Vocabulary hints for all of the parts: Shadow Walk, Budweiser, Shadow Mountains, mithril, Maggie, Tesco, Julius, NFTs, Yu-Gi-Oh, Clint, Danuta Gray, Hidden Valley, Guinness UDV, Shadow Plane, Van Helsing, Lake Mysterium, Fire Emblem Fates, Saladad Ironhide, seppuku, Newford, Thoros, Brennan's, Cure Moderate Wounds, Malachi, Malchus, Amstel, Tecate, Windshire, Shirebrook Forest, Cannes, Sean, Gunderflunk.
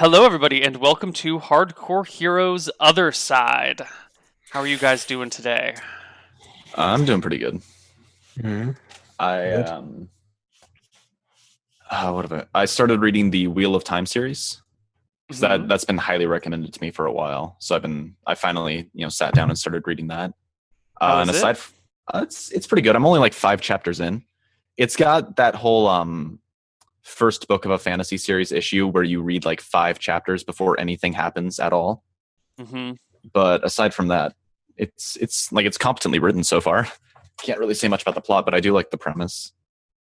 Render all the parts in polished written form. Hello, everybody, and welcome to Hardcore Heroes Other Side. How are you guys doing today? I'm doing pretty good. Mm-hmm. I started reading the Wheel of Time series. Mm-hmm. That's been highly recommended to me for a while. So I finally sat down and started reading that. It's pretty good. I'm only like 5 chapters in. It's got that whole first book of a fantasy series issue where you read like 5 chapters before anything happens at all. Mm-hmm. But aside from that, it's competently written so far. Can't really say much about the plot, but I do like the premise.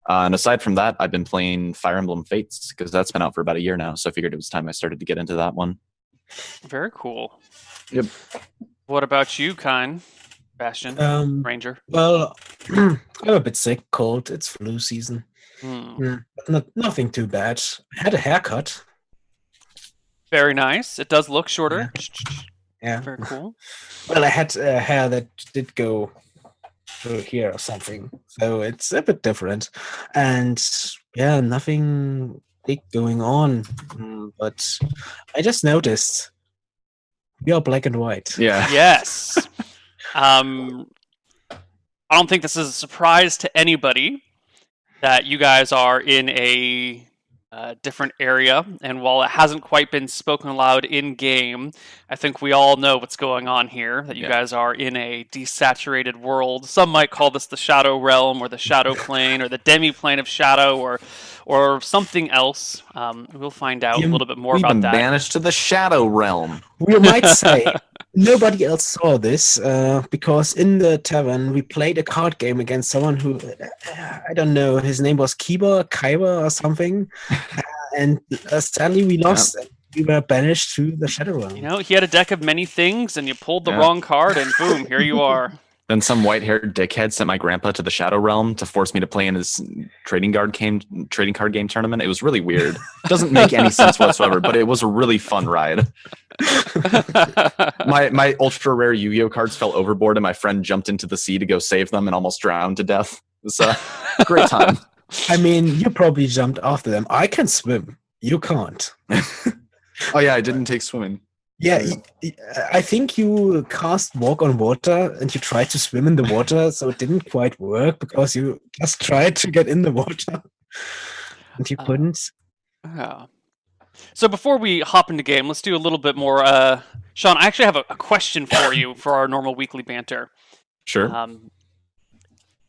And aside from that, I've been playing Fire Emblem Fates because that's been out for about a year now. So I figured it was time I started to get into that one. Very cool. Yep. What about you, Kain? Bastion? Ranger? Well, I'm a bit sick, cold. It's flu season. Nothing too bad. I had a haircut. Very nice. It does look shorter. Yeah. Very cool. Well, I had hair that did go through here or something, so it's a bit different. And yeah, nothing big going on. But I just noticed we are black and white. Yeah. Yes. I don't think this is a surprise to anybody that you guys are in a different area, and while it hasn't quite been spoken aloud in-game, I think we all know what's going on here, that you guys are in a desaturated world. Some might call this the Shadow Realm, or the Shadow Plane, or the Demi-Plane of Shadow, or something else. We'll find out a little bit more about that. We've been banished to the Shadow Realm. We might say nobody else saw this, because in the tavern we played a card game against someone who, I don't know, his name was Kaiba or something, and sadly we lost. Yeah. We were banished to the Shadow Realm. He had a deck of many things, and you pulled the wrong card, and boom, here you are. Then some white-haired dickhead sent my grandpa to the Shadow Realm to force me to play in his trading card game tournament. It was really weird. It doesn't make any sense whatsoever, but it was a really fun ride. My ultra-rare Yu-Gi-Oh cards fell overboard, and my friend jumped into the sea to go save them and almost drowned to death. It was a great time. I mean, you probably jumped after them. I can swim. You can't. Oh, yeah, I didn't take swimming. Yeah, I think you cast Walk on Water and you tried to swim in the water, so it didn't quite work because you just tried to get in the water and you couldn't. So before we hop into game, let's do a little bit more. Sean, I actually have a question for you for our normal weekly banter. Sure.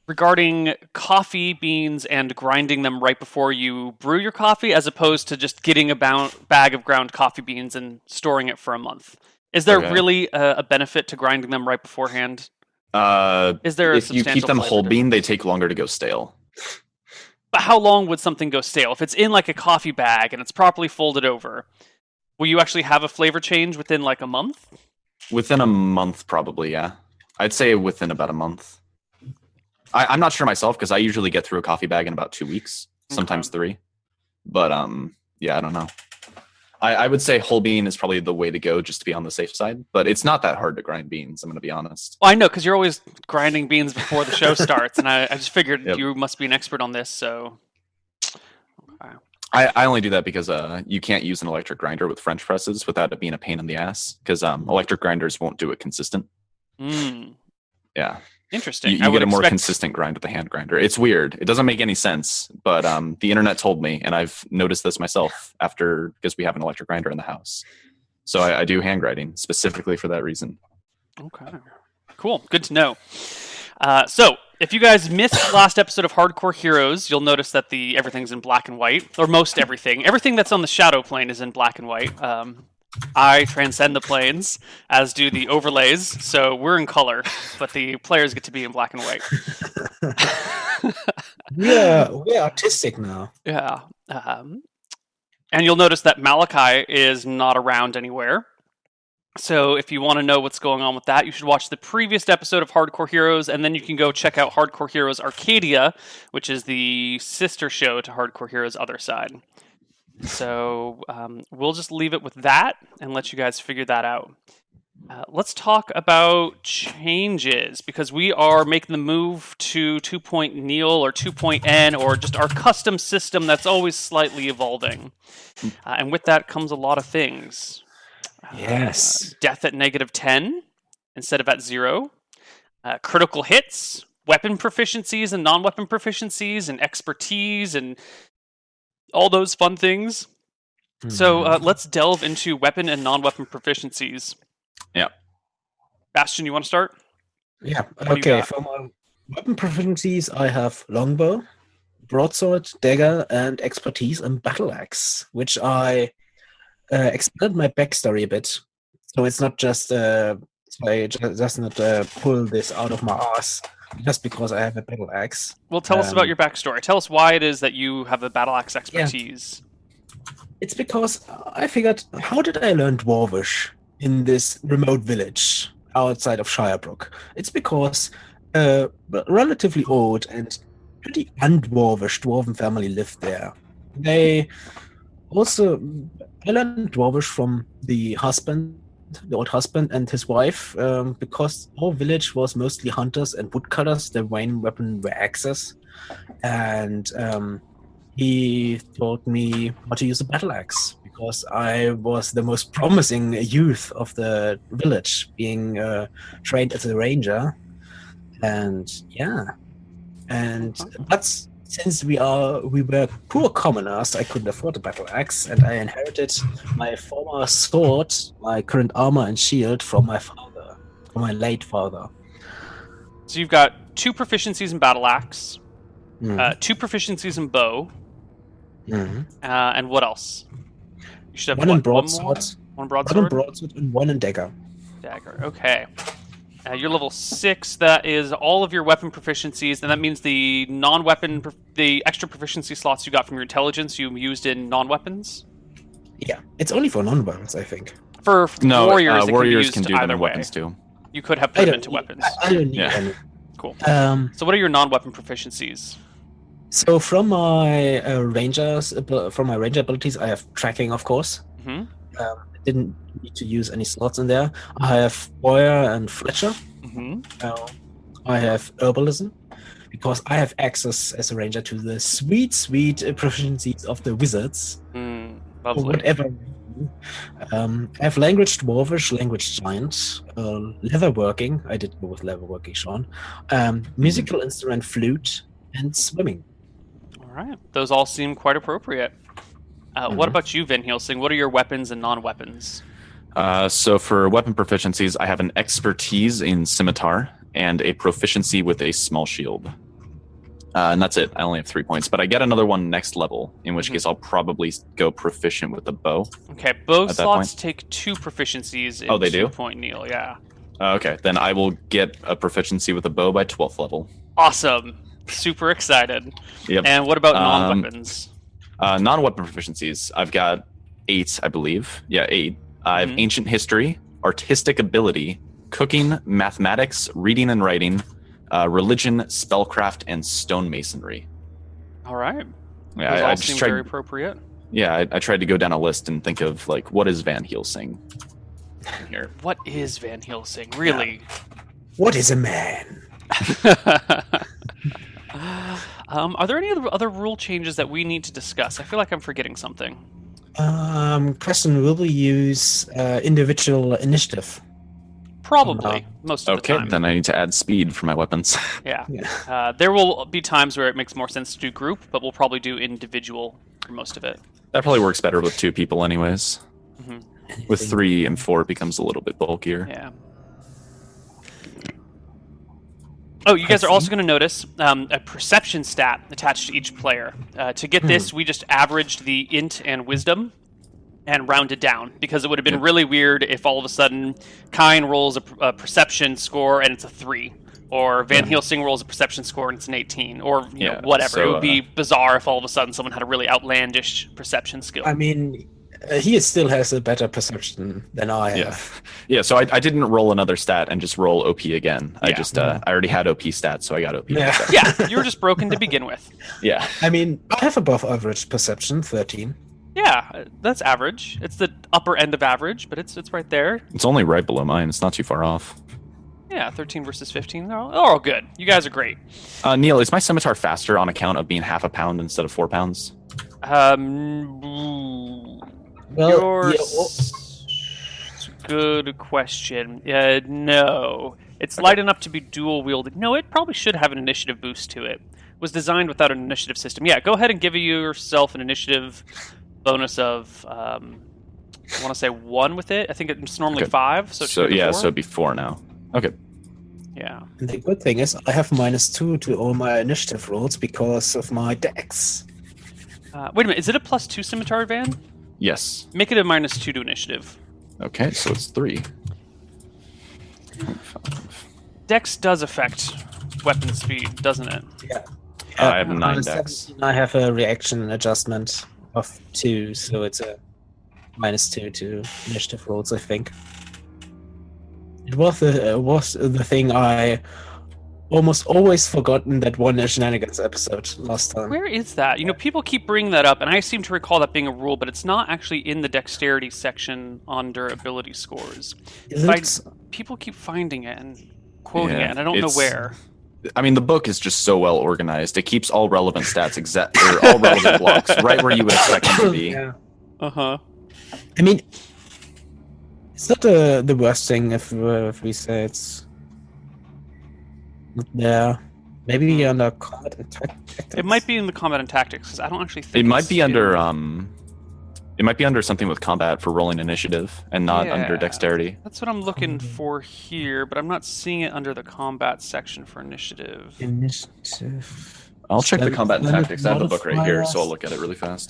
Regarding coffee beans and grinding them right before you brew your coffee, as opposed to just getting a bag of ground coffee beans and storing it for a month. Is there really a benefit to grinding them right beforehand? Is there a substantial If you keep them whole bean, they take longer to go stale. But how long would something go stale? If it's in like a coffee bag and it's properly folded over, will you actually have a flavor change within like a month? Within a month, probably, yeah. I'd say within about a month. I'm not sure myself because I usually get through a coffee bag in about 2 weeks, sometimes 3. But I don't know. I would say whole bean is probably the way to go just to be on the safe side. But it's not that hard to grind beans, I'm going to be honest. Well, I know because you're always grinding beans before the show starts. And I just figured you must be an expert on this. So I only do that because you can't use an electric grinder with French presses without it being a pain in the ass because electric grinders won't do it consistent. Mm. Yeah. Interesting. You get a more consistent grind with the hand grinder. It's weird. It doesn't make any sense, but the internet told me, and I've noticed this myself because we have an electric grinder in the house. So I do hand grinding specifically for that reason. Okay. Cool. Good to know. So if you guys missed the last episode of Hardcore Heroes, you'll notice that everything's in black and white, or most everything. Everything that's on the Shadow Plane is in black and white. I transcend the planes, as do the overlays, so we're in color, but the players get to be in black and white. Yeah, we're artistic now. Yeah. And you'll notice that Malachi is not around anywhere. So if you want to know what's going on with that, you should watch the previous episode of Hardcore Heroes, and then you can go check out Hardcore Heroes Arcadia, which is the sister show to Hardcore Heroes Other Side. So we'll just leave it with that and let you guys figure that out. Let's talk about changes, because we are making the move to 2.0 Neil or 2.n, or just our custom system that's always slightly evolving. And with that comes a lot of things. Yes. Death at -10 instead of at 0. Critical hits, weapon proficiencies and non-weapon proficiencies, and expertise and all those fun things. Mm-hmm. So let's delve into weapon and non-weapon proficiencies. Yeah. Bastion, you want to start? Yeah. Okay. For my weapon proficiencies, I have longbow, broadsword, dagger, and expertise and battle axe, which I expanded my backstory a bit. So it's not just I just not pull this out of my ass just because I have a battle axe. Well, tell us about your backstory. Tell us why it is that you have the battle axe expertise. Yeah. It's because I figured, how did I learn Dwarvish in this remote village outside of Shirebrook? It's because a relatively old and pretty undwarvish dwarven family lived there. They also, I learned Dwarvish from the husband, the old husband and his wife, because our village was mostly hunters and woodcutters. Their main weapon were axes, and he taught me how to use a battle axe, because I was the most promising youth of the village, being trained as a ranger. And yeah, and that's since we were poor commoners, I couldn't afford a battle axe, and I inherited my former sword, my current armor and shield from my father, from my late father. So you've got 2 proficiencies in battle axe, 2 proficiencies in bow, and what else? You should have one in broadsword, and one in dagger. Dagger, okay. You're level 6. That is all of your weapon proficiencies, and that means the non-weapon, the extra proficiency slots you got from your intelligence, you used in non-weapons. Yeah, it's only for non-weapons, I think. For warriors, warriors can do them in weapons too. You could have put them into weapons. I don't need any. Cool. So, what are your non-weapon proficiencies? So, from my ranger abilities, I have tracking, of course. Didn't need to use any slots in there. I have Boyer and Fletcher. I have herbalism, because I have access as a ranger to the sweet proficiencies of the wizards. Lovely. Or whatever. I have language dwarvish, language giant, leatherworking. I did go with leatherworking, Sean. Musical instrument, flute, and swimming. All right, those all seem quite appropriate. What about you, Van Helsing? What are your weapons and non-weapons? So for weapon proficiencies, I have an expertise in scimitar and a proficiency with a small shield. And that's it. I only have 3 points, but I get another one next level, in which case I'll probably go proficient with the bow. Okay, bow slots take 2 proficiencies in 2.0, Neil, yeah. Okay, then I will get a proficiency with a bow by 12th level. Awesome. Super excited. Yep. And what about non-weapons? Non-weapon proficiencies. I've got 8, I believe. Yeah, 8. I have ancient history, artistic ability, cooking, mathematics, reading and writing, religion, spellcraft, and stonemasonry. All right. Yeah, those all seem very appropriate. Yeah, I tried to go down a list and think of, like, what is Van Helsing here? What is Van Helsing, really? Yeah. What is a man? Are there any other rule changes that we need to discuss? I feel like I'm forgetting something. Preston, will we use individual initiative? Probably, most of the time. Okay, then I need to add speed for my weapons. Yeah. There will be times where it makes more sense to do group, but we'll probably do individual for most of it. That probably works better with 2 people anyways. With 3 and 4, it becomes a little bit bulkier. Yeah. Oh, you guys are also going to notice a perception stat attached to each player. To get this, we just averaged the int and wisdom and rounded down, because it would have been really weird if all of a sudden Kain rolls a perception score and it's a 3, or Van Helsing rolls a perception score and it's an 18, or you know, whatever. So, it would be bizarre if all of a sudden someone had a really outlandish perception skill. I mean, he still has a better perception than I have. Yeah, so I didn't roll another stat and just roll OP again. I just I already had OP stats, so I got OP. Yeah, you were just broken to begin with. Yeah. I mean, I have above average perception, 13. Yeah, that's average. It's the upper end of average, but it's right there. It's only right below mine. It's not too far off. Yeah, 13 versus 15. They're all good. You guys are great. Neil, is my scimitar faster on account of being half a pound instead of 4 pounds? Good question. No. It's okay. Light enough to be dual-wielded. No, it probably should have an initiative boost to it. It was designed without an initiative system. Yeah, go ahead and give yourself an initiative bonus of... I want to say 1 with it. I think it's normally okay. 5. So it'd be 4 now. Okay. Yeah. And the good thing is I have -2 to all my initiative rolls because of my dex. Wait a minute. Is it a +2 scimitar, Van? Yes. Make it a -2 to initiative. Okay, so it's 3. 5. Dex does affect weapon speed, doesn't it? Yeah. I have 9 dex. I have a reaction adjustment of 2, so it's a -2 to initiative rolls, I think. It was the thing I almost always forgotten that one Shenanigans episode last time. Where is that? You know, people keep bringing that up, and I seem to recall that being a rule, but it's not actually in the dexterity section under ability scores. People keep finding it and quoting it, and I don't know where. I mean, the book is just so well organized. It keeps all relevant stats or all relevant blocks right where you would expect them to be. Yeah. Uh-huh. I mean... It's not the worst thing if we say it's not there. Maybe under combat and tactics. It might be in the combat and tactics because I don't actually think it might be under something with combat for rolling initiative and not under dexterity. That's what I'm looking for here, but I'm not seeing it under the combat section for initiative. Initiative. I'll check the combat and tactics. I have the book right here, so I'll look at it really fast.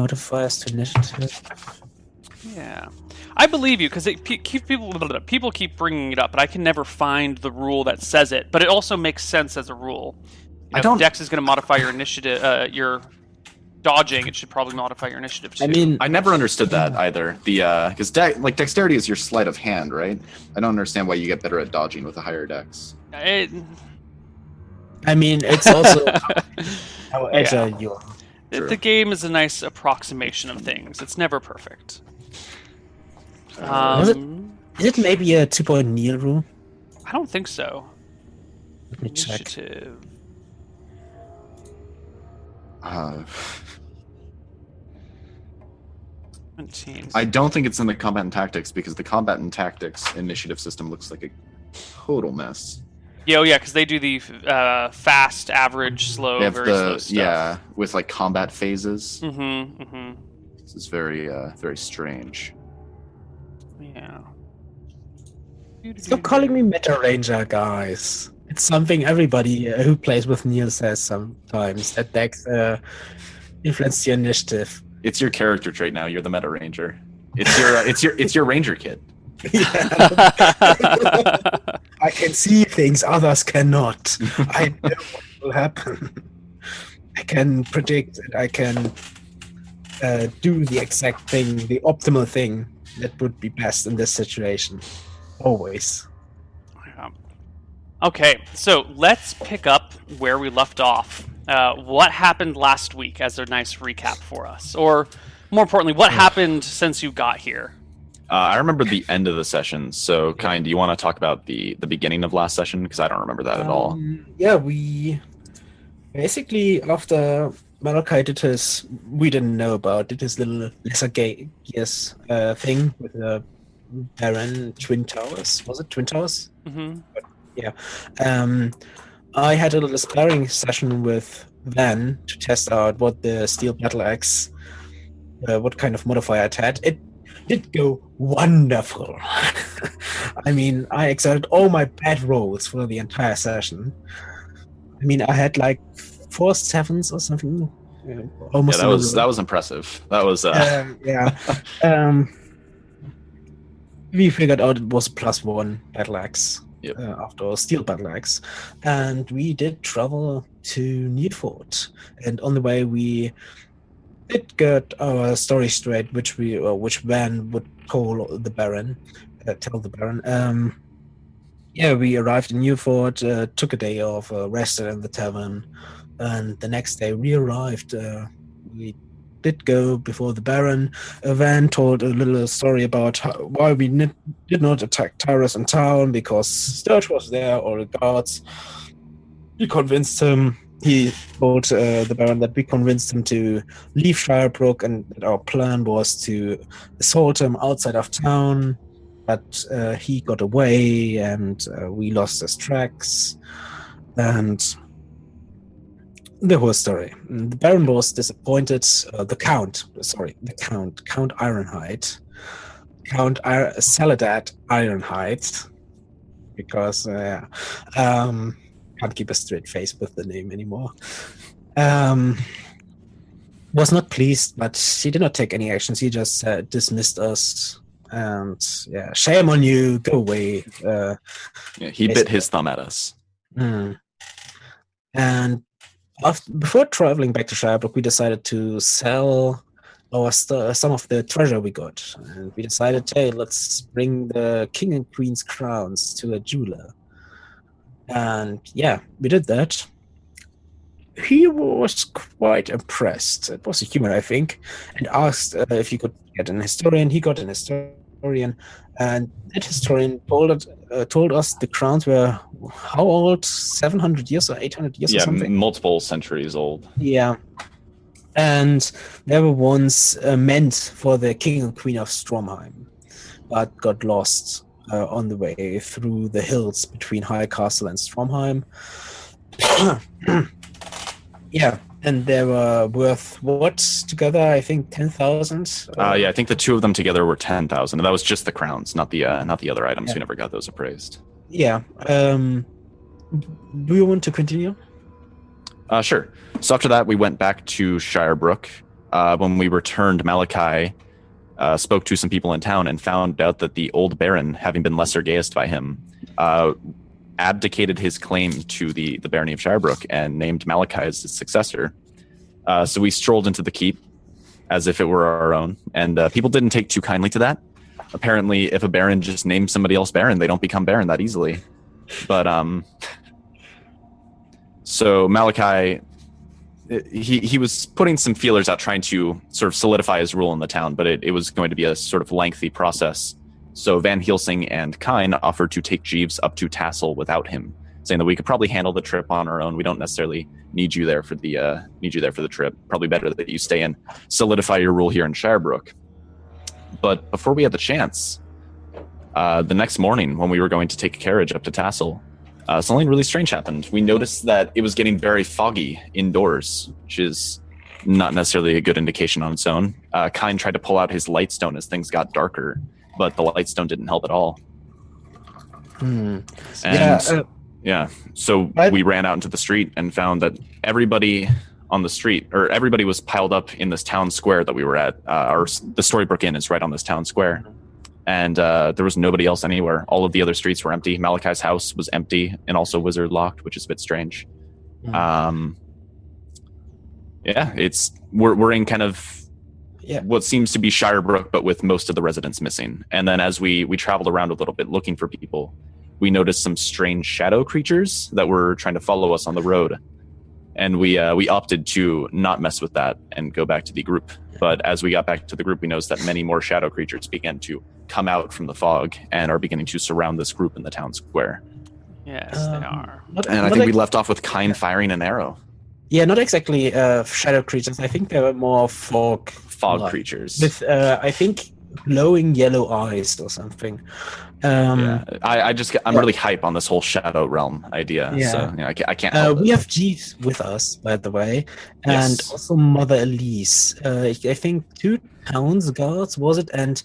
Modifiers to initiative. Yeah, I believe you because people keep bringing it up, but I can never find the rule that says it. But it also makes sense as a rule. You know, if Dex is going to modify your initiative, your dodging, it should probably modify your initiative too. I mean, I never understood that either. Because dexterity is your sleight of hand, right? I don't understand why you get better at dodging with a higher Dex. I mean, it's also how agile you are. The game is a nice approximation of things. It's never perfect. Is it maybe a 2.0 Neil rule? I don't think so. Let me initiative. Check. I don't think it's in the combat and tactics because the combat and tactics initiative system looks like a total mess. Yeah, because they do the fast, average, slow, very slow stuff. Yeah, with like combat phases. Mm-hmm. Mm-hmm. This is very, very strange. Yeah. Stop calling me Meta Ranger, guys. It's something everybody who plays with Neil says sometimes. That Dex influences your initiative. It's your character trait now. You're the Meta Ranger. It's your, it's your Ranger kit. I can see things others cannot. I know what will happen. I can predict it. I can do the exact thing, the optimal thing that would be best in this situation. Always. Okay, so let's pick up where we left off. What happened last week as a nice recap for us? Or more importantly, what happened since you got here? I remember the end of the session, so Kain, do you want to talk about the beginning of last session? Because I don't remember that at all. Yeah, we basically, after Malachi did his, we didn't know about, did his little lesser gears thing with the Baron Twin Towers. Was it Twin Towers? Mm-hmm. But, yeah. I had a little sparring session with Van to test out what the Steel Battle Axe, what kind of modifier it had. It did go wonderful. I mean, I exerted all my bad rolls for the entire session. I mean, I had like 4 sevens or something. Almost. Yeah, that was impressive. That was. Yeah. We figured out it was +1 battle axe. Yep. After all, steel battle axe, and we did travel to Newford, and on the way we. It got our story straight, which Van would tell the Baron. We arrived in Newford, took a day off, rested in the tavern, and the next day we arrived. We did go before the Baron, Van told a little story about why we did not attack Tyrus in town because Sturge was there, or the guards. We convinced him, he told the Baron that we convinced him to leave Shirebrook, and that our plan was to assault him outside of town, but he got away and we lost his tracks. And the whole story. The Baron was disappointed. The Count. Count Ironhide. Count Saladad Ironhide. Because, can't keep a straight face with the name anymore. Was not pleased, but he did not take any actions. He just dismissed us. And, yeah, shame on you. Go away. He bit his thumb at us. Mm. And before traveling back to Shirebrook, we decided to sell our some of the treasure we got. And we decided, hey, let's bring the king and queen's crowns to a jeweler. And yeah, we did that. He was quite impressed. It was a human, I think, and asked if he could get an historian. He got an historian, and that historian told us the crowns were how old? 700 years or 800 years or something? Yeah, multiple centuries old. Yeah. And they were once meant for the king and queen of Stromheim, but got lost on the way through the hills between High Castle and Stromheim. Yeah, and they were worth what together? I think 10,000. Yeah, I think the two of them together were 10,000, and that was just the crowns, not the other items. Yeah. We never got those appraised. Yeah. Do you want to continue? Sure. So after that, we went back to Shirebrook. When we returned, Malachi spoke to some people in town and found out that the old Baron, having been lesser gayest by him, abdicated his claim to the barony of Shirebrook and named Malachi as his successor. So we strolled into the keep as if it were our own, and people didn't take too kindly to that. Apparently, if a baron just names somebody else baron, they don't become baron that easily. But so Malachi, he was putting some feelers out, trying to sort of solidify his rule in the town, but it was going to be a sort of lengthy process. So Van Helsing and Kain offered to take Jeeves up to Tassel without him, saying that we could probably handle the trip on our own. We don't necessarily need you there for the trip. Probably better that you stay and solidify your rule here in Shirebrook. But before we had the chance, the next morning when we were going to take a carriage up to Tassel, something really strange happened. We noticed that it was getting very foggy indoors, which is not necessarily a good indication on its own. Kain tried to pull out his lightstone as things got darker, but the lightstone didn't help at all. Mm. So we ran out into the street and found that everybody on the street, or everybody was piled up in this town square that we were at. The Storybrook Inn is right on this town square. And there was nobody else anywhere. All of the other streets were empty. Malachi's house was empty and also wizard locked, which is a bit strange. Mm. We're in kind of what seems to be Shirebrook, but with most of the residents missing. And then as we traveled around a little bit looking for people, we noticed some strange shadow creatures that were trying to follow us on the road. And we opted to not mess with that and go back to the group. But as we got back to the group, we noticed that many more shadow creatures began to come out from the fog and are beginning to surround this group in the town square. Yes, they are. And I think we left off with Kain firing an arrow. Yeah, not exactly shadow creatures. I think they were more fog creatures. With, I think, glowing yellow eyes or something. I'm really hype on this whole Shadow Realm idea. Yeah. So I can't help it. We have Jeeves with us, by the way, and also Mother Elise. I think 2 towns guards, was it? And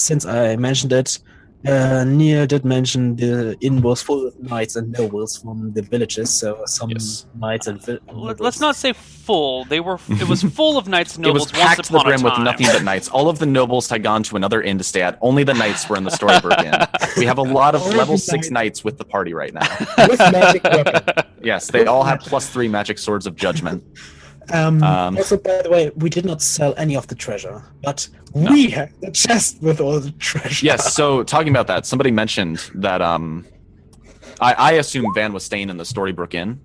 since I mentioned it, Neil did mention the inn was full of knights and nobles from the villages, so some knights and nobles. Let's not say full. It was full of knights and nobles. It was packed to the brim with nothing but knights. All of the nobles had gone to another inn to stay at. Only the knights were in the Storybrook Inn. We have a lot of level 6 knights with the party right now. With magic weapons. Yes, they all have +3 magic swords of judgment. Also, by the way, we did not sell any of the treasure, but we had the chest with all the treasure. Yes, so talking about that, somebody mentioned that I assume Van was staying in the Storybrook Inn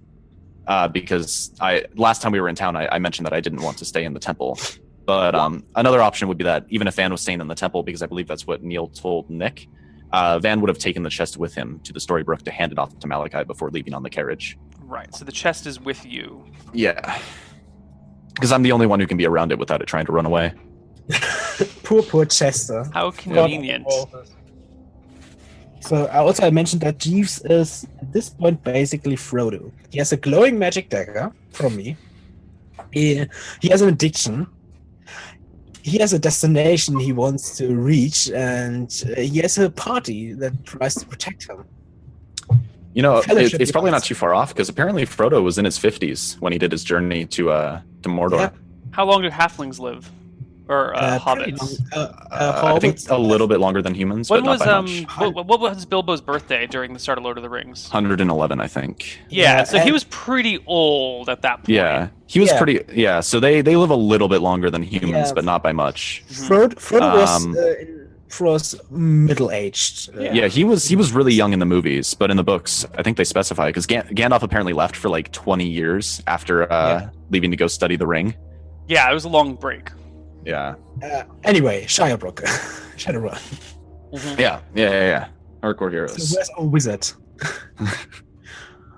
because last time we were in town, I mentioned that I didn't want to stay in the temple. But another option would be that even if Van was staying in the temple, because I believe that's what Neil told Nick, Van would have taken the chest with him to the Storybrook to hand it off to Malachi before leaving on the carriage. Right, so the chest is with you. Yeah. Because I'm the only one who can be around it without it trying to run away. Poor Chester. How convenient. So I also mentioned that Jeeves is, at this point, basically Frodo. He has a glowing magic dagger from me. He has an addiction. He has a destination he wants to reach, and he has a party that tries to protect him. You know, it's probably not too far off, because apparently Frodo was in his 50s when he did his journey to Mordor. Yeah. How long do halflings live? Or hobbits? I think a little bit longer than humans, but not by much. What was Bilbo's birthday during the start of Lord of the Rings? 111, I think. Yeah, so he was pretty old at that point. Yeah, he was pretty... Yeah, so they live a little bit longer than humans, but not by much. Frodo was middle-aged. Yeah, he was really young in the movies, but in the books, I think they specify, because Gandalf apparently left for like 20 years after leaving to go study the ring. Yeah, it was a long break. Yeah. Anyway, Shirebrook. Shadow Realm. Mm-hmm. Yeah. Hardcore Heroes. So where's our wizard?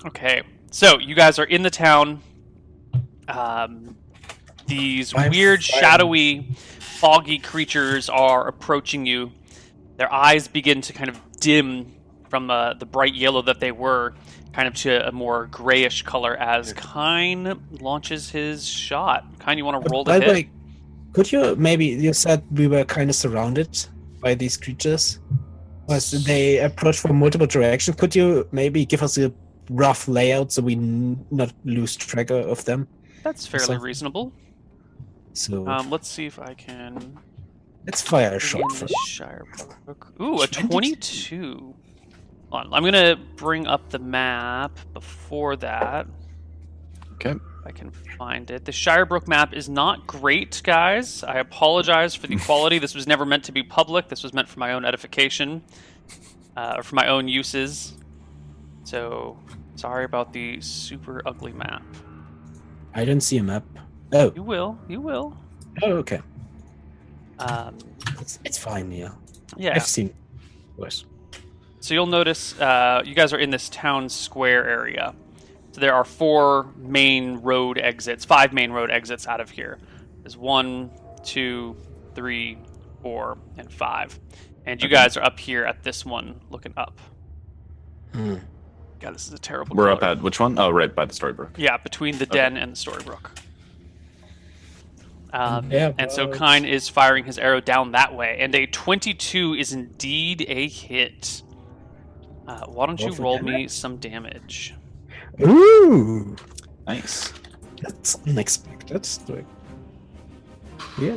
Okay, so you guys are in the town. These weird, shadowy, foggy creatures are approaching you. Their eyes begin to kind of dim from the bright yellow that they were, kind of to a more grayish color as Kain launches his shot. Kain, you want to roll the hit? Could you maybe? You said we were kind of surrounded by these creatures, as they approach from multiple directions. Could you maybe give us a rough layout so we not lose track of them? That's fairly reasonable. So let's see if I can. Let's fire a shot first. Ooh, a 22. Hold on, I'm gonna bring up the map before that. Okay. I can find it. The Shirebrook map is not great, guys. I apologize for the quality. This was never meant to be public. This was meant for my own edification, or for my own uses. So, sorry about the super ugly map. I didn't see a map. Oh. You will. Oh, okay. It's fine, yeah. Yeah. I've seen worse. So you'll notice you guys are in this town square area. So there are five main road exits out of here. There's 1, 2, 3, 4, and 5. And you guys are up here at this one, looking up. God, this is a terrible color. We're up at which one? Oh, right by the Storybrook. Yeah, between the den and the Storybrook. And so Kain is firing his arrow down that way. And a 22 is indeed a hit. Why don't you roll me some damage? Ooh! Nice. That's unexpected. Yeah.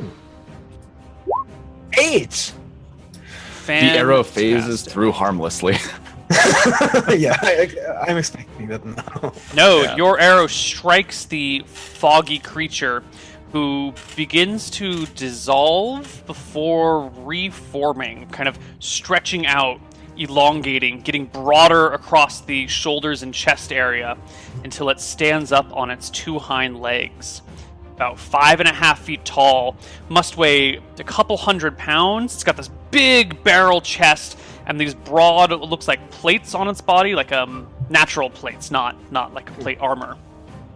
8! Fantastic. The arrow phases through harmlessly. Yeah, I'm expecting that now. No, your arrow strikes the foggy creature who begins to dissolve before reforming, kind of stretching out, elongating, getting broader across the shoulders and chest area until it stands up on its two hind legs. About 5.5 feet tall, must weigh a couple 100 pounds. It's got this big barrel chest and these broad, it looks like plates on its body, like natural plates, not like plate armor.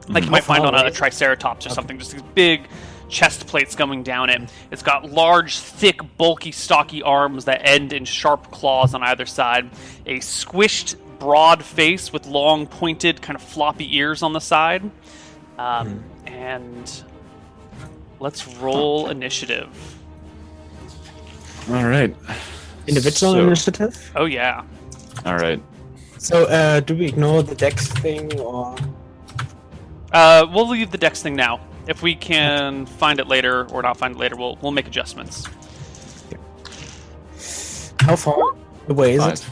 Like you might find on a triceratops or something, just these big chest plates going down it. It's got large, thick, bulky, stocky arms that end in sharp claws on either side. A squished, broad face with long, pointed, kind of floppy ears on the side. And let's roll initiative. All right. Individual initiative? Oh, yeah. All right. So, do we ignore the dex thing, or...? We'll leave the dex thing now. If we can find it later or not find it later, we'll make adjustments. How far away is it?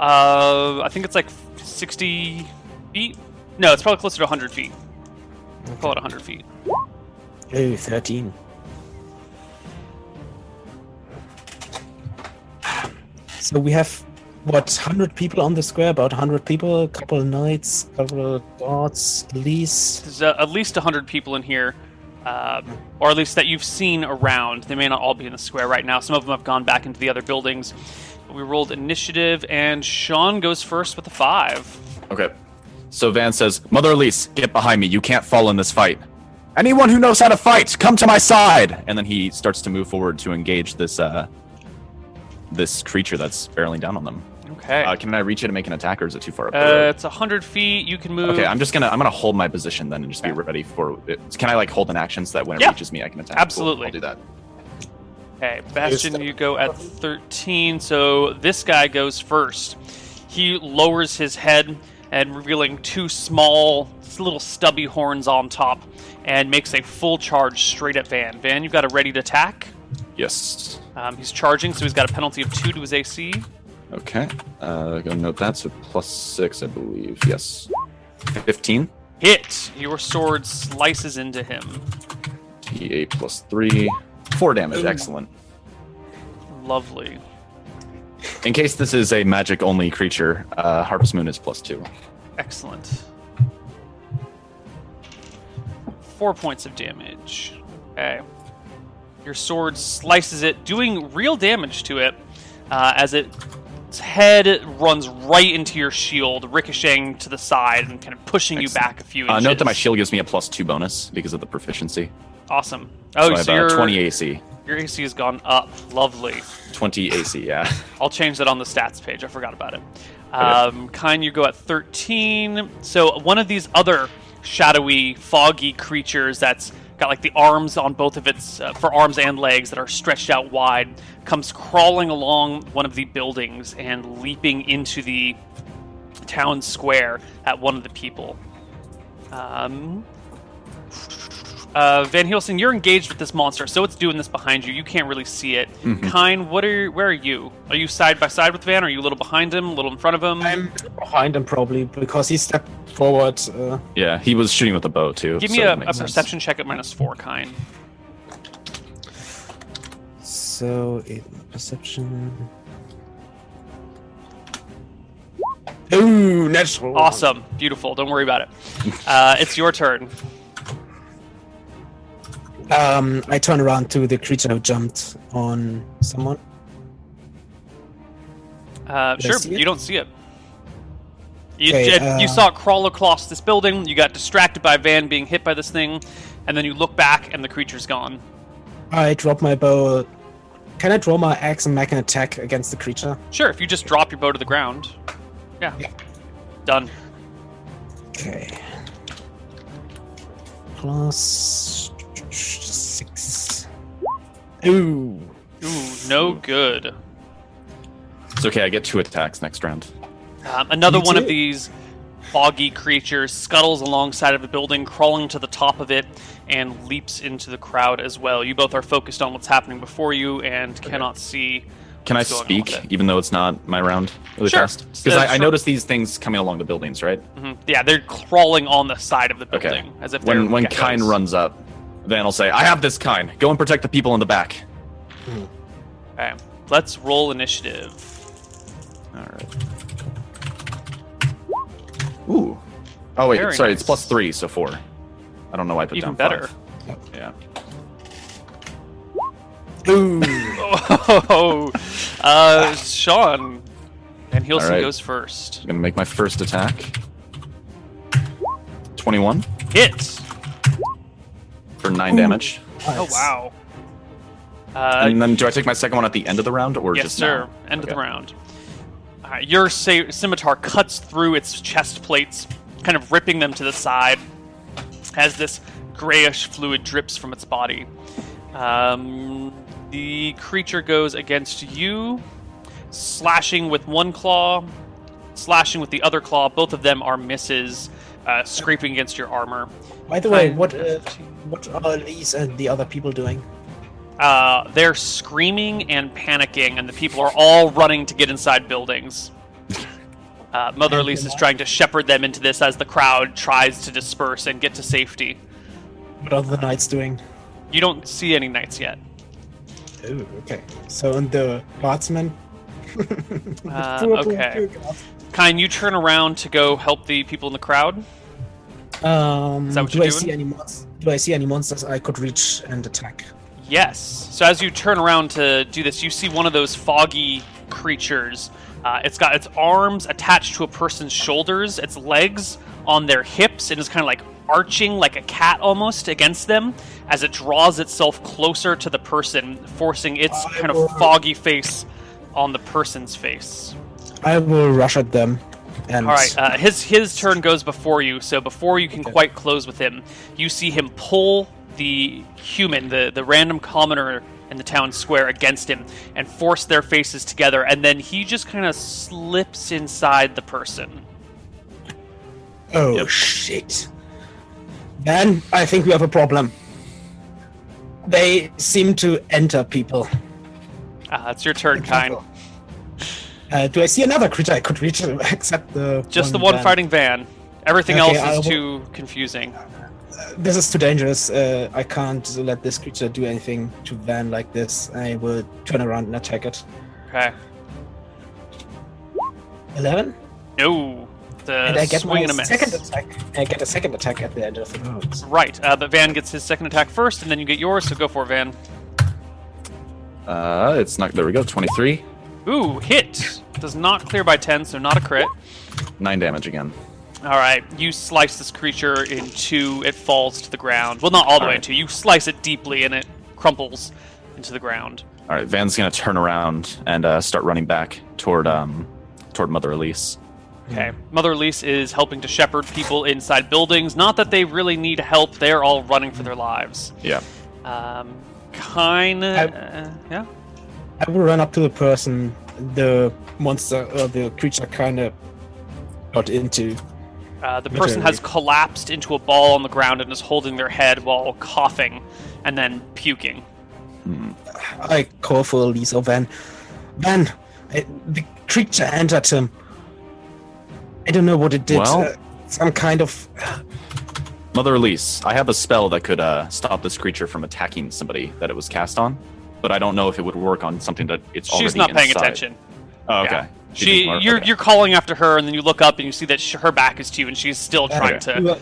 I think it's like 60 feet. No, it's probably closer to 100 feet. Okay. Call it 100 feet. Oh, 13. So we have... What, 100 people on the square? About 100 people, a couple of knights, a couple of guards, at least? There's at least 100 people in here. or at least that you've seen around. They may not all be in the square right now. Some of them have gone back into the other buildings. We rolled initiative, and Sean goes first with a 5. Okay. So Van says, Mother Elise, get behind me. You can't fall in this fight. Anyone who knows how to fight, come to my side! And then he starts to move forward to engage this this creature that's barreling down on them. Okay. Can I reach it and make an attack, or is it too far up the road? It's 100 feet. You can move. Okay, I'm gonna hold my position then and just be ready for it. Can I, like, hold an action so that when it reaches me, I can attack? Absolutely. Cool. I'll do that. Okay, Bastion, you go at 13, so this guy goes first. He lowers his head and revealing two small little stubby horns on top and makes a full charge straight at Van. Van, you've got a readied attack. Yes. He's charging, so he's got a penalty of 2 to his AC. Okay. Gonna note that's a +6, I believe. Yes. 15. Hit! Your sword slices into him. D8 +3. 4 damage. Excellent. Lovely. In case this is a magic-only creature, Harvest Moon is +2. Excellent. 4 points of damage. Okay. Your sword slices it, doing real damage to it, as its head runs right into your shield, ricocheting to the side and kind of pushing you back a few inches. Note that my shield gives me a +2 bonus because of the proficiency. Awesome. Oh, so you're 20 AC. Your AC has gone up. Lovely. 20 AC, yeah. I'll change that on the stats page. I forgot about it. Kain, you go at 13. So one of these other shadowy, foggy creatures that's got like the arms on both of its for arms and legs that are stretched out wide comes crawling along one of the buildings and leaping into the town square at one of the people. Van Helsing, you're engaged with this monster, so it's doing this behind you. You can't really see it. Mm-hmm. Kain, where are you? Are you side by side with Van? Are you a little behind him, a little in front of him? I'm behind him probably because he stepped forward. Yeah, he was shooting with a bow too. Give me a perception check at -4, Kain. So, perception. Ooh, natural. Awesome, beautiful. Don't worry about it. It's your turn. I turn around to the creature who jumped on someone. Sure, you don't see it. You saw it crawl across this building, you got distracted by Van being hit by this thing, and then you look back and the creature's gone. I drop my bow. Can I draw my axe and make an attack against the creature? Sure, if you just drop your bow to the ground. Yeah. Done. Okay. +6. Ooh, no good. It's okay, I get 2 attacks next round. Another one of these foggy creatures scuttles alongside of the building, crawling to the top of it, and leaps into the crowd as well. You both are focused on what's happening before you and cannot see. Can I speak, even though it's not my round? Really fast? Because I noticed these things coming along the buildings, right? Mm-hmm. Yeah, they're crawling on the side of the building. Okay. As if when Kain runs up, Van will say, I have this Kain. Go and protect the people in the back. Okay, let's roll initiative. All right. Ooh. Oh, wait, sorry, nice. It's +3, so 4. I don't know why I put even down better. 5. Yeah. Ooh. Sean. And Hilson goes first. I'm going to make my first attack. 21. Hit. For 9 damage. Nice. Oh, wow. And then do I take my second one at the end of the round or just now? Yes, sir. End of the round. Your scimitar cuts through its chest plates, kind of ripping them to the side as this grayish fluid drips from its body. The creature goes against you, slashing with one claw, slashing with the other claw. Both of them are misses, scraping against your armor. By the way, what are Elise and the other people doing? They're screaming and panicking, and the people are all running to get inside buildings. Mother Elise is trying to shepherd them into this as the crowd tries to disperse and get to safety. What are the knights doing? You don't see any knights yet. Ooh, okay. So, and the guardsmen? Okay. Kain, you turn around to go help the people in the crowd. Do I see any monsters? Do I see any monsters I could reach and attack? Yes. So as you turn around to do this, you see one of those foggy creatures. It's got its arms attached to a person's shoulders, its legs on their hips, and it's kind of like arching like a cat almost against them as it draws itself closer to the person, forcing its foggy face on the person's face. I will rush at them. And... all right, his turn goes before you, so before you can quite close with him, you see him pull the human, the random commoner in the town square against him and force their faces together, and then he just kind of slips inside the person. Oh, shit. Then I think we have a problem. They seem to enter people. It's your turn, Kain. Do I see another creature I could reach except the... just the one Van. Fighting Van. Everything else is too confusing. This is too dangerous. I can't let this creature do anything to Van like this. I will turn around and attack it. Okay. 11? No. And I get my second attack. I get a second attack at the end of the round. Right, but Van gets his second attack first, and then you get yours, so go for it, Van. It's not... there we go, 23. Ooh, hit! Does not clear by 10, so not a crit. 9 damage again. Alright, you slice this creature in two, it falls to the ground. Well, not all the way in two. You slice it deeply, and it crumples into the ground. Alright, Van's gonna turn around and start running back toward Mother Elise. Okay. Mother Elise is helping to shepherd people inside buildings. Not that they really need help. They're all running for their lives. Yeah. Kain... yeah? I will run up to the person the monster or the creature kind of got into. The person has collapsed into a ball on the ground and is holding their head while coughing and then puking. I call for Elise or Van. Van! The creature entered him. I don't know what it did. Well, some kind of... Mother Elise, I have a spell that could stop this creature from attacking somebody that it was cast on, but I don't know if it would work on something that it's already inside. She's not paying attention. Oh, okay. Yeah. You're calling after her, and then you look up, and you see that her back is to you, and she's still trying to...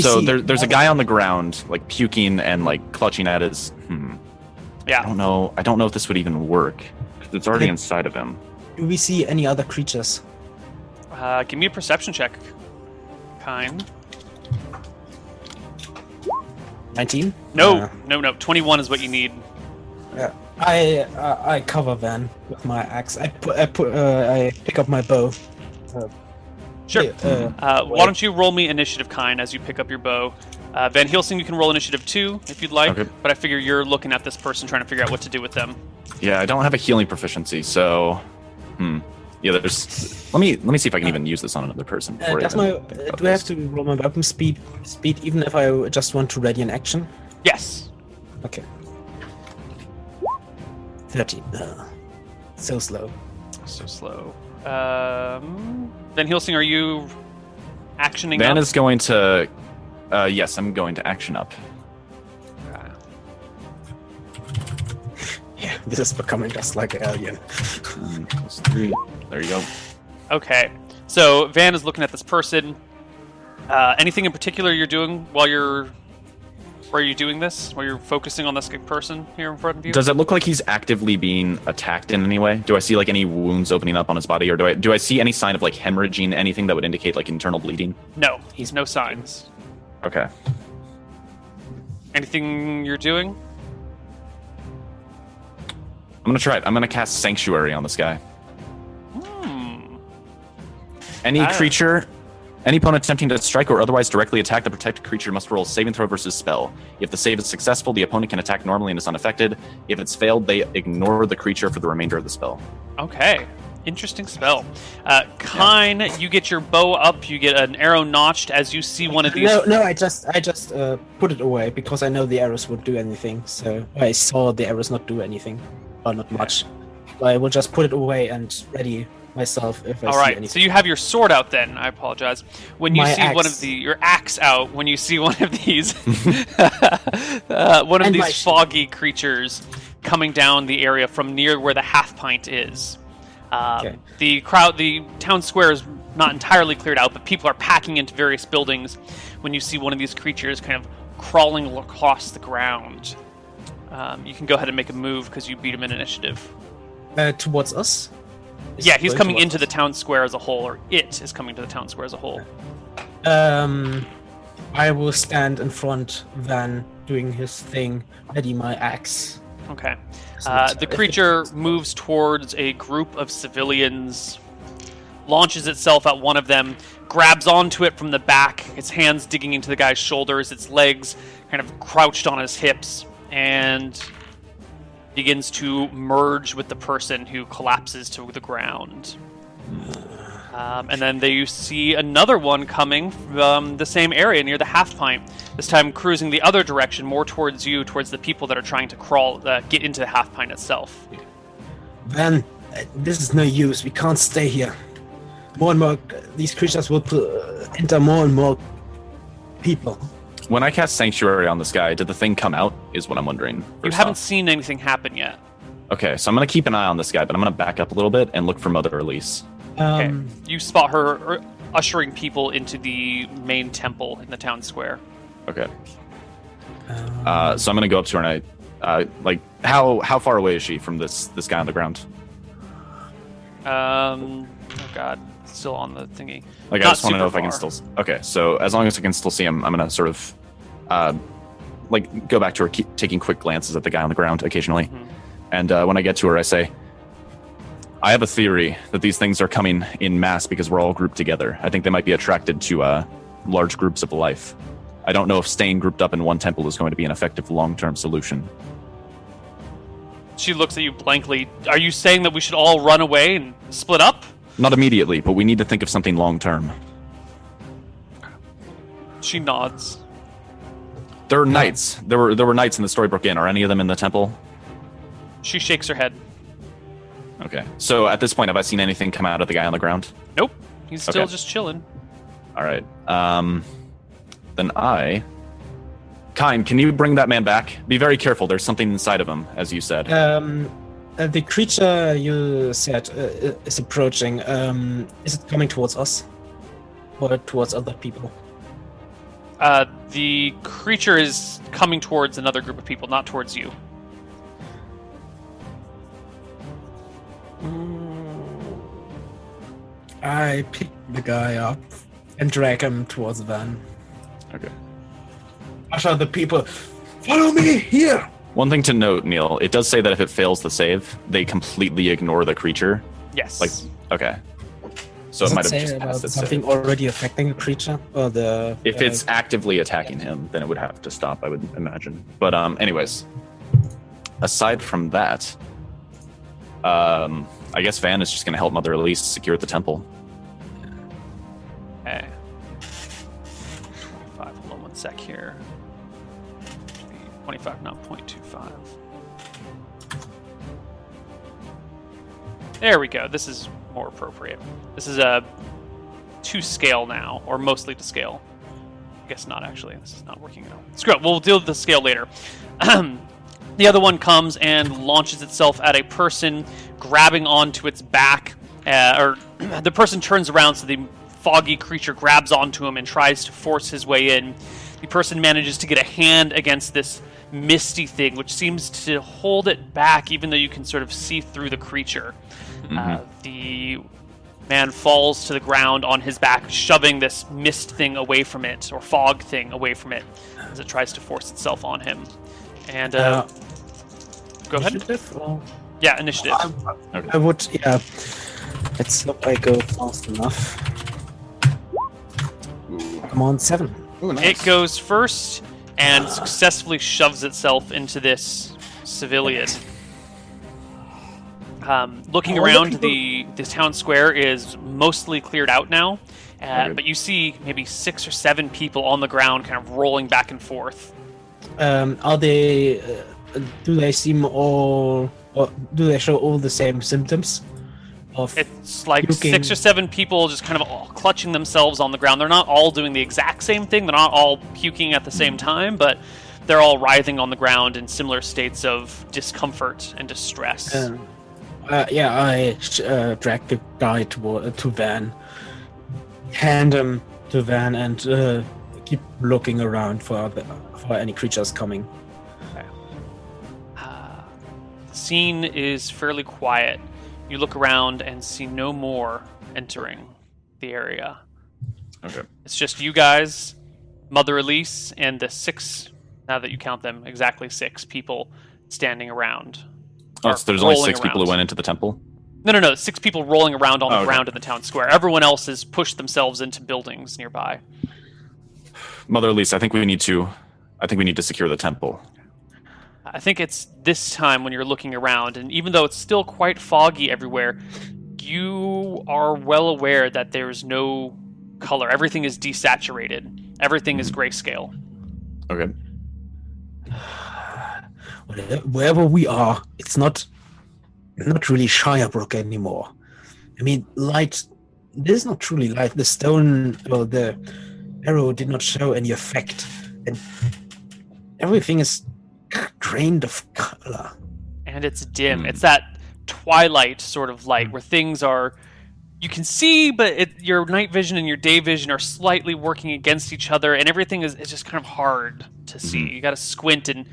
So there's a guy on the ground, like, puking and, like, clutching at his... Yeah. I don't know if this would even work, because it's already inside of him. Do we see any other creatures? Give me a perception check, Kain. 19? No. 21 is what you need. Yeah, I cover Van with my axe. I pick up my bow. Sure. Why don't you roll me initiative, Kain, as you pick up your bow? Van Helsing, you can roll initiative 2 if you'd like. Okay. But I figure you're looking at this person trying to figure out what to do with them. Yeah, I don't have a healing proficiency, so. Yeah, there's... Let me see if I can even use this on another person. Do I have to roll my weapon speed, even if I just want to ready an action? Yes. Okay. 13. So slow. Van Helsing, are you actioning up? Van is going to... yes, I'm going to action up. Yeah, this is becoming just like an alien. +3. There you go. Okay, so Van is looking at this person. Anything in particular you're doing while you're... Are you doing this? While you're focusing on this person here in front of you? Does it look like he's actively being attacked in any way? Do I see like any wounds opening up on his body, or do I see any sign of like hemorrhaging? Anything that would indicate like internal bleeding? No, he's no signs. Okay. Anything you're doing? I'm going to try it. I'm going to cast Sanctuary on this guy. Any opponent attempting to strike or otherwise directly attack the protected creature must roll a saving throw versus spell. If the save is successful, the opponent can attack normally and is unaffected. If it's failed, they ignore the creature for the remainder of the spell. Okay. Interesting spell. Kain, you get your bow up, you get an arrow notched as you see one of these... No, I just put it away because I know the arrows would do anything, so I saw the arrows not do anything. Well, not much. I will just put it away and ready myself if I see anything. Alright, so you have your sword out then. I apologize. When you see your axe out when you see one of these these foggy creatures coming down the area from near where the half pint is. The town square is not entirely cleared out, but people are packing into various buildings. when you see one of these creatures kind of crawling across the ground, you can go ahead and make a move because you beat him in initiative. Towards us? Yeah, he's coming into the town square as a whole, or it is coming to the town square as a whole. I will stand in front of Van doing his thing, ready my axe. Okay. The creature moves towards a group of civilians, launches itself at one of them, grabs onto it from the back, its hands digging into the guy's shoulders, its legs kind of crouched on his hips, and begins to merge with the person who collapses to the ground. And then you see another one coming from the same area near the half pint. This time cruising the other direction, more towards you, towards the people that are trying to crawl, get into the half pint itself. Van, this is no use. We can't stay here. More and more, these creatures will enter more and more people. When I cast Sanctuary on this guy, did the thing come out, is what I'm wondering. You haven't seen anything happen yet. Okay, so I'm going to keep an eye on this guy, but I'm going to back up a little bit and look for Mother Elise. Okay. You spot her ushering people into the main temple in the town square. Okay. So I'm going to go up to her and how far away is she from this guy on the ground? Oh God, it's still on the thingy. Like, I just want to know if I can still. Okay, so as long as I can still see him, I'm going to sort of, go back to her, taking quick glances at the guy on the ground occasionally. Mm-hmm. And when I get to her, I say, I have a theory that these things are coming in mass because we're all grouped together. I think they might be attracted to large groups of life. I don't know if staying grouped up in one temple is going to be an effective long-term solution. She looks at you blankly. Are you saying that we should all run away and split up? Not immediately, but we need to think of something long-term. She nods. There are knights. There were knights in the Storybrook Inn. Are any of them in the temple? She shakes her head. Okay. So at this point, have I seen anything come out of the guy on the ground? Nope. He's still just chilling. All right. Kain, can you bring that man back? Be very careful. There's something inside of him, as you said. The creature you said is approaching. Is it coming towards us? Or towards other people? The creature is coming towards another group of people, not towards you. I pick the guy up and drag him towards Van. Okay. Usher the people. Follow me here! One thing to note, Neil, it does say that if it fails the save, they completely ignore the creature. Yes. So does it might have just passed its something save. Already affecting the creature? If it's actively attacking him, then it would have to stop, I would imagine. But anyways, aside from that, I guess Van is just going to help Mother Elise secure the temple. Okay. 25, hold on one sec here. 25, not 0.25. There we go. This is more appropriate. This is to scale now, or mostly to scale. I guess not, actually. This is not working at all. Screw it. We'll deal with the scale later. The other one comes and launches itself at a person, grabbing onto its back. Or the person turns around, so the foggy creature grabs onto him and tries to force his way in. The person manages to get a hand against this misty thing, which seems to hold it back, even though you can sort of see through the creature. Mm-hmm. The man falls to the ground on his back, shoving this mist thing away from it, or fog thing away from it, as it tries to force itself on him. And go ahead. Yeah, initiative. I would. Yeah. Let's hope I go fast enough. Come on, 7. Ooh, nice. It goes first and successfully shoves itself into this civilian. Looking around, the town square is mostly cleared out now, but you see maybe 6 or 7 people on the ground, kind of rolling back and forth. Do they seem all, or do they show all the same symptoms? It's like looking... 6 or 7 people just kind of all clutching themselves on the ground. They're not all doing the exact same thing. They're not all puking at the same time, but they're all writhing on the ground in similar states of discomfort and distress. I drag the guy to Van, hand him to Van, and keep looking around for any creatures coming. Okay. The scene is fairly quiet. You look around and see no more entering the area. Okay. It's just you guys, Mother Elise, and the six, now that you count them, exactly six people standing around. Oh, so there's only six around. People who went into the temple? No. Six people rolling around on the ground in the town square. Everyone else has pushed themselves into buildings nearby. Mother Elise, I think we need to secure the temple. I think it's this time when you're looking around, and even though it's still quite foggy everywhere, you are well aware that there's no color. Everything is desaturated. Everything is grayscale. Okay. Wherever we are, it's not really Shirebrook anymore. I mean, light, there's not truly light. The stone, well, the arrow did not show any effect. And everything is drained of color. And it's dim. It's that twilight sort of light where things are, you can see, but your night vision and your day vision are slightly working against each other, and everything is just kind of hard to see. You gotta squint, and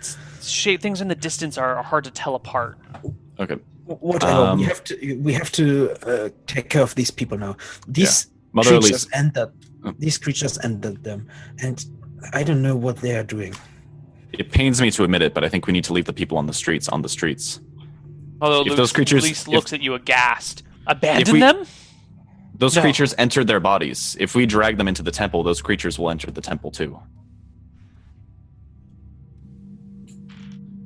things in the distance are hard to tell apart. Okay. Whatever. We have to take care of these people now. These creatures entered them, and I don't know what they are doing. It pains me to admit it, but I think we need to leave the people on the streets. Although Elise looks at you aghast. Abandon them? Those creatures entered their bodies. If we drag them into the temple, those creatures will enter the temple too.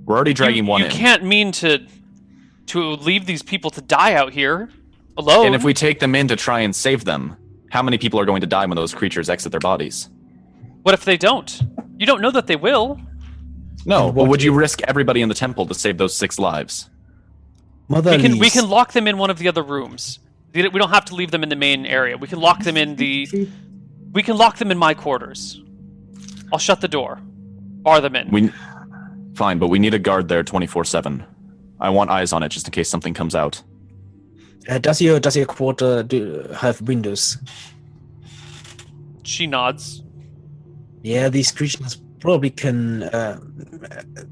We're already dragging one in. You can't mean to leave these people to die out here alone. And if we take them in to try and save them, how many people are going to die when those creatures exit their bodies? What if they don't? You don't know that they will. No, but would you risk everybody in the temple to save those six lives? We can lock them in one of the other rooms. We don't have to leave them in the main area. We can lock them in in my quarters. I'll shut the door. Bar them in. Fine, but we need a guard there 24/7. I want eyes on it just in case something comes out. Does your quarter have windows? She nods. Yeah, these creatures probably can.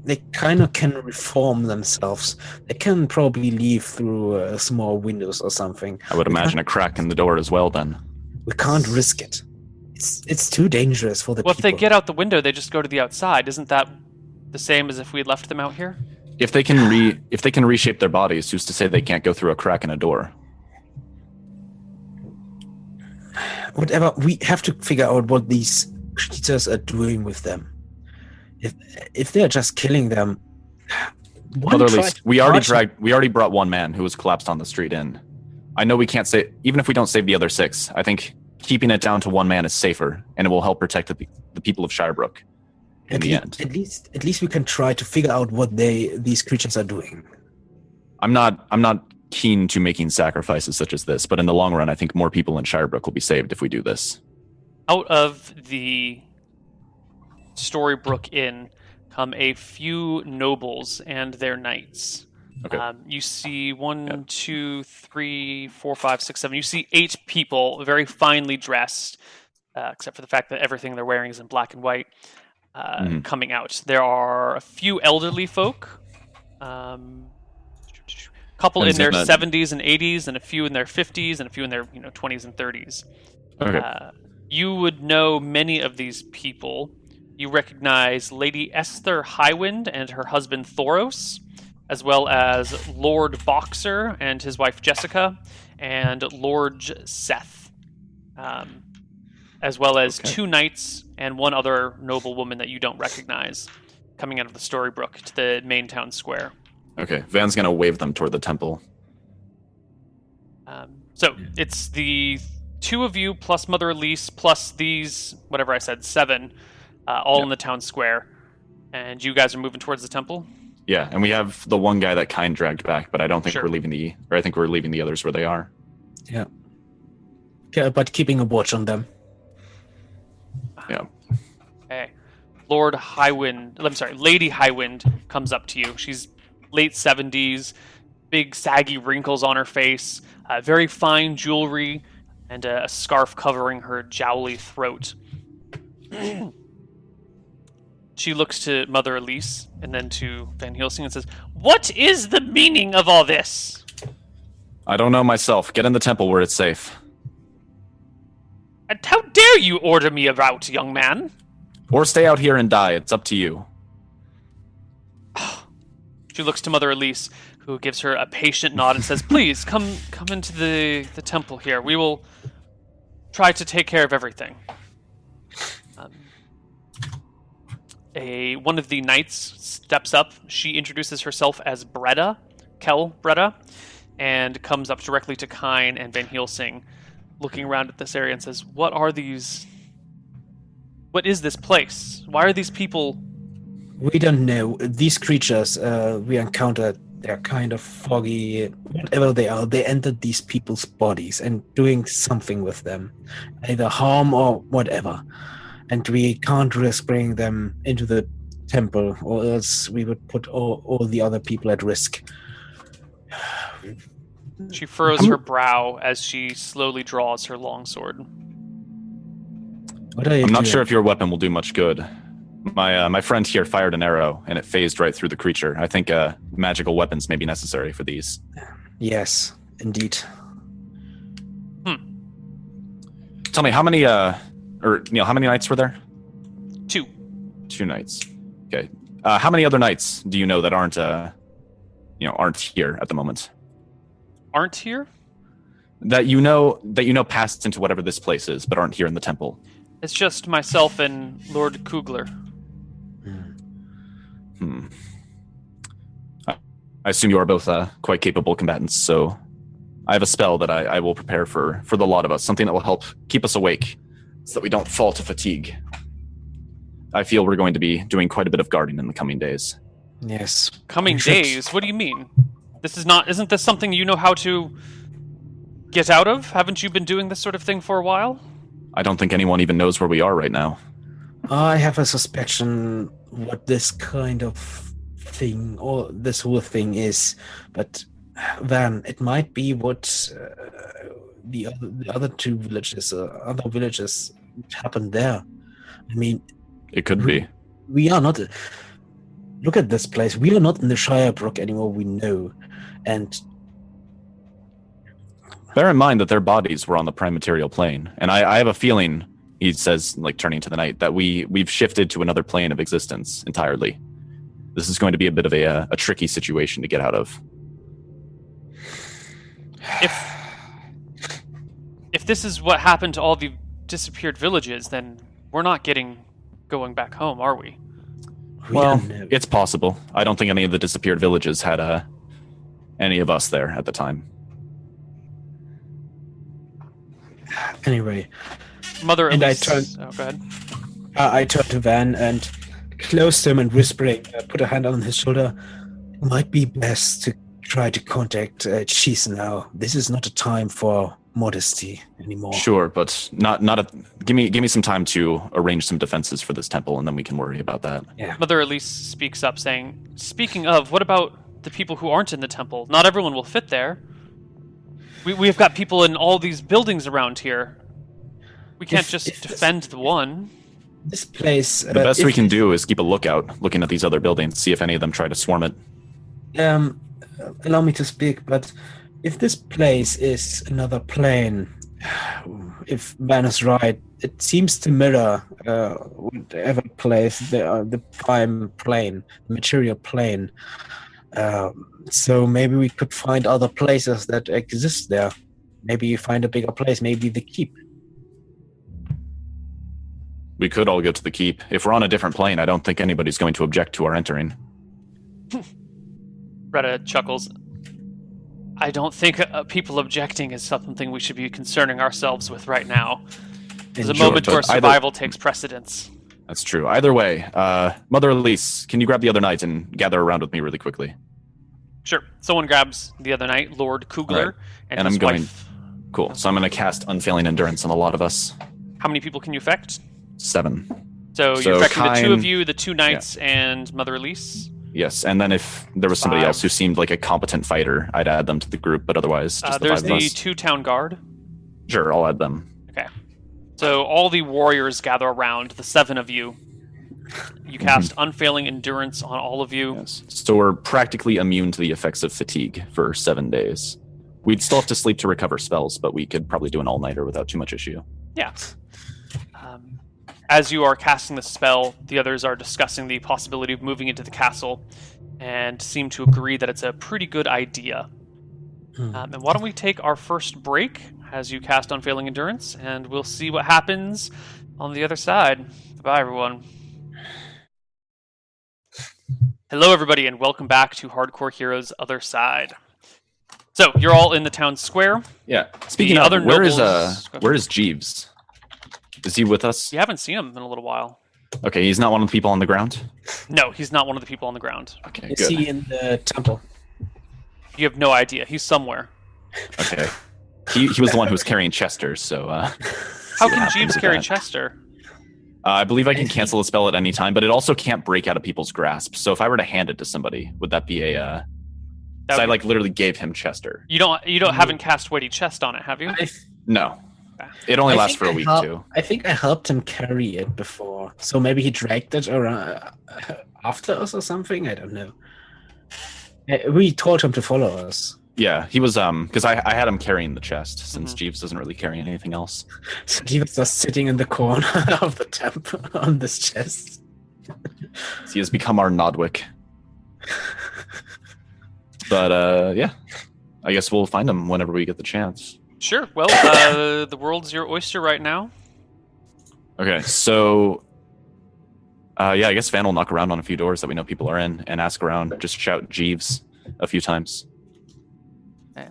They kind of can reform themselves. They can probably leave through small windows or something. I would imagine a crack in the door as well. Then we can't risk it. It's too dangerous for the people. Well, if they get out the window, they just go to the outside. Isn't that the same as if we left them out here? If they can reshape their bodies, who's to say they can't go through a crack in a door? Whatever, we have to figure out what these creatures are doing with them. If they're just killing them, we already brought one man who was collapsed on the street in. I know we can't say, even if we don't save the other six, I think keeping it down to one man is safer, and it will help protect the people of Shirebrook. At least we can try to figure out what these creatures are doing. I'm not keen to making sacrifices such as this, but in the long run, I think more people in Shirebrook will be saved if we do this. Out of the Storybrook Inn come a few nobles and their knights. Okay. You see 1, 2, 3, 4, 5, 6, 7. You see 8 people, very finely dressed, except for the fact that everything they're wearing is in black and white. Coming out. There are a few elderly folk, a couple in their 70s and 80s, and a few in their 50s, and a few in their 20s and 30s. Okay. You would know many of these people. You recognize Lady Esther Highwind and her husband Thoros, as well as Lord Boxer and his wife Jessica, and Lord Seth. As well as 2 knights and 1 other noble woman that you don't recognize coming out of the Storybrook to the main town square. Okay, Van's going to wave them toward the temple. So it's the 2 of you plus Mother Elise plus these, whatever I said, 7, all in the town square. And you guys are moving towards the temple? Yeah, and we have the one guy that Kain dragged back, but I don't think we're leaving I think we're leaving the others where they are. Yeah. Yeah, but keeping a watch on them. Yeah. Okay. Lady Highwind comes up to you. She's late 70s, big saggy wrinkles on her face, very fine jewelry, and a scarf covering her jowly throat. She looks to Mother Elise and then to Van Helsing and says, "What is the meaning of all this?" I don't know myself. Get in the temple where it's safe. And how dare you order me about, young man? Or stay out here and die. It's up to you. She looks to Mother Elise, who gives her a patient nod and says, "Please, come into the temple here. We will try to take care of everything." One of the knights steps up. She introduces herself as Kelbretta, and comes up directly to Kain and Van Helsing, looking around at this area and says, "What are these? What is this place? Why are these people?" We don't know. These creatures we encountered, they're kind of foggy. Whatever they are, they entered these people's bodies and doing something with them, either harm or whatever. And we can't risk bringing them into the temple, or else we would put all the other people at risk. She furrows her brow as she slowly draws her longsword. I'm not sure if your weapon will do much good. My friend here fired an arrow, and it phased right through the creature. I think magical weapons may be necessary for these. Yes, indeed. Tell me, how many... Or, Neil, how many knights were there? Two knights. Okay. How many other knights do you know that aren't here at the moment? Aren't here? That you know passed into whatever this place is, but aren't here in the temple. It's just myself and Lord Kugler. I assume you are both quite capable combatants, so I have a spell that I will prepare for the lot of us, something that will help keep us awake, so that we don't fall to fatigue. I feel we're going to be doing quite a bit of guarding in the coming days. Yes. Coming days? What do you mean? This is not... Isn't this something you know how to get out of? Haven't you been doing this sort of thing for a while? I don't think anyone even knows where we are right now. I have a suspicion what this kind of thing, or this whole thing is, but Van, it might be what... The other two villages, happened there. I mean, it could be. We are not. Look at this place. We are not in the Shirebrook anymore. We know, and bear in mind that their bodies were on the Prime Material Plane. And I have a feeling, he says, like turning to the knight, that we've shifted to another plane of existence entirely. This is going to be a bit of a tricky situation to get out of. If this is what happened to all the disappeared villages, then we're not going back home, are we? Well, it's possible. I don't think any of the disappeared villages had any of us there at the time. Anyway, Mother Elise. Go ahead. I turned to Van and closed him and whispering, put a hand on his shoulder. It might be best to try to contact Cheese now. This is not a time for modesty anymore. Sure, but give me some time to arrange some defenses for this temple, and then we can worry about that. Yeah. Mother Elise speaks up, saying, "Speaking of, what about the people who aren't in the temple? Not everyone will fit there. We've got people in all these buildings around here. We can't just defend the one. This place. The best we can do is keep a lookout, looking at these other buildings, see if any of them try to swarm it." Allow me to speak, but. If this place is another plane, if Van is right, it seems to mirror whatever place the prime plane, the material plane. So maybe we could find other places that exist there. Maybe you find a bigger place, maybe the keep. We could all go to the keep. If we're on a different plane, I don't think anybody's going to object to our entering. Retta chuckles. I don't think people objecting is something we should be concerning ourselves with right now. There's a moment where survival takes precedence. That's true. Either way, Mother Elise, can you grab the other knight and gather around with me really quickly? Sure. Someone grabs the other knight, Lord Kugler, right. and his wife. Cool. So I'm going to cast Unfailing Endurance on a lot of us. How many people can you affect? 7. So you're affecting the two of you, the two knights, and Mother Elise? Yes, and then if there was somebody else who seemed like a competent fighter, I'd add them to the group, but otherwise, just the 5 of us. There's the 2 town guard. Sure, I'll add them. Okay. So all the warriors gather around, the seven of you. You cast Unfailing Endurance on all of you. Yes. So we're practically immune to the effects of fatigue for 7 days. We'd still have to sleep to recover spells, but we could probably do an all-nighter without too much issue. Yeah. As you are casting the spell, the others are discussing the possibility of moving into the castle and seem to agree that it's a pretty good idea. And why don't we take our first break as you cast Unfailing Endurance, and we'll see what happens on the other side. Goodbye, everyone. Hello, everybody, and welcome back to Hardcore Heroes Other Side. So, you're all in the town square. Yeah. Speaking of, where is Jeeves? Is he with us? You haven't seen him in a little while. Okay, he's not one of the people on the ground? No, he's not one of the people on the ground. Okay, good. Is he in the temple? You have no idea. He's somewhere. Okay. He was the one who was carrying Chester, so... How can Jeeves carry Chester? I believe I can cancel a spell at any time, but it also can't break out of people's grasp. So if I were to hand it to somebody, would that be a... so I, like, literally gave him Chester. You haven't cast Weighty Chest on it, have you? No. It only lasts for a week, too. I think I helped him carry it before. So maybe he dragged it around after us or something? I don't know. We told him to follow us. Yeah, he was, because I had him carrying the chest, since Jeeves doesn't really carry anything else. So he was just sitting in the corner of the temple on this chest. So he has become our Nodwick. But, yeah, I guess we'll find him whenever we get the chance. Sure. Well, the world's your oyster right now. Okay, so... yeah, I guess Van will knock around on a few doors that we know people are in and ask around, just shout Jeeves a few times. Okay.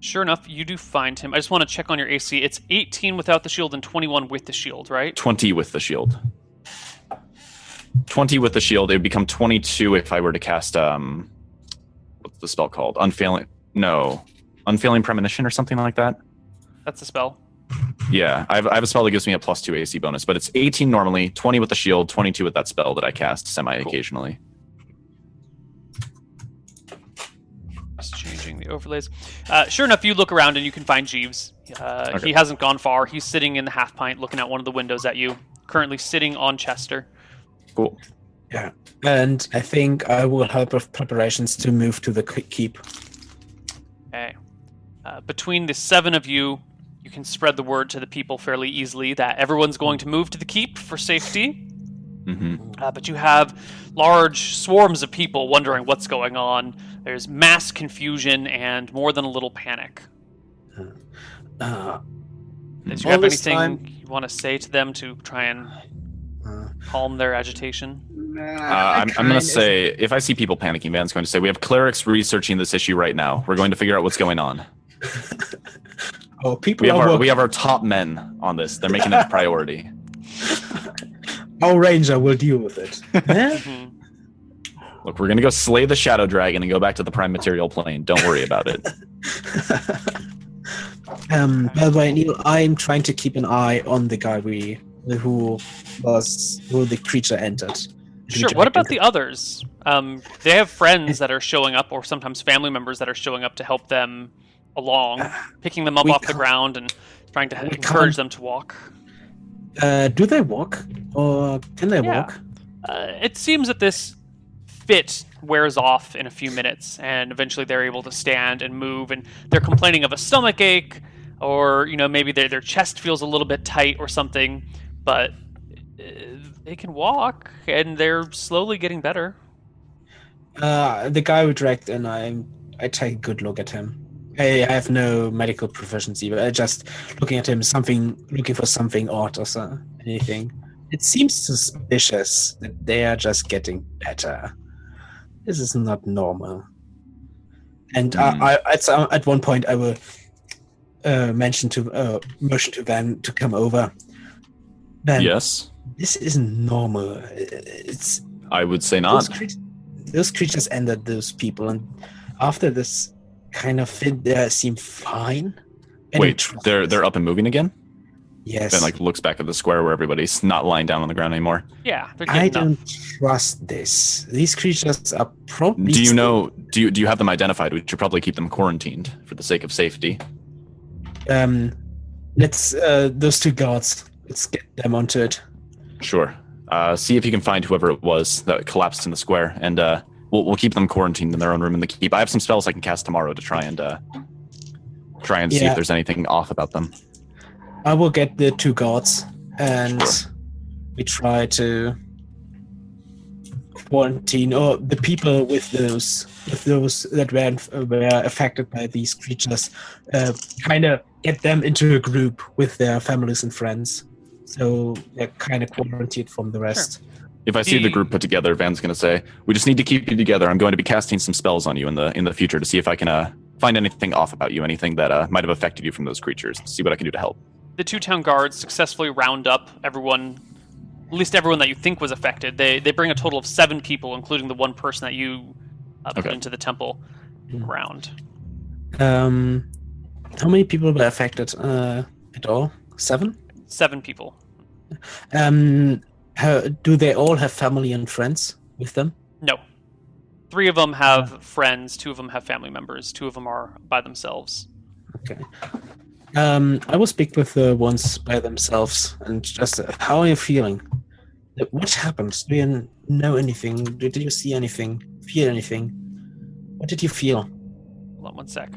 Sure enough, you do find him. I just want to check on your AC. It's 18 without the shield and 21 with the shield, right? 20 with the shield. 20 with the shield. It would become 22 if I were to cast, what's the spell called? Unfailing Premonition or something like that. That's a spell. Yeah, I have a spell that gives me a +2 AC bonus, but it's 18 normally, 20 with the shield, 22 with that spell that I cast semi-occasionally. Cool. Just changing the overlays. Sure enough, you look around and you can find Jeeves. Okay. He hasn't gone far. He's sitting in the half pint looking out one of the windows at you, currently sitting on Chester. Cool. Yeah, and I think I will help with preparations to move to the keep. Okay. Between the seven of you... You can spread the word to the people fairly easily that everyone's going to move to the keep for safety. Mm-hmm. But you have large swarms of people wondering what's going on. There's mass confusion and more than a little panic. Do you have anything you want to say to them to try and calm their agitation? I'm going to say, if I see people panicking, Van's going to say, we have clerics researching this issue right now. We're going to figure out what's going on. Oh, we have our top men on this. They're making it a priority. Our ranger will deal with it. Look, we're going to go slay the shadow dragon and go back to the prime material plane. Don't worry about it. By the way, Neil, I'm trying to keep an eye on the guy who the creature entered. Sure, what about the others? They have friends that are showing up, or sometimes family members that are showing up to help them along, picking them up off the ground and trying to encourage them to walk. Do they walk? Or can they walk? It seems that this fit wears off in a few minutes, and eventually they're able to stand and move, and they're complaining of a stomach ache, or maybe their chest feels a little bit tight or something, but they can walk, and they're slowly getting better. The guy who dragged, and I take a good look at him. I have no medical proficiency, but just looking at him, looking for something odd or so, anything. It seems suspicious that they are just getting better. This is not normal. And I at one point, I will motion to Van to come over. Van, yes, this isn't normal. I would say not. Those creatures ended those people, and after this. Kind of fit there seem fine. And wait, they're up and moving again? Yes. Then looks back at the square where everybody's not lying down on the ground anymore. Yeah, I don't trust this. These creatures are probably. Do you know? Do you have them identified? We should probably keep them quarantined for the sake of safety. Let's those two guards Let's get them onto it. Sure. See if you can find whoever it was that collapsed in the square, and we'll keep them quarantined in their own room in the keep. I have some spells I can cast tomorrow to try and see if there's anything off about them. I will get the two guards, and we try to quarantine or the people with those that were affected by these creatures. Kind of get them into a group with their families and friends, so they're kind of quarantined from the rest. Sure. If I see the group put together, Van's going to say, "We just need to keep you together. I'm going to be casting some spells on you in the future to see if I can find anything off about you, anything that might have affected you from those creatures. See what I can do to help." The two town guards successfully round up everyone, at least everyone that you think was affected. They bring a total of 7 people, including the one person that you put into the temple round. How many people were affected at all? 7? 7 people. Do they all have family and friends with them? No. 3 of them have friends, 2 of them have family members, 2 of them are by themselves. Okay. I will speak with the ones by themselves and just, how are you feeling? What happened? Do you know anything? Did you see anything? Feel anything? What did you feel? Hold on one sec.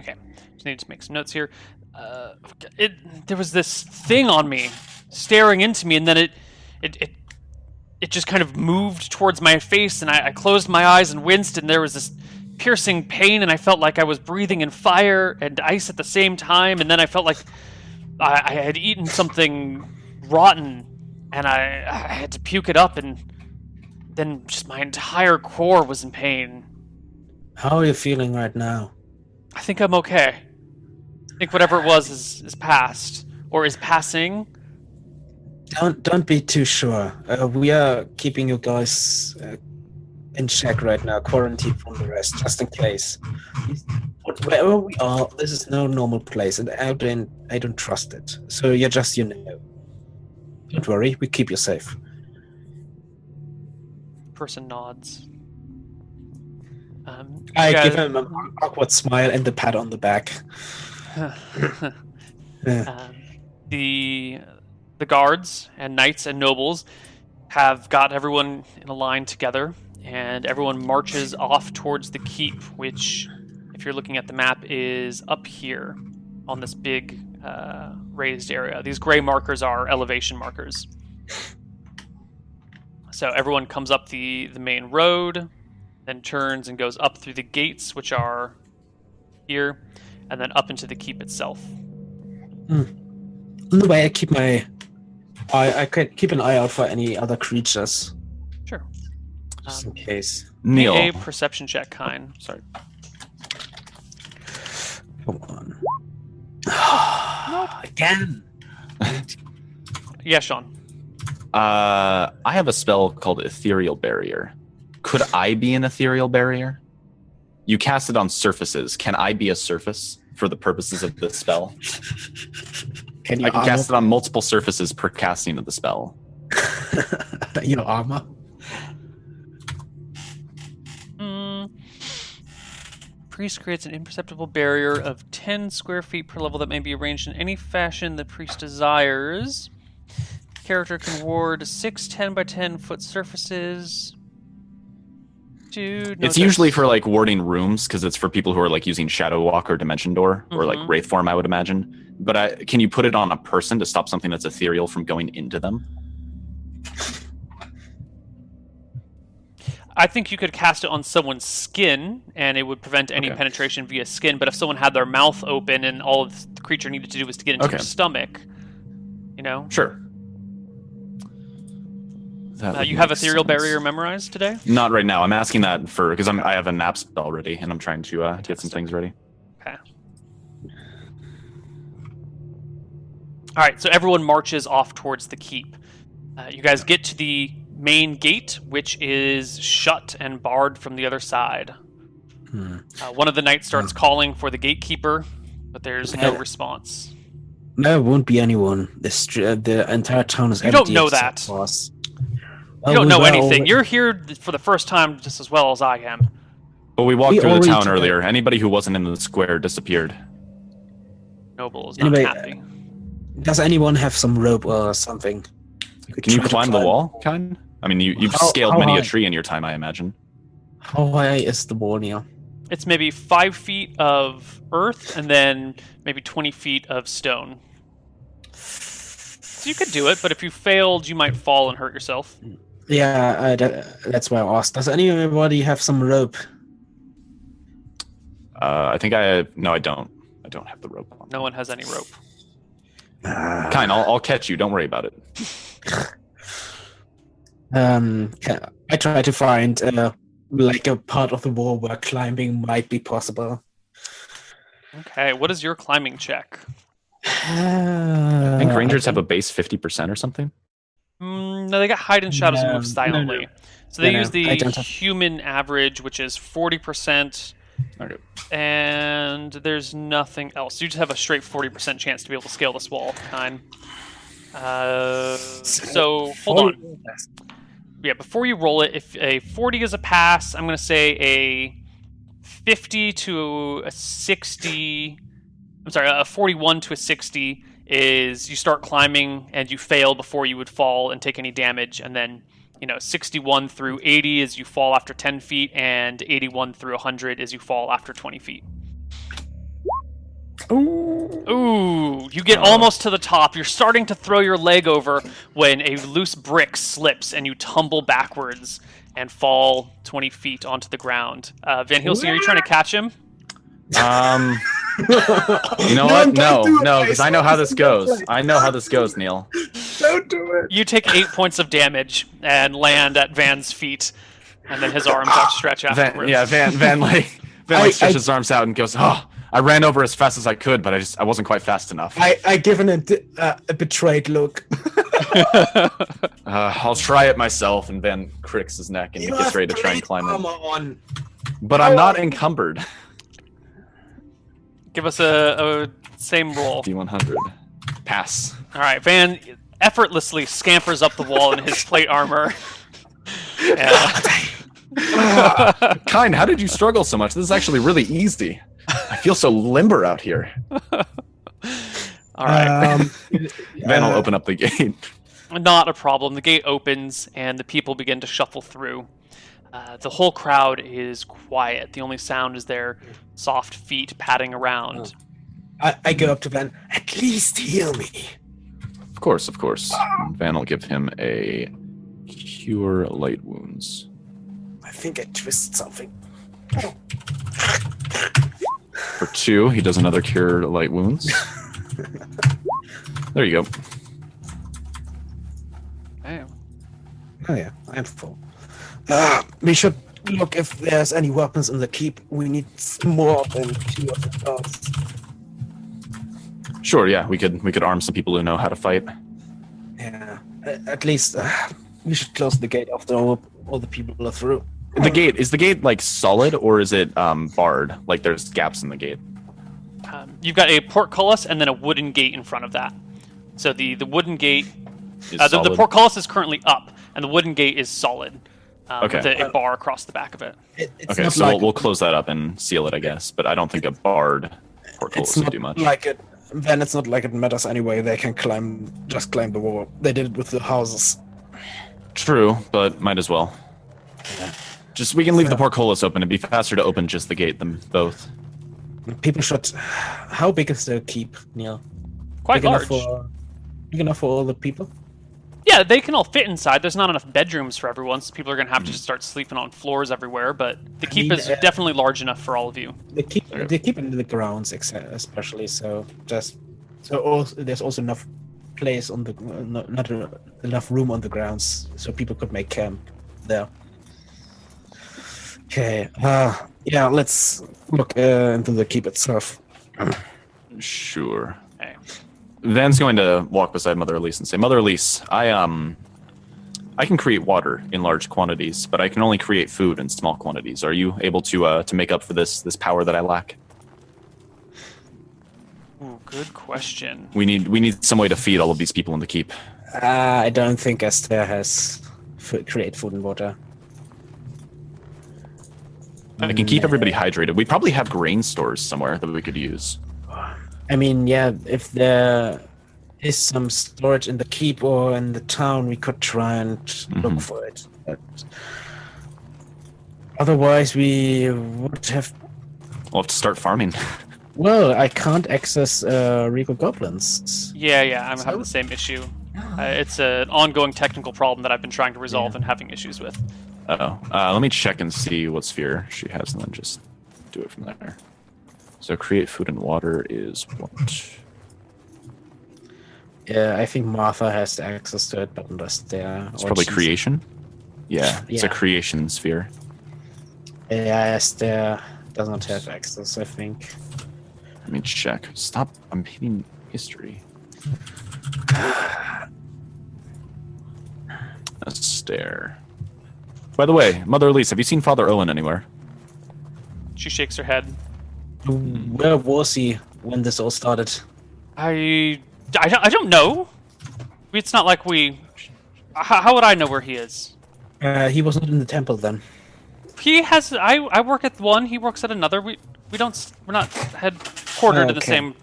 Okay, just need to make some notes here. There was this thing on me, staring into me, and then it just kind of moved towards my face, and I closed my eyes and winced, and there was this piercing pain, and I felt like I was breathing in fire and ice at the same time, and then I felt like I had eaten something rotten, and I had to puke it up, and then just my entire core was in pain. How are you feeling right now? I think I'm okay. I think whatever it was is past, or is passing. Don't be too sure. We are keeping you guys in check right now, quarantined from the rest, just in case. Wherever we are, this is no normal place, and I don't trust it. So you're just, Don't worry, we keep you safe. Person nods. I give him an awkward smile and the pat on the back. The guards and knights and nobles have got everyone in a line together, and everyone marches off towards the keep, which, if you're looking at the map, is up here on this big raised area. These gray markers are elevation markers. So everyone comes up the main road, then turns and goes up through the gates, which are here, and then up into the keep itself. On the way, I keep my... I could keep an eye out for any other creatures. Sure. Just in case. Neil. A perception check, Kain. Sorry. Come on. Again. Yeah, Sean. I have a spell called Ethereal Barrier. Could I be an Ethereal Barrier? You cast it on surfaces. Can I be a surface for the purposes of this spell? I can cast it on multiple surfaces per casting of the spell. Your armor? Priest creates an imperceptible barrier of 10 square feet per level that may be arranged in any fashion the priest desires. Character can ward 6 10 by 10 foot surfaces. Dude, no, it's usually for like warding rooms, because it's for people who are like using Shadow Walk or Dimension Door or like Wraith Form, I would imagine. But can you put it on a person to stop something that's ethereal from going into them? I think you could cast it on someone's skin, and it would prevent any penetration via skin. But if someone had their mouth open and all the creature needed to do was to get into their stomach, Sure. You have Ethereal Barrier memorized today? Not right now. I'm asking that because I have a nap spell ready, and I'm trying to get some things ready. Okay. All right, so everyone marches off towards the keep. You guys get to the main gate, which is shut and barred from the other side. One of the knights starts calling for the gatekeeper, but there's no response. There won't be anyone. The entire town is empty. You don't know that. You don't know anything. You're here for the first time just as well as I am. Well, we walked through the town earlier. Anybody who wasn't in the square disappeared. Noble is not happy. Does anyone have some rope or something? Can you climb the wall, Kain? I mean, you've scaled many a tree in your time, I imagine. How high is the wall, Neil? It's maybe 5 feet of earth and then maybe 20 feet of stone. So you could do it, but if you failed, you might fall and hurt yourself. Yeah, that's why I asked. Does anybody have some rope? No, I don't. I don't have the rope on. No one has any rope. Kain, I'll catch you. Don't worry about it. I try to find like a part of the wall where climbing might be possible. Okay, what is your climbing check? I think rangers have a base 50% or something. No, they got hide and shadows and move silently. No. So they use the human average, which is 40%. Okay. And there's nothing else. You just have a straight 40% chance to be able to scale this wall, Kain. So hold on. Yeah, before you roll it, if a 40 is a pass, I'm going to say a 50 to a 60. I'm sorry, a 41 to a 60 is you start climbing and you fail before you would fall and take any damage, and then 61 through 80 is you fall after 10 feet, and 81 through 100 is you fall after 20 feet. Ooh, you get almost to the top. You're starting to throw your leg over when a loose brick slips and you tumble backwards and fall 20 feet onto the ground. Van Helsing, are you trying to catch him? You know what? No, because I know how this goes. I know how this goes, Neil. Don't do it. You take 8 points of damage and land at Van's feet, and then his arms outstretch afterwards. Van stretches his arms out and goes, "Oh, I ran over as fast as I could, but I wasn't quite fast enough." I give him a betrayed look. I'll try it myself, and Van cricks his neck and he gets ready to try and climb it. But I'm not encumbered. Give us a same roll. D100. Pass. All right, Van effortlessly scampers up the wall in his plate armor. Kain, how did you struggle so much? This is actually really easy. I feel so limber out here. All right. Van will open up the gate. Not a problem. The gate opens, and the people begin to shuffle through. The whole crowd is quiet. The only sound is their soft feet padding around. I go up to Van. "At least heal me." Of course, of course. Van will give him a Cure Light Wounds. I think I twist something. For 2, he does another Cure Light Wounds. There you go. Damn. Oh, yeah. I'm full. We should look if there's any weapons in the keep. We need more than 2 of the cards. Sure, yeah, we could arm some people who know how to fight. Yeah, at least we should close the gate after all the people are through. The gate, is the gate like solid or is it barred? Like there's gaps in the gate? You've got a portcullis and then a wooden gate in front of that. So the wooden gate, the portcullis is currently up and the wooden gate is solid. Okay. With a bar across the back of it. Okay, so we'll close that up and seal it, I guess. But I don't think a barred portcullis would do much. Then it's not like it matters anyway. They can just climb the wall. They did it with the houses. True, but might as well. Yeah. Just we can leave the portcullis open. It'd be faster to open just the gate than both. People should. How big is the keep, Neil? Quite large. Big enough for all the people. Yeah, they can all fit inside. There's not enough bedrooms for everyone, so people are going to have to just start sleeping on floors everywhere, but the keep is definitely large enough for all of you. They keep it in the grounds, especially, there's also enough place on the... not enough room on the grounds, so people could make camp there. Okay, let's look into the keep itself. Sure. Okay. Van's going to walk beside Mother Elise and say, "Mother Elise, I can create water in large quantities, but I can only create food in small quantities. Are you able to make up for this power that I lack?" Oh, good question. We need some way to feed all of these people in the keep. I don't think Esther has create food and water. I can keep everybody hydrated. We probably have grain stores somewhere that we could use. I mean, yeah, if there is some storage in the keep or in the town, we could try and look for it. But otherwise, we would have... We'll have to start farming. Well, I can't access Regal Goblins. Yeah, I'm having the same issue. It's an ongoing technical problem that I've been trying to resolve and having issues with. Uh-oh. Let me check and see what sphere she has, and then just do it from there. So create food and water is what? Yeah, I think Martha has access to it, but unless they're... It's probably creation? Yeah, it's a creation sphere. Yeah, Esther does not have access, I think. Let me check. Stop. I'm hitting history. Esther. By the way, Mother Elise, have you seen Father Owen anywhere? She shakes her head. Where was he when this all started? I don't know. It's not like we... How would I know where he is? He wasn't in the temple then. He has... I work at one, he works at another. We don't... We're not headquartered in the same...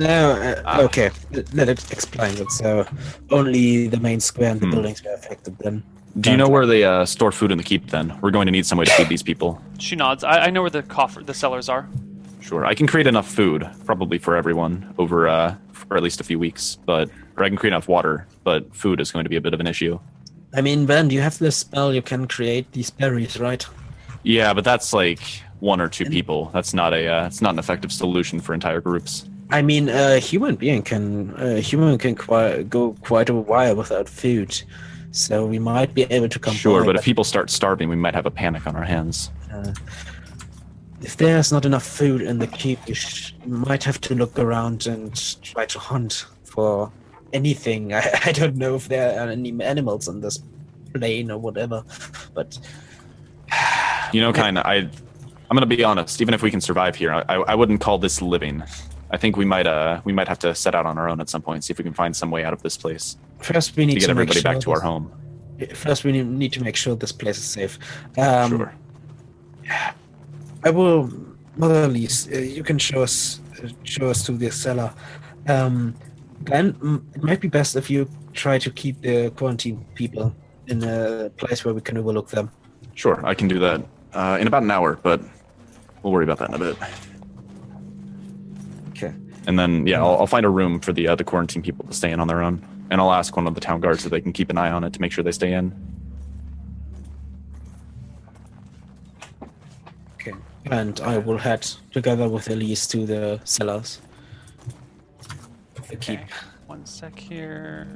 No, okay. Let it explain it. So only the main square and the buildings were affected then. Do you know where they store food in the keep, then? We're going to need some way to feed these people. She nods. I know where the cellars are. Sure. I can create enough food, probably for everyone, over for at least a few weeks. Or I can create enough water, but food is going to be a bit of an issue. I mean, Ben, you have this spell. You can create these berries, right? Yeah, but that's like one or two people. That's not it's not an effective solution for entire groups. I mean, a human being can go quite a while without food. So we might be able to come. Sure, but if people start starving, we might have a panic on our hands. If there's not enough food in the keep, we might have to look around and try to hunt for anything. I don't know if there are any animals on this plane or whatever, but... You know, Kain, I'm going to be honest. Even if we can survive here, I wouldn't call this living. I think we might have to set out on our own at some point, see if we can find some way out of this place. First, we need to get everybody back to our home. First, we need to make sure this place is safe. Sure. I will, Mother Elise, you can show us to the cellar. Then it might be best if you try to keep the quarantine people in a place where we can overlook them. Sure, I can do that in about an hour, but we'll worry about that in a bit. Okay. And then, yeah, I'll find a room for the quarantine people to stay in on their own. And I'll ask one of the town guards so they can keep an eye on it to make sure they stay in. Okay. And I will head together with Elise to the cellars. The keep. One sec here.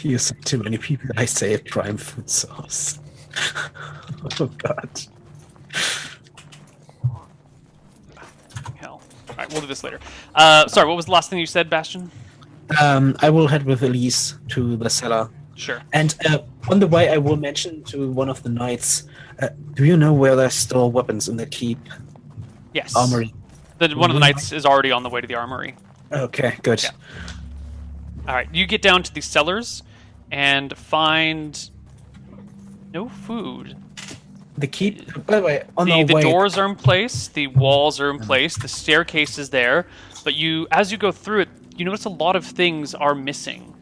You said too many people. I say a prime food source. Oh God. Hell. All right, we'll do this later. Sorry, what was the last thing you said, Bastion? I will head with Elise to the cellar. Sure. And on the way, I will mention to one of the knights. Do you know where they store weapons in the keep? Yes. Armory. One of the knights is already on the way to the armory. Okay. Good. Yeah. All right, you get down to the cellars and find no food. The keep, by the way, on the way. The doors are in place, the walls are in place, the staircase is there, but as you go through it, you notice a lot of things are missing.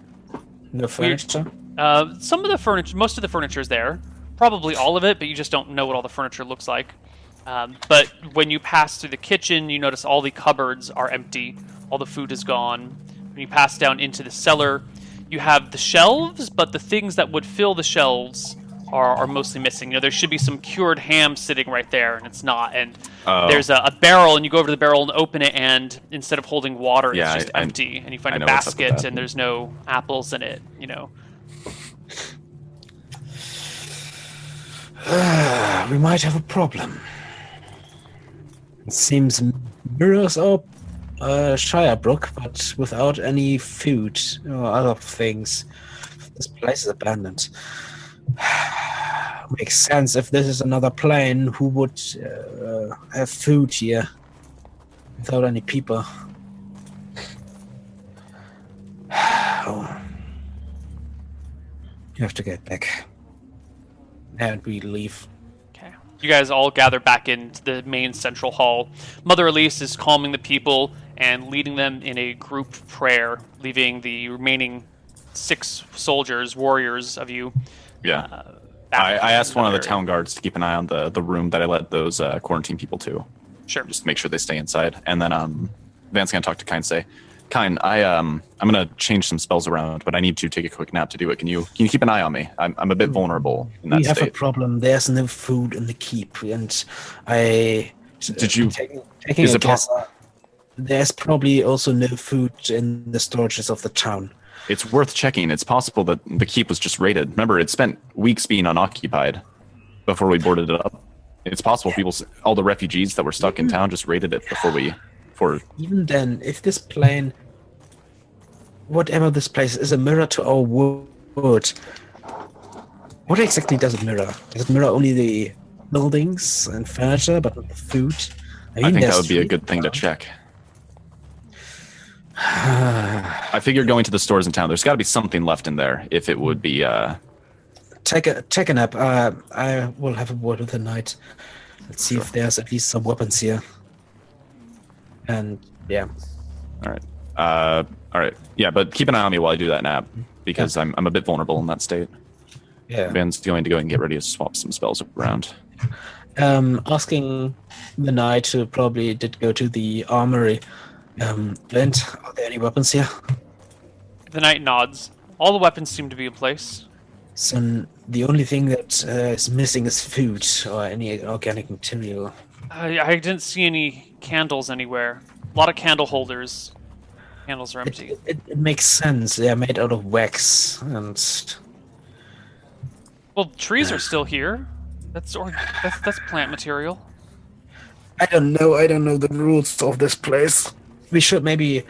No furniture? Some of the furniture, most of the furniture is there. Probably all of it, but you just don't know what all the furniture looks like. But when you pass through the kitchen, you notice all the cupboards are empty, all the food is gone. When you pass down into the cellar, you have the shelves, but the things that would fill the shelves are mostly missing. You know, there should be some cured ham sitting right there, and it's not. And there's a barrel, and you go over to the barrel and open it, and instead of holding water, it's just empty. And you find a basket, and there's no apples in it, you know. We might have a problem. It seems mirrors up. Shirebrook, but without any food or other things. This place is abandoned. That makes sense. If this is another plane, who would have food here without any people? Oh. You have to get back. And we leave. Okay. You guys all gather back into the main central hall. Mother Elise is calming the people and leading them in a group prayer, leaving the remaining 6 soldiers, warriors of you. Yeah. I asked one of the town guards to keep an eye on the room that I let those quarantine people to. Sure. Just to make sure they stay inside. And then Van's going to talk to Kain, say, Kain, I'm going to change some spells around, but I need to take a quick nap to do it. Can you keep an eye on me? I'm a bit vulnerable in that state. We have a problem. There's no food in the keep. And I... Did you... Taking a guess, there's probably also no food in the storages of the town. It's worth checking. It's possible that the keep was just raided. Remember, it spent weeks being unoccupied before we boarded it up. It's possible people, all the refugees that were stuck in town, just raided it before we... Even then, if this plane, whatever this place, is a mirror to our world, what exactly does it mirror? Does it mirror only the buildings and furniture, but not the food? I think that would be a good thing to check. I figure going to the stores in town, there's got to be something left in there. If it would be, take a nap. I will have a word with the knight. Let's see if there's at least some weapons here. And yeah. All right. Yeah, but keep an eye on me while I do that nap, because I'm a bit vulnerable in that state. Yeah. Van's going to go and get ready to swap some spells around. Asking the knight, who probably did go to the armory, Clint, are there any weapons here? The knight nods. All the weapons seem to be in place. So the only thing that is missing is food or any organic material. I didn't see any candles anywhere. A lot of candle holders. Candles are empty. It makes sense. They are made out of wax and... Well, trees are still here. That's plant material. I don't know the rules of this place. We should maybe,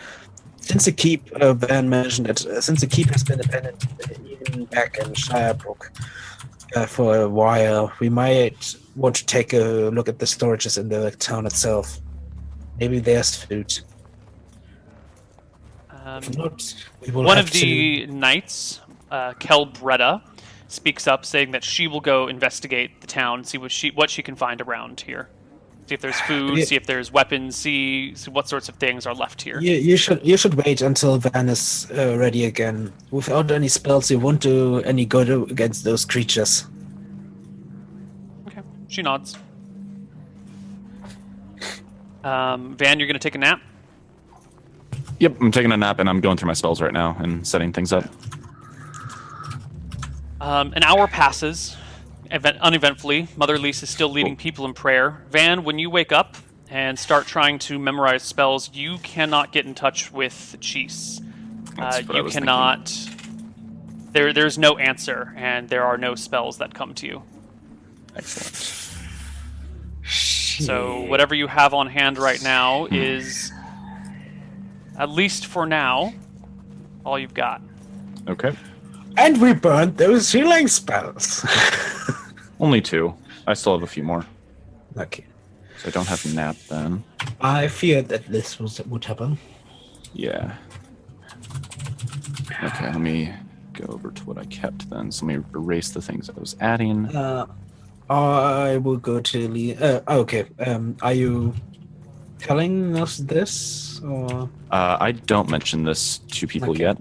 since the keep, Van mentioned it, since the keep has been abandoned even back in Shirebrook for a while, we might want to take a look at the storages in the town itself. Maybe there's food. If not, we will one have of to... the knights, Kelbretta, speaks up, saying that she will go investigate the town, see what she can find around here. See if there's food, see if there's weapons, see what sorts of things are left here. You should wait until Van is ready again. Without any spells, you won't do any good against those creatures. Okay, she nods. Van, you're going to take a nap? Yep, I'm taking a nap, and I'm going through my spells right now and setting things up. An hour passes. Uneventfully, Mother Elise is still leading people in prayer. Van, when you wake up and start trying to memorize spells, you cannot get in touch with Cheese. You cannot... Thinking. There's no answer, and there are no spells that come to you. Excellent. So whatever you have on hand right now is, at least for now, all you've got. Okay. And we burned those healing spells. Only 2. I still have a few more. Okay. So I don't have a nap then. I feared that this would happen. Yeah. Okay, let me go over to what I kept then. So let me erase the things I was adding. I will go to Lee. Okay. Are you telling us this? Or? I don't mention this to people yet.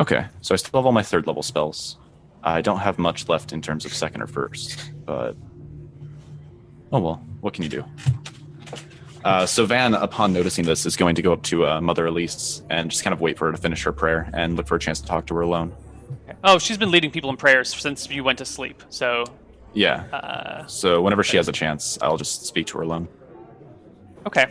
Okay, so I still have all my 3rd level spells. I don't have much left in terms of 2nd or 1st, but... Oh well, what can you do? So Van, upon noticing this, is going to go up to Mother Elise and just kind of wait for her to finish her prayer and look for a chance to talk to her alone. Oh, she's been leading people in prayers since you went to sleep, so... Yeah, so whenever she has a chance, I'll just speak to her alone. Okay.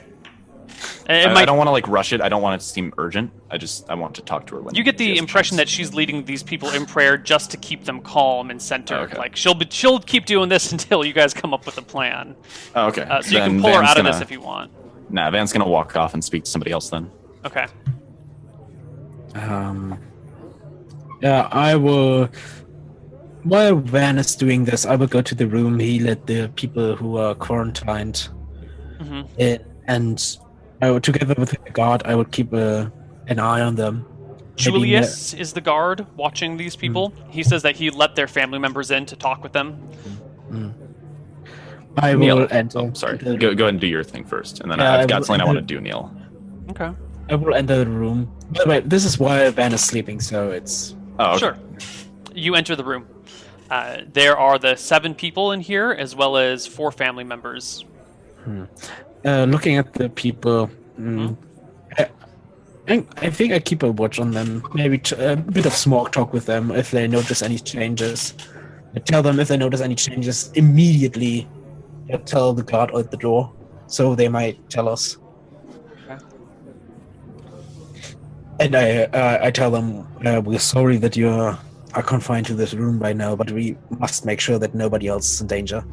I don't want to rush it. I don't want it to seem urgent. I want to talk to her when you get the impression that she's leading these people in prayer just to keep them calm and centered. Okay. She'll keep doing this until you guys come up with a plan. Oh, okay. So then you can pull her out of this if you want. Nah, Van's gonna walk off and speak to somebody else then. Okay. I will... While Van is doing this, I will go to the room. He let the people who are quarantined in, and I will, together with the guard, I would keep an eye on them. Julius is the guard watching these people. He says that he let their family members in to talk with them. I will enter. Oh, sorry. Go ahead and do your thing first, and then I've got something I want to do, Neil. Okay. I will enter the room. By the way, this is why Van is sleeping, so it's... Oh, okay. Sure. You enter the room. There are the 7 people in here, as well as 4 family members. Looking at the people, I think I keep a watch on them. Maybe a bit of small talk with them if they notice any changes. I tell them if they notice any changes immediately. I tell the guard at the door, so they might tell us. Okay. And I tell them we're sorry that you're. Are confined to this room by now, but we must make sure that nobody else is in danger.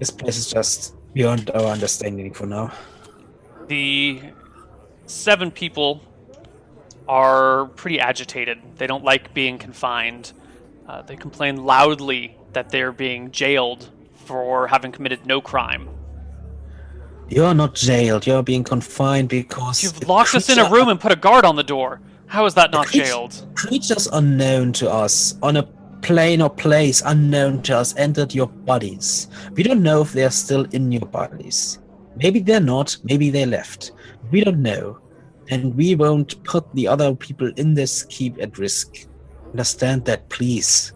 This place is just beyond our understanding for now. The 7 people are pretty agitated. They don't like being confined. They complain loudly that they're being jailed for having committed no crime. You're not jailed. You're being confined because... You've locked us in a room and put a guard on the door. How is that not jailed? Creatures unknown to us, on a plane or place unknown to us, entered your bodies. We don't know if they're still in your bodies. Maybe they're not, maybe they left. We don't know. And we won't put the other people in this keep at risk. Understand that, please.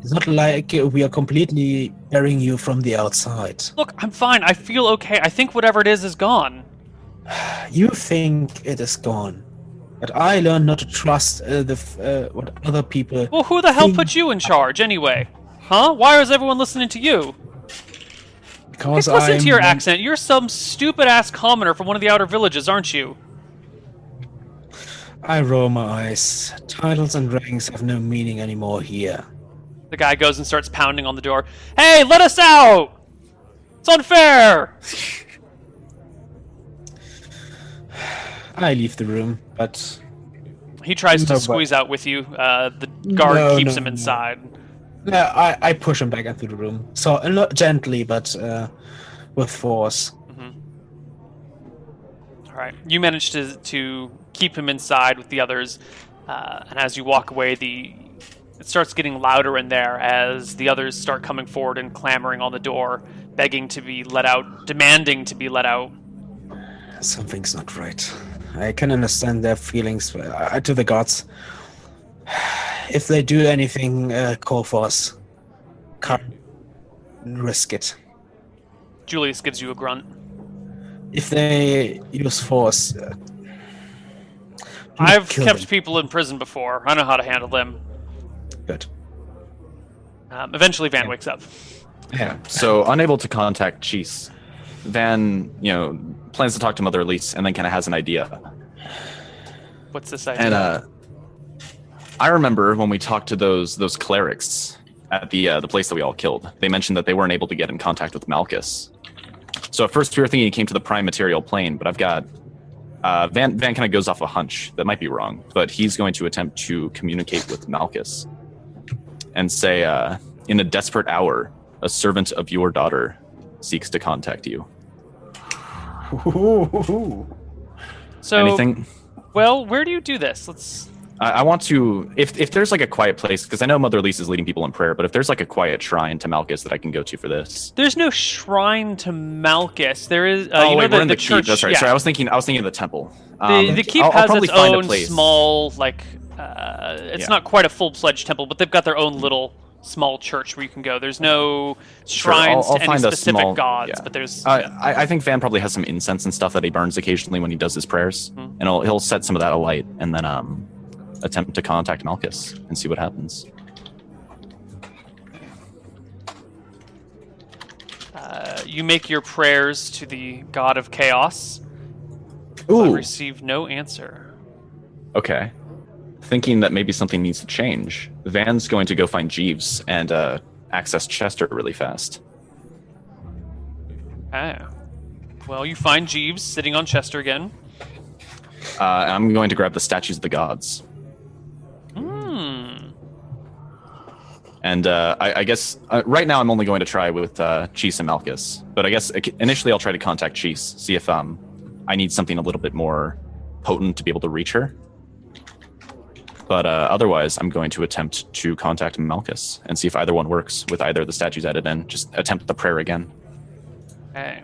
It's not like we are completely burying you from the outside. Look, I'm fine. I feel okay. I think whatever it is gone. You think it is gone, but I learned not to trust what other people... Well, who the hell put you in charge, anyway? Huh? Why is everyone listening to you? Because I... Listen to your accent. You're some stupid-ass commoner from one of the outer villages, aren't you? I roll my eyes. Titles and ranks have no meaning anymore here. The guy goes and starts pounding on the door. Hey, let us out! It's unfair! I leave the room, but... He tries to squeeze out with you. The guard keeps him inside. No, I push him back into the room. So, not gently, but with force. Alright, you manage to keep him inside with the others. And as you walk away, it starts getting louder in there as the others start coming forward and clamoring on the door, begging to be let out, demanding to be let out. Something's not right. I can understand their feelings to the gods. If they do anything, call for us. Can't risk it. Julius gives you a grunt. If they use force... I've kept people in prison before. I know how to handle them. Good. Eventually Van wakes up. Yeah. So, unable to contact Cheese, Van, plans to talk to Mother Elise, and then kind of has an idea. What's this idea? And I remember when we talked to those clerics at the place that we all killed, they mentioned that they weren't able to get in contact with Malchus. So at first we were thinking he came to the Prime Material Plane, but I've got... Van kind of goes off a hunch. That might be wrong, but he's going to attempt to communicate with Malchus and say, in a desperate hour, a servant of your daughter seeks to contact you. So, anything? Well, where do you do this? Let's... I want to... If there's like a quiet place, because I know Mother Elise is leading people in prayer, but if there's like a quiet shrine to Malchus that I can go to for this... There's no shrine to Malchus. There is... we're in the church. Keep. That's right. Yeah. Sorry, I was thinking of the temple. The keep has its own small, like... it's not quite a full-fledged temple, but they've got their own little... small church where you can go. There's no shrines to any specific gods, but there's... I think Van probably has some incense and stuff that he burns occasionally when he does his prayers, and he'll set some of that alight and then attempt to contact Malchus and see what happens. You make your prayers to the god of chaos. Ooh. But receive no answer. Okay. Thinking that maybe something needs to change, Van's going to go find Jeeves and access Chester really fast. Well, you find Jeeves sitting on Chester again. I'm going to grab the statues of the gods. And I guess right now I'm only going to try with Cheese and Malchus. But I guess initially I'll try to contact Cheese, see if I need something a little bit more potent to be able to reach her. But otherwise, I'm going to attempt to contact Malchus and see if either one works with either of the statues added in. Just attempt the prayer again. Okay.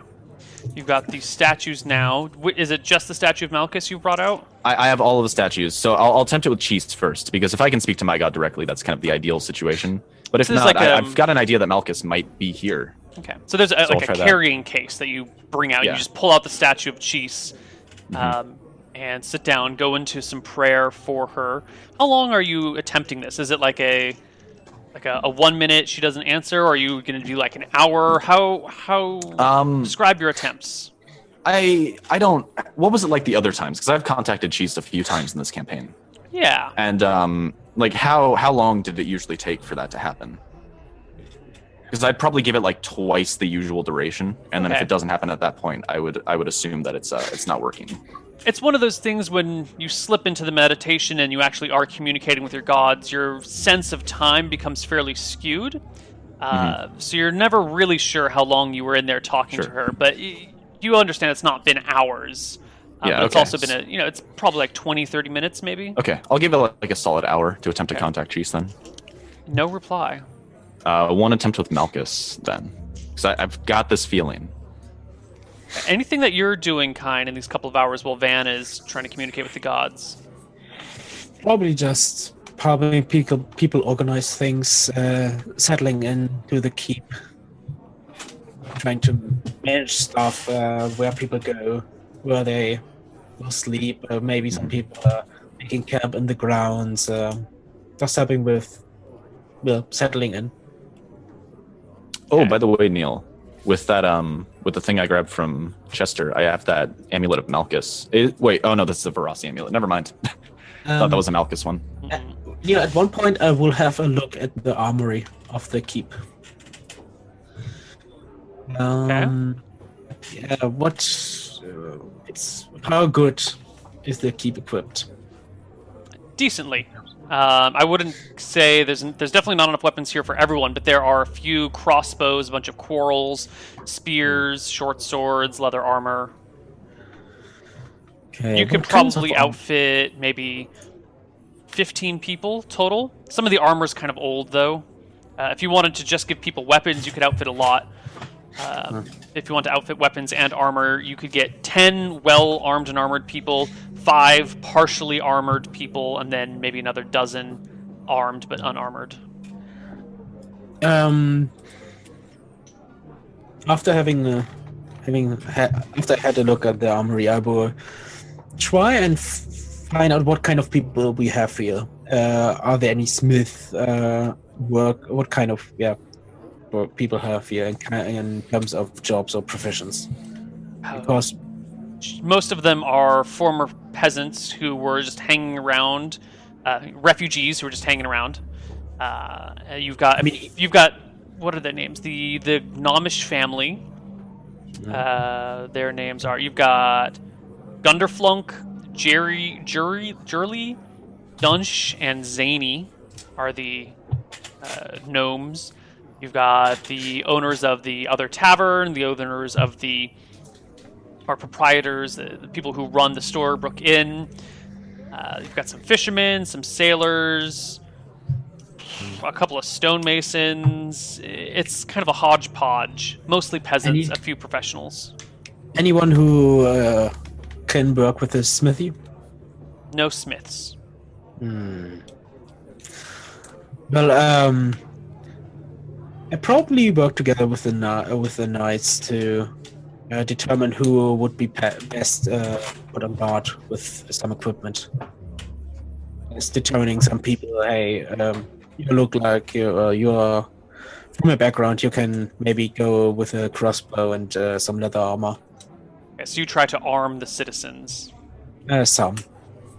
You've got these statues now. Is it just the statue of Malchus you brought out? I have all of the statues, so I'll attempt it with Cheese first, because if I can speak to my god directly, that's kind of the ideal situation. But if not, like I've got an idea that Malchus might be here. Okay, so there's like a carrying case that you bring out. Yeah. You just pull out the statue of Cheese and sit down, go into some prayer for her. How long are you attempting this? Is it like a 1 minute she doesn't answer, or are you going to do like an hour? How describe your attempts. I don't... What was it like the other times? Because I've contacted Cheese a few times in this campaign. Yeah. And like how long did it usually take for that to happen? Because I'd probably give it like twice the usual duration, and then if it doesn't happen at that point, I would assume that it's not working. It's one of those things when you slip into the meditation and you actually are communicating with your gods, your sense of time becomes fairly skewed. So you're never really sure how long you were in there talking to her, but you understand it's not been hours. But it's also been it's probably like 20, 30 minutes maybe. Okay, I'll give it like a solid hour to attempt to contact Cheese then. No reply. One attempt with Malchus then, because I've got this feeling. Anything that you're doing, Kain, in these couple of hours while Van is trying to communicate with the gods? Probably just probably people organize things, settling into the keep, trying to manage stuff, where people go, where they will sleep, or maybe some people are making camp in the grounds, just helping with settling in. Oh, by the way, Neil, with that with the thing I grabbed from Chester, I have that amulet of Malchus. That's the Verossi amulet. Never mind. Thought that was a Malchus one. At one point I will have a look at the armory of the keep. How good is the keep equipped? Decently. I wouldn't say there's definitely not enough weapons here for everyone, but there are a few crossbows, a bunch of quarrels, spears, short swords, leather armor. Okay, you could probably outfit maybe 15 people total. Some of the armor's kind of old, though. If you wanted to just give people weapons, you could outfit a lot. If you want to outfit weapons and armor, you could get 10 well-armed and armored people, 5 partially armored people, and then maybe another dozen armed but unarmored. After after I had a look at the armory, I will try and find out what kind of people we have here. Are there any smith work? What kind of what people have here in terms of jobs or professions? Because most of them are former peasants who were just hanging around, refugees who were just hanging around. You've got what are their names? The Nomish family. Their names are. You've got Gunderflunk, Jurly, Dunsh, and Zany are the gnomes. You've got the owners of the other tavern, the owners of proprietors, the people who run the Storybrook Inn. You've got some fishermen, some sailors, a couple of stonemasons. It's kind of a hodgepodge. Mostly peasants, a few professionals. Anyone who can work with a smithy? No smiths. Well, I probably work together with the knights to determine who would be best put on guard with some equipment. It's determining some people. Hey, you look like you're from a background. You can maybe go with a crossbow and some leather armor. Okay, so you try to arm the citizens. Some.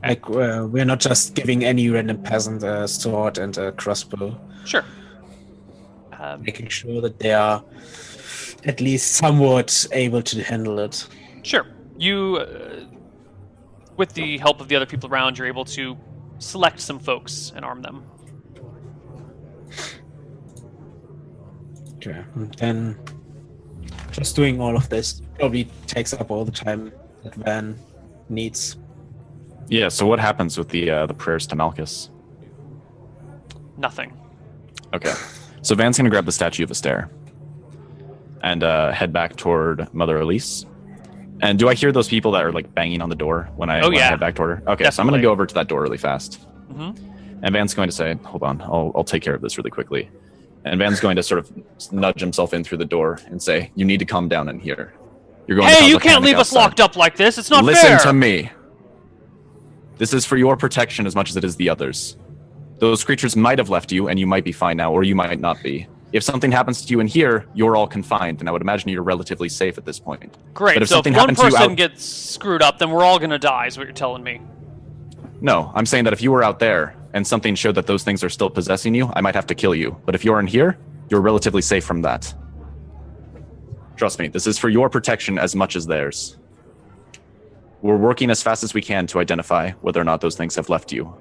Like we're not just giving any random peasant a sword and a crossbow. Sure. Making sure that they are at least somewhat able to handle it. Sure. You with the help of the other people around, you're able to select some folks and arm them. Okay, and then just doing all of this probably takes up all the time that Van needs. Yeah, so what happens with the prayers to Malchus? Nothing. Okay, so Van's going to grab the statue of Esther and head back toward Mother Elise. And do I hear those people that are like banging on the door when I head back toward her? Okay, definitely. So I'm going to go over to that door really fast. Mm-hmm. And Van's going to say, hold on, I'll take care of this really quickly. And Van's going to sort of nudge himself in through the door and say, you need to come down in here. You're going to you can't leave us locked up like this. It's not fair. Listen to me. This is for your protection as much as it is the others. Those creatures might have left you, and you might be fine now, or you might not be. If something happens to you in here, you're all confined, and I would imagine you're relatively safe at this point. Great, but if one person gets screwed up, then we're all going to die, is what you're telling me. No, I'm saying that if you were out there, and something showed that those things are still possessing you, I might have to kill you. But if you're in here, you're relatively safe from that. Trust me, this is for your protection as much as theirs. We're working as fast as we can to identify whether or not those things have left you.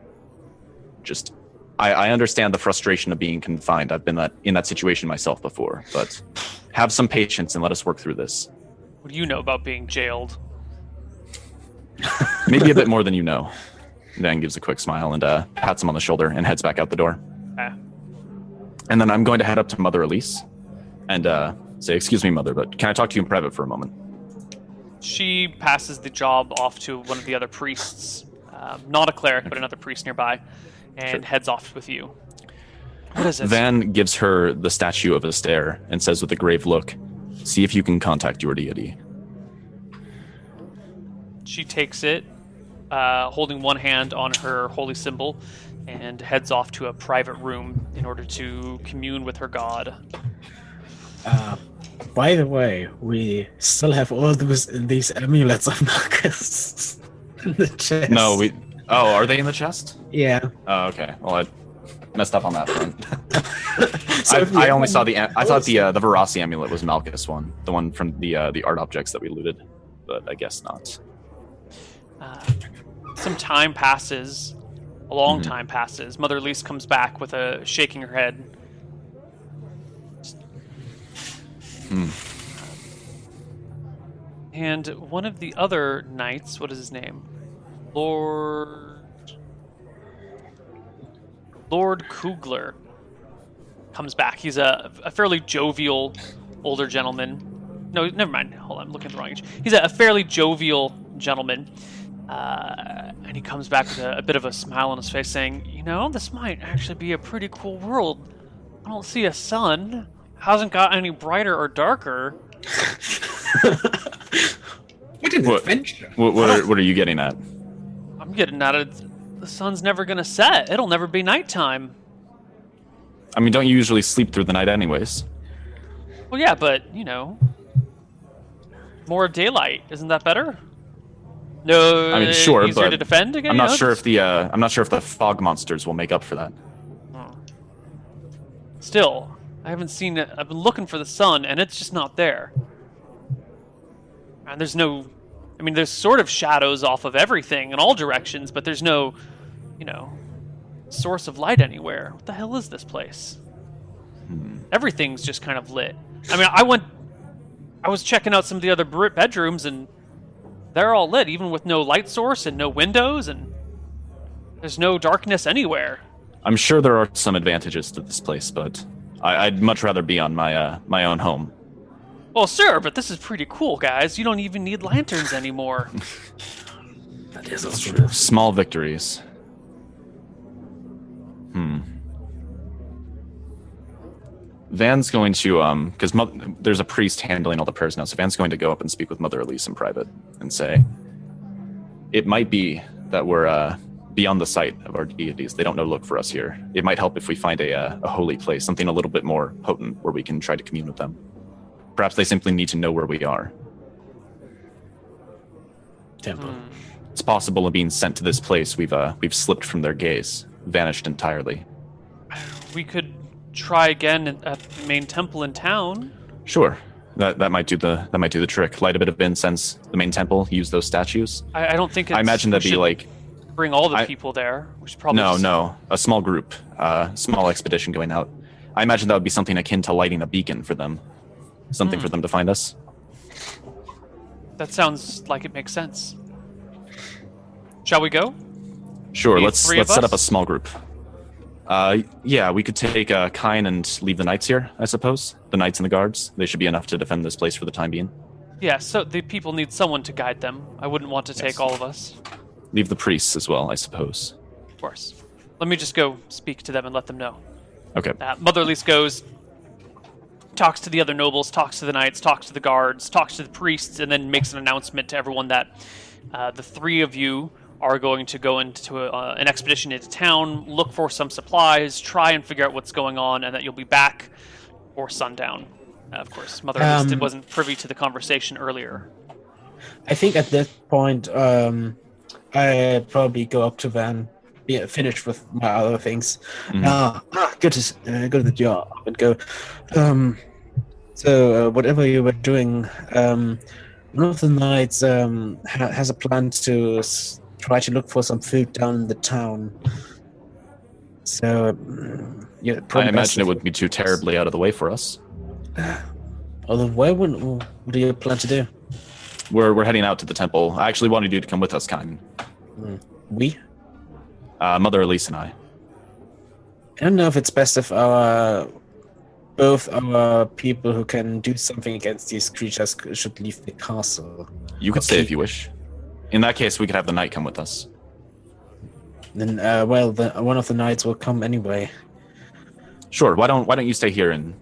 Just... I understand the frustration of being confined. I've been in that situation myself before, but have some patience and let us work through this. What do you know about being jailed? Maybe a bit more than you know. Then gives a quick smile and pats him on the shoulder and heads back out the door. Ah. And then I'm going to head up to Mother Elise and say, excuse me, Mother, but can I talk to you in private for a moment? She passes the job off to one of the other priests, not a cleric, but another priest nearby. And heads off with you. What is it? Van gives her the statue of Esther and says with a grave look, see if you can contact your deity. She takes it, holding one hand on her holy symbol, and heads off to a private room in order to commune with her god. By the way, we still have all these amulets of Malchus in the chest. No, we... Oh, are they in the chest? Yeah. Oh, okay. Well, I messed up on that front. I only saw I thought the Verossi amulet was Malchus one, the one from the art objects that we looted, but I guess not. Some time passes, a long time passes. Mother Elise comes back with a shaking her head. And one of the other knights, what is his name? Lord Kugler comes back. He's a fairly jovial older gentleman. No, never mind. Hold on, I'm looking at the wrong age. He's a fairly jovial gentleman. And he comes back with a bit of a smile on his face saying, you know, this might actually be a pretty cool world. I don't see a sun. Hasn't got any brighter or darker. What an adventure. What are you getting at? I'm getting out of the sun's never gonna set. It'll never be nighttime. I mean, don't you usually sleep through the night anyways? Well, yeah, but, you know, more daylight. Isn't that better? No, I mean, sure, easier but to defend again, I'm not sure if the fog monsters will make up for that. Still, I haven't seen it. I've been looking for the sun, and it's just not there. And there's no... I mean, there's sort of shadows off of everything in all directions, but there's no, you know, source of light anywhere. What the hell is this place? Everything's just kind of lit. I mean, I was checking out some of the other bedrooms, and they're all lit, even with no light source and no windows, and there's no darkness anywhere. I'm sure there are some advantages to this place, but I'd much rather be on my my own home. Well, sir, but this is pretty cool, guys. You don't even need lanterns anymore. That is true. Small victories. Van's going to, because there's a priest handling all the prayers now, so Van's going to go up and speak with Mother Elise in private and say, it might be that we're beyond the sight of our deities. They don't know to look for us here. It might help if we find a holy place, something a little bit more potent where we can try to commune with them. Perhaps they simply need to know where we are. Temple. It's possible of being sent to this place. We've slipped from their gaze, vanished entirely. We could try again at the main temple in town. Sure. That might do the trick. Light a bit of incense. The main temple. Use those statues. I don't think. I imagine that'd be like bring all the people there. Which probably no, a small group, small expedition going out. I imagine that would be something akin to lighting a beacon for them, something for them to find us. That sounds like it makes sense. Shall we go? Sure. Let's set up a small group. Yeah, we could take Kain and leave the knights here, I suppose. The knights and the guards. They should be enough to defend this place for the time being. Yeah, so the people need someone to guide them. I wouldn't want to take all of us. Leave the priests as well, I suppose. Of course. Let me just go speak to them and let them know. Okay. Mother Elise goes, talks to the other nobles, talks to the knights, talks to the guards, talks to the priests, and then makes an announcement to everyone that the three of you are going to go into an expedition into town, look for some supplies, try and figure out what's going on, and that you'll be back before sundown. Of course, Mother Elise wasn't privy to the conversation earlier. I think at this point, I probably go up to Van, finish with my other things. Go to the jar and go, so whatever you were doing, one of the knights has a plan to try to look for some food down in the town. So, yeah, I imagine it would be too terribly out of the way for us. What do you plan to do? We're heading out to the temple. I actually wanted you to come with us, Kain. We? Mother Elise and I. I don't know if it's best if both our people who can do something against these creatures should leave the castle. You could stay if you wish. In that case, we could have the knight come with us. Then, one of the knights will come anyway. Sure. Why don't you stay here and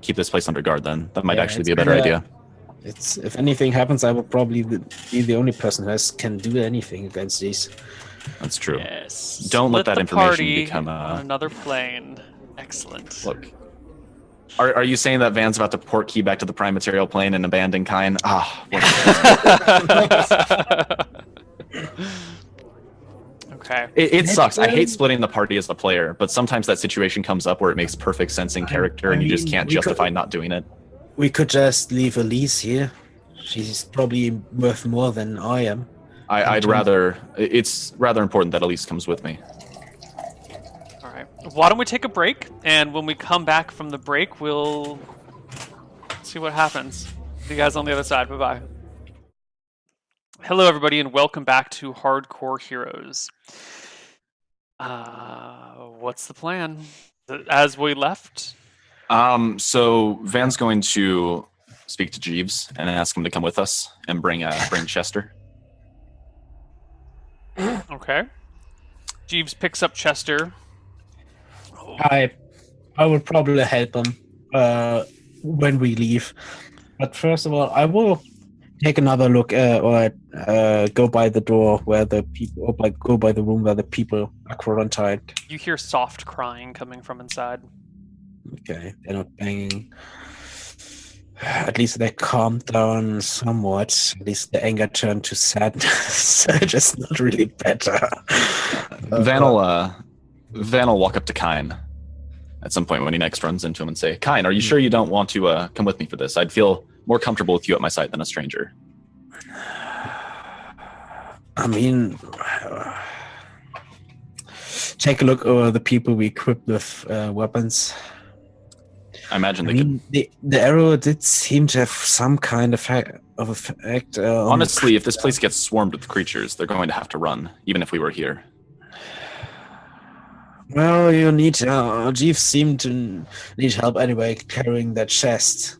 keep this place under guard? Then that might actually be a better idea. If anything happens, I will probably be the only person who can do anything against these. That's true. Yes. Don't let that information become on another plane. Excellent. Look, are you saying that Van's about to port key back to the Prime Material Plane and abandon Kain? Okay. It sucks. I hate splitting the party as a player, but sometimes that situation comes up where it makes perfect sense in character, and you just can't justify not doing it. We could just leave Elise here. She's probably worth more than I am. It's rather important that Elise comes with me. Why don't we take a break, and when we come back from the break, we'll see what happens. See you guys on the other side. Bye-bye. Hello, everybody, and welcome back to Hardcore Heroes. What's the plan? As we left? So Van's going to speak to Jeeves and ask him to come with us and bring Chester. Okay. Jeeves picks up Chester. I would probably help him when we leave. But first of all, I will take another look or go by the door where the people, or go by the room where the people are quarantined. You hear soft crying coming from inside. Okay, they're not banging. At least they calmed down somewhat. At least the anger turned to sadness. Just not really better. Van will walk up to Kain at some point when he next runs into him and say, Kain, are you sure you don't want to come with me for this? I'd feel more comfortable with you at my side than a stranger. I mean, take a look over the people we equipped with weapons. I imagine the arrow did seem to have some kind of effect. Honestly, if this place gets swarmed with creatures, they're going to have to run, even if we were here. Well, you need... Jeeves seemed to need help anyway, carrying that chest.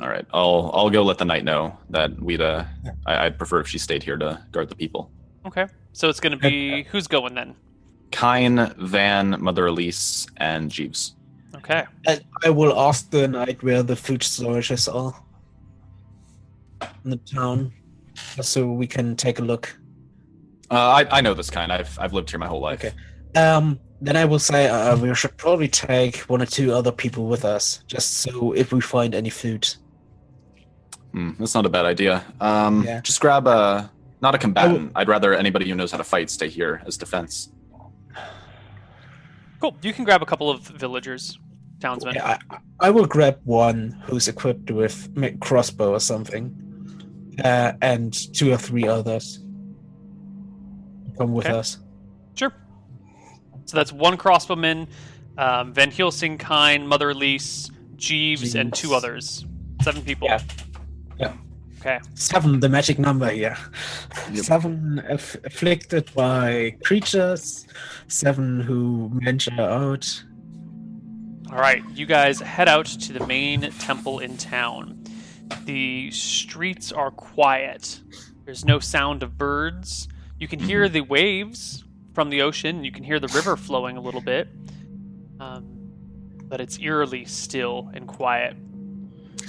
All right, I'll go let the knight know that we'd... I'd prefer if she stayed here to guard the people. Okay, so it's going to be... Who's going then? Kain, Van, Mother Elise, and Jeeves. Okay. And I will ask the knight where the food storages are in the town, so we can take a look. I know this kind. I've lived here my whole life. Okay. Then I will say we should probably take one or two other people with us, just so if we find any food. That's not a bad idea. Just grab not a combatant. I'd rather anybody who knows how to fight stay here as defense. Cool. You can grab a couple of villagers. townsmen. Yeah, I will grab one who's equipped with crossbow or something, and two or three others. Come with us. Sure. So that's one crossbowman, Van Helsing, Kain, Mother Elise, Jeeves, and two others. 7 people. Yeah. Yeah. Okay. 7, the magic number, yeah. Yep. 7 afflicted by creatures, 7 who venture out. Alright, you guys head out to the main temple in town. The streets are quiet. There's no sound of birds. You can hear the waves from the ocean. You can hear the river flowing a little bit. But it's eerily still and quiet.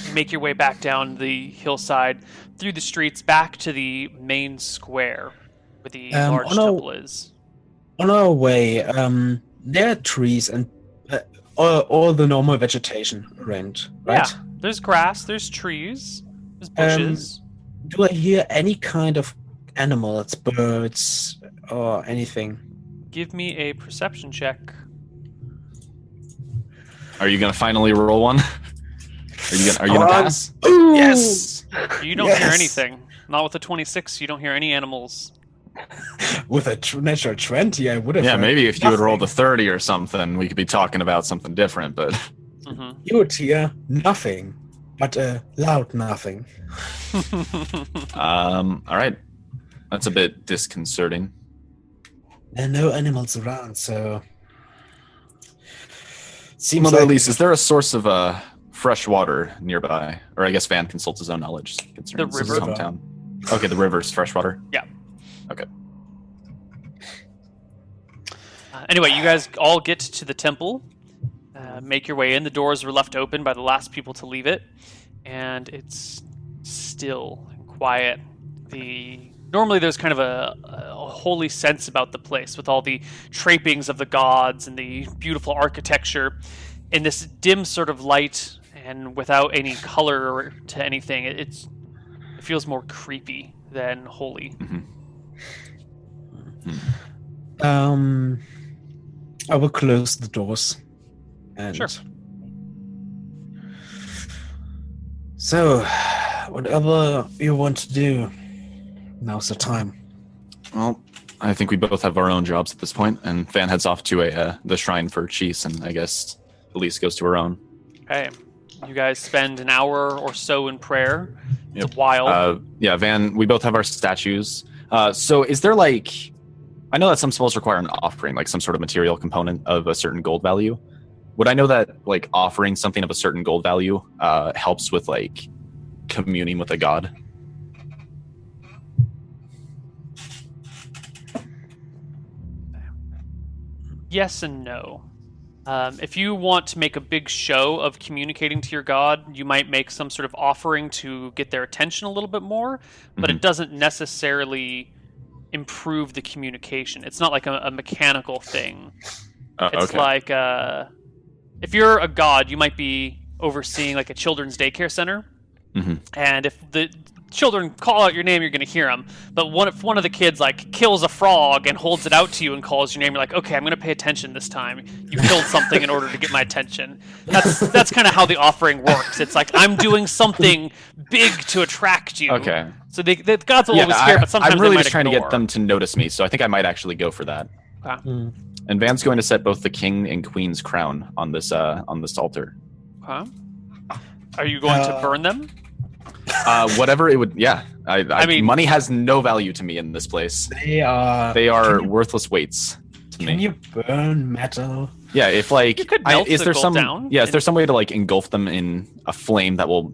You make your way back down the hillside, through the streets, back to the main square where the large temple is. On our way, there are trees and all the normal vegetation around, right? Yeah, there's grass, there's trees, there's bushes. Do I hear any kind of animals, birds, or anything? Give me a perception check. Are you going to finally roll one? Are you gonna pass? Ooh. Yes. You don't hear anything. Not with a 26. You don't hear any animals. With a natural 20, I would have. Yeah, maybe if you would roll the 30 or something, we could be talking about something different. But you would hear nothing, but a loud nothing. All right. That's a bit disconcerting. There are no animals around, so. Seems Mother Elise, is there a source of fresh water nearby? Or I guess Van consults his own knowledge concerning his hometown. Okay, the river's fresh water? Yeah. Okay. Anyway, you guys all get to the temple. Make your way in. The doors were left open by the last people to leave it. And it's still and quiet. Normally there's kind of a holy sense about the place with all the trappings of the gods and the beautiful architecture. In this dim sort of light, and without any color to anything, it feels more creepy than holy. Mm-hmm. I will close the doors. And sure. So, whatever you want to do, now's the time. Well, I think we both have our own jobs at this point, and Van heads off to the shrine for Cheese, and I guess Elise goes to her own. Okay. You guys spend an hour or so in prayer. It's a while. Yeah, Van, we both have our statues. So is there I know that some spells require an offering, like some sort of material component of a certain gold value. Would I know that offering something of a certain gold value helps with communing with a god? Yes and no. If you want to make a big show of communicating to your god, you might make some sort of offering to get their attention a little bit more, but it doesn't necessarily improve the communication. It's not like a mechanical thing. It's okay. If you're a god, you might be overseeing a children's daycare center, and if the children call out your name, you're going to hear them. But if one of the kids kills a frog and holds it out to you and calls your name, you're like, okay, I'm going to pay attention this time. You killed something in order to get my attention. That's kind of how the offering works. It's I'm doing something big to attract you. Okay. So the gods will always hear, but sometimes I'm really just trying to get them to notice me. So I think I might actually go for that. Okay. Mm. And Van's going to set both the king and queen's crown on this altar. Okay. Are you going to burn them? Whatever it would, yeah. I mean, money has no value to me in this place. They are worthless weights to me. Can you burn metal? Yeah, if you could melt is there some way to engulf them in a flame that will,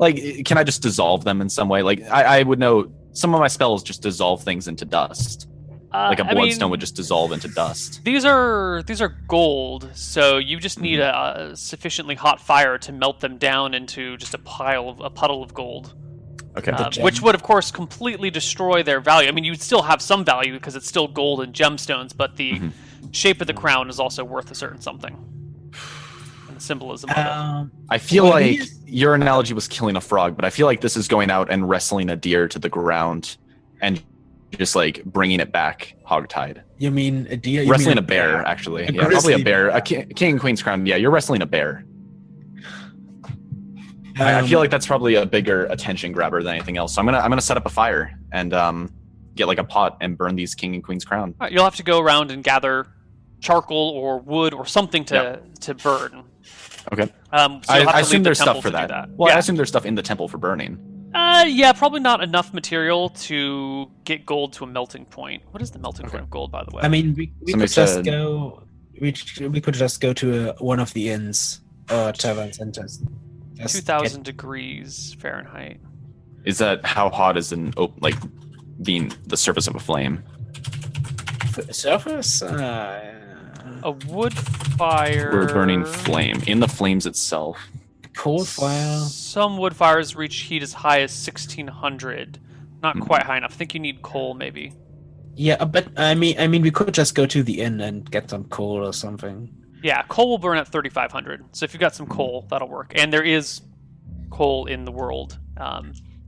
can I just dissolve them in some way? I would know some of my spells just dissolve things into dust. A bloodstone would just dissolve into dust. These are gold, so you just need a sufficiently hot fire to melt them down into just a puddle of gold. Okay, which would of course completely destroy their value. I mean, you'd still have some value because it's still gold and gemstones, but the shape of the crown is also worth a certain something. And the symbolism of it. I feel your analogy was killing a frog, but I feel this is going out and wrestling a deer to the ground and just like bringing it back hogtied. You mean a deer? Wrestling mean a bear, actually. Yeah, probably a bear. A king and queen's crown. Yeah, you're wrestling a bear. I feel like that's probably a bigger attention grabber than anything else. So I'm gonna set up a fire and get like a pot and burn these king and queen's crown. Right, you'll have to go around and gather charcoal or wood or something to burn. Okay. So I assume there's stuff for that. Well, yeah. I assume there's stuff in the temple for burning. Yeah, probably not enough material to get gold to a melting point. What is the melting point of gold, by the way? I mean, we could just go. We could just go to one of the inns or tavern centers. 2,000 degrees Fahrenheit. Is that how hot is an the surface of a flame? Surface. A wood fire. We're burning flame in the flames itself. Cold fire. Some wood fires reach heat as high as 1,600. Not quite high enough. I think you need coal, maybe. Yeah, but I mean, we could just go to the inn and get some coal or something. Yeah, coal will burn at 3,500. So if you've got some coal, that'll work. And there is coal in the world.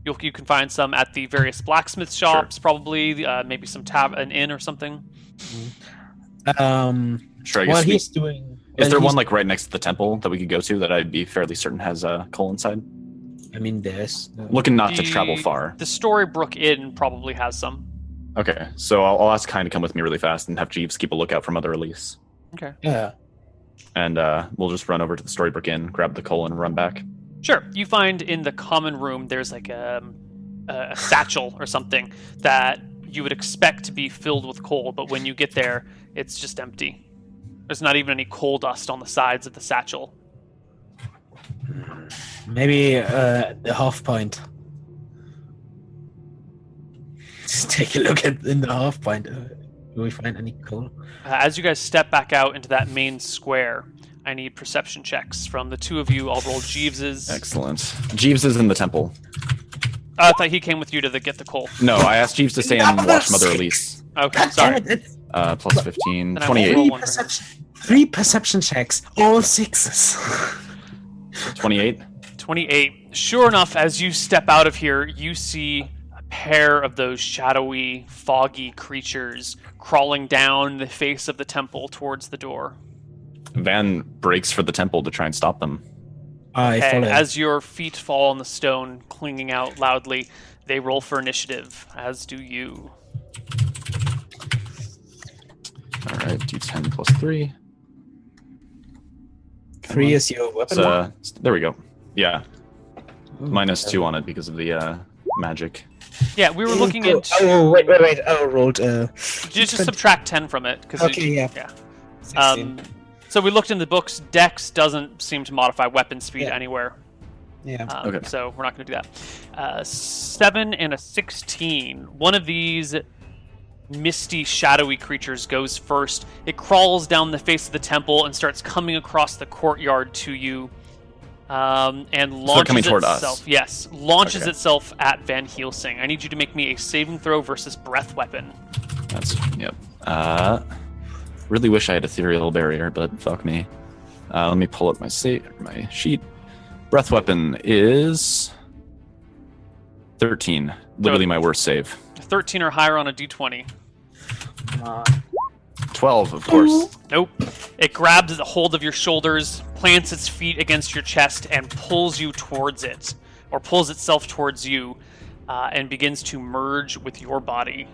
You can find some at the various blacksmith shops, probably maybe some an inn or something. Mm-hmm. Is there one like right next to the temple that we could go to that I'd be fairly certain has coal inside? I mean, there's looking not to travel far. The Storybrook Inn probably has some. Okay, so I'll ask Kain to come with me really fast and have Jeeves keep a lookout for Mother Elise. Okay. Yeah. And we'll just run over to the Storybrook Inn, grab the coal, and run back. Sure. You find in the common room there's like a satchel or something that you would expect to be filled with coal, but when you get there, it's just empty. There's not even any coal dust on the sides of the satchel. Maybe the half pint. Just take a look at in the half pint. Do we find any coal? As you guys step back out into that main square, I need perception checks from the two of you. I'll roll Jeeves's. Excellent. Jeeves is in the temple. I thought he came with you to get the coal. No, I asked Jeeves to stay and watch Mother Elise. Okay, sorry. Plus 15, 28. Three perception checks, all sixes. 28? 28. Sure enough, as you step out of here, you see a pair of those shadowy, foggy creatures crawling down the face of the temple towards the door. Van breaks for the temple to try and stop them. And as your feet fall on the stone, clinging out loudly, they roll for initiative, as do you. All right, D10 plus 3. Three is your weapon. There we go. Yeah. Ooh, minus 2 on it because of the magic. Yeah, we were looking at... Oh, wait. I rolled... just subtract 10 from it. Yeah. 16. So we looked in the books. Dex doesn't seem to modify weapon speed anywhere. Yeah. Okay. So we're not going to do that. 7 and a 16. One of these... misty, shadowy creatures goes first. It crawls down the face of the temple and starts coming across the courtyard to you, and launches itself. Us. Yes, itself at Van Helsing. I need you to make me a saving throw versus breath weapon. That's yep. Really wish I had Ethereal Barrier, but fuck me. Let me pull up my sheet. Breath weapon is 13. Literally my worst save. 13 or higher on a d20. 12, of course. Nope. It grabs a hold of your shoulders, plants its feet against your chest, and pulls you towards it, or pulls itself towards you, and begins to merge with your body.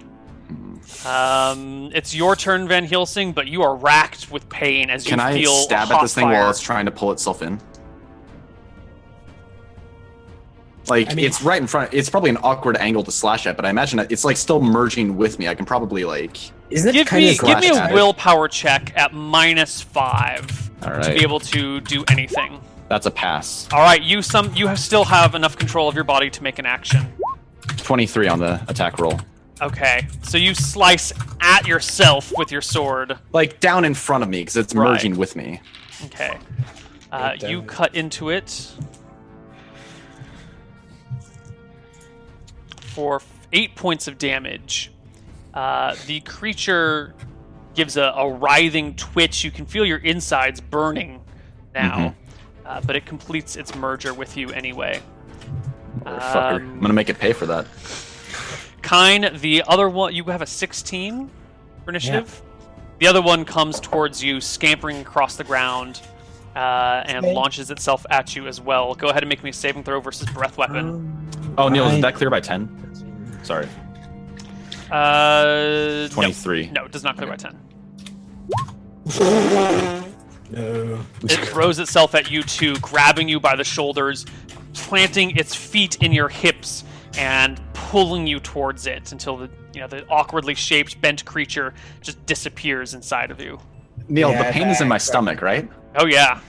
It's your turn, Van Helsing, but you are racked with pain as you feel hot fire. Can I stab at this thing while it's trying to pull itself in? It's right in front. It's probably an awkward angle to slash at, but I imagine it's still merging with me. I can probably give me a willpower check at -5 to be able to do anything. That's a pass. All right, you still have enough control of your body to make an action. 23 on the attack roll. Okay, so you slice at yourself with your sword, down in front of me because it's merging with me. Okay, you cut into it. For 8 points of damage. The creature gives a writhing twitch. You can feel your insides burning now, but it completes its merger with you anyway. I'm going to make it pay for that. Kain, the other one, you have a 16 for initiative. Yeah. The other one comes towards you, scampering across the ground, and launches itself at you as well. Go ahead and make me a saving throw versus breath weapon. Oh, Neil, is that clear by 10? Sorry. 23. No, it does not clear by 10. No. It throws itself at you too, grabbing you by the shoulders, planting its feet in your hips, and pulling you towards it until the awkwardly shaped, bent creature just disappears inside of you. Neil, the pain is in my stomach, right? Oh, yeah.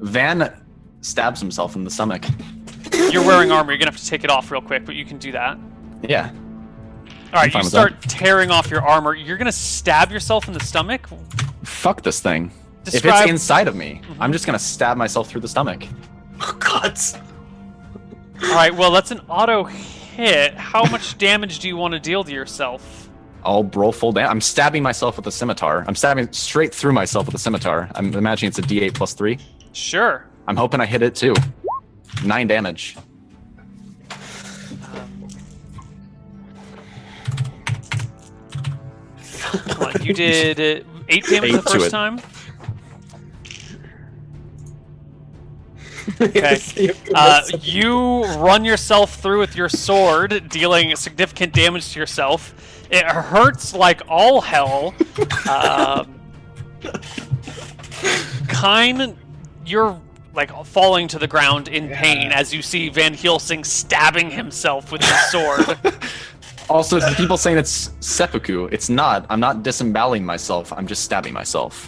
Van stabs himself in the stomach. You're wearing armor. You're going to have to take it off real quick, but you can do that. Yeah. All right, you start tearing off your armor. You're going to stab yourself in the stomach? Fuck this thing. If it's inside of me, I'm just going to stab myself through the stomach. Oh, God. All right, well, that's an auto hit. How much damage do you want to deal to yourself? I'll roll full damage. I'm stabbing myself with a scimitar. I'm stabbing straight through myself with a scimitar. I'm imagining it's a D8 plus 3. Sure. I'm hoping I hit it, too. 9 damage. Come on, you did 8 damage the first time? Okay. You run yourself through with your sword, dealing significant damage to yourself. It hurts like all hell. Kain, you're like falling to the ground in pain as you see Van Helsing stabbing himself with his sword. Also, people saying it's seppuku. It's not. I'm not disemboweling myself. I'm just stabbing myself.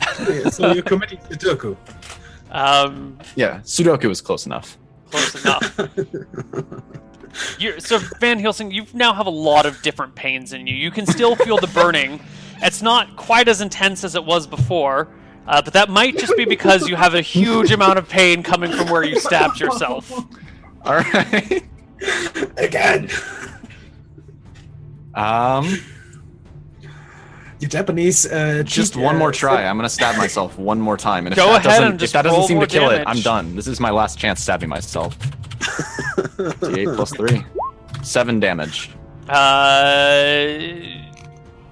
So you're committing seppuku. Yeah, Sudoku is close enough. Close enough. So, Van Helsing, you now have a lot of different pains in you. You can still feel the burning. It's not quite as intense as it was before, but that might just be because you have a huge amount of pain coming from where you stabbed yourself. All right. Again. Your Japanese just one more try. I'm gonna stab myself one more time, and if that doesn't seem to kill it, I'm done. This is my last chance stabbing myself. D8 plus 3, 7 damage.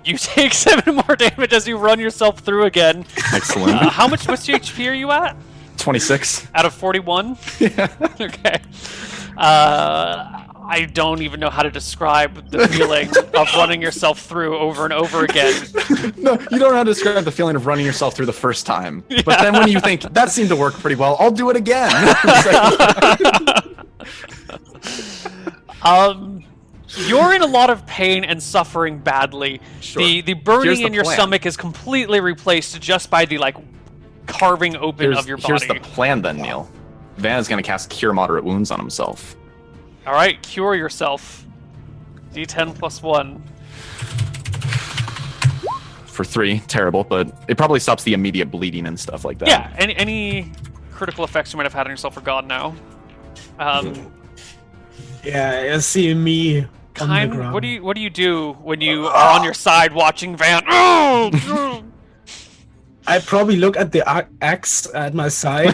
You take 7 more damage as you run yourself through again. Excellent. How much? What's your HP? Are you at? 26 out of 41. Yeah. Okay. I don't even know how to describe the feeling of running yourself through over and over again. No, you don't know how to describe the feeling of running yourself through the first time. Yeah. But then when you think, that seemed to work pretty well, I'll do it again. You're in a lot of pain and suffering badly. Sure. The burning in your stomach is completely replaced just by the carving open of your body. Here's the plan then, Neil. Van is going to cast Cure Moderate Wounds on himself. All right, cure yourself. D10 plus 1. For 3, terrible, but it probably stops the immediate bleeding and stuff like that. Yeah, any critical effects you might have had on yourself are gone now. Yeah, I see me. Kain, what do you do when you are on your side watching Van? I probably look at the axe at my side.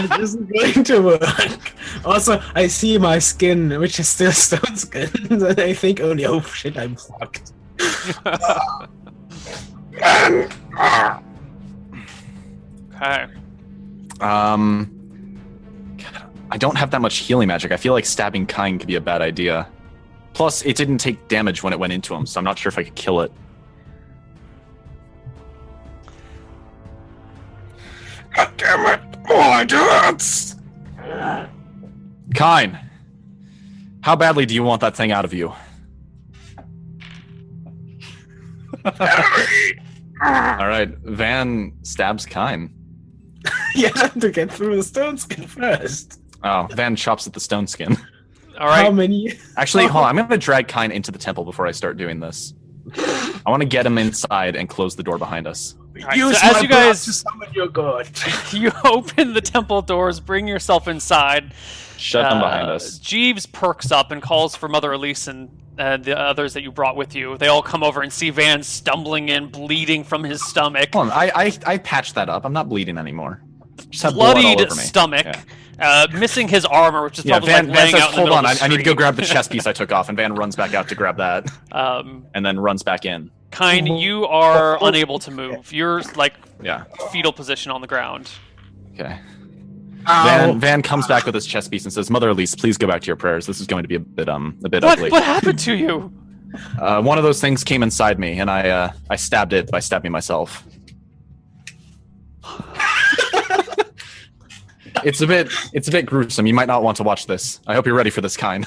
It isn't going to work. Also, I see my skin, which is still stone skin, and I think only, oh shit, I'm fucked. Okay. God, I don't have that much healing magic. I feel like stabbing Kain could be a bad idea. Plus, it didn't take damage when it went into him, so I'm not sure if I could kill it. God damn it! All I do hurts! Kain, how badly do you want that thing out of you? Alright, Van stabs Kain. You have to get through the stone skin first. Oh, Van chops at the stone skin. Alright. How many? Actually, hold on, I'm going to drag Kain into the temple before I start doing this. I want to get him inside and close the door behind us. Right, use so as you guys to summon your god. You open the temple doors, bring yourself inside. Shut them behind us. Jeeves perks up and calls for Mother Elise and the others that you brought with you. They all come over and see Van stumbling in, bleeding from his stomach. Hold on, I patched that up. I'm not bleeding anymore. Just have blood all over me. Stomach. Yeah. Missing his armor, which is probably Van, like laying Van says, out in the middle of the street. I need to go grab the chest piece I took off, and Van runs back out to grab that, and then runs back in. Kain, you are unable to move. You're like fetal position on the ground. Okay. Van comes back with his chest piece and says, "Mother Elise, please go back to your prayers. This is going to be a bit ugly." What happened to you? One of those things came inside me, and I stabbed it by stabbing myself. It's a bit gruesome. You might not want to watch this. I hope you're ready for this, Kain.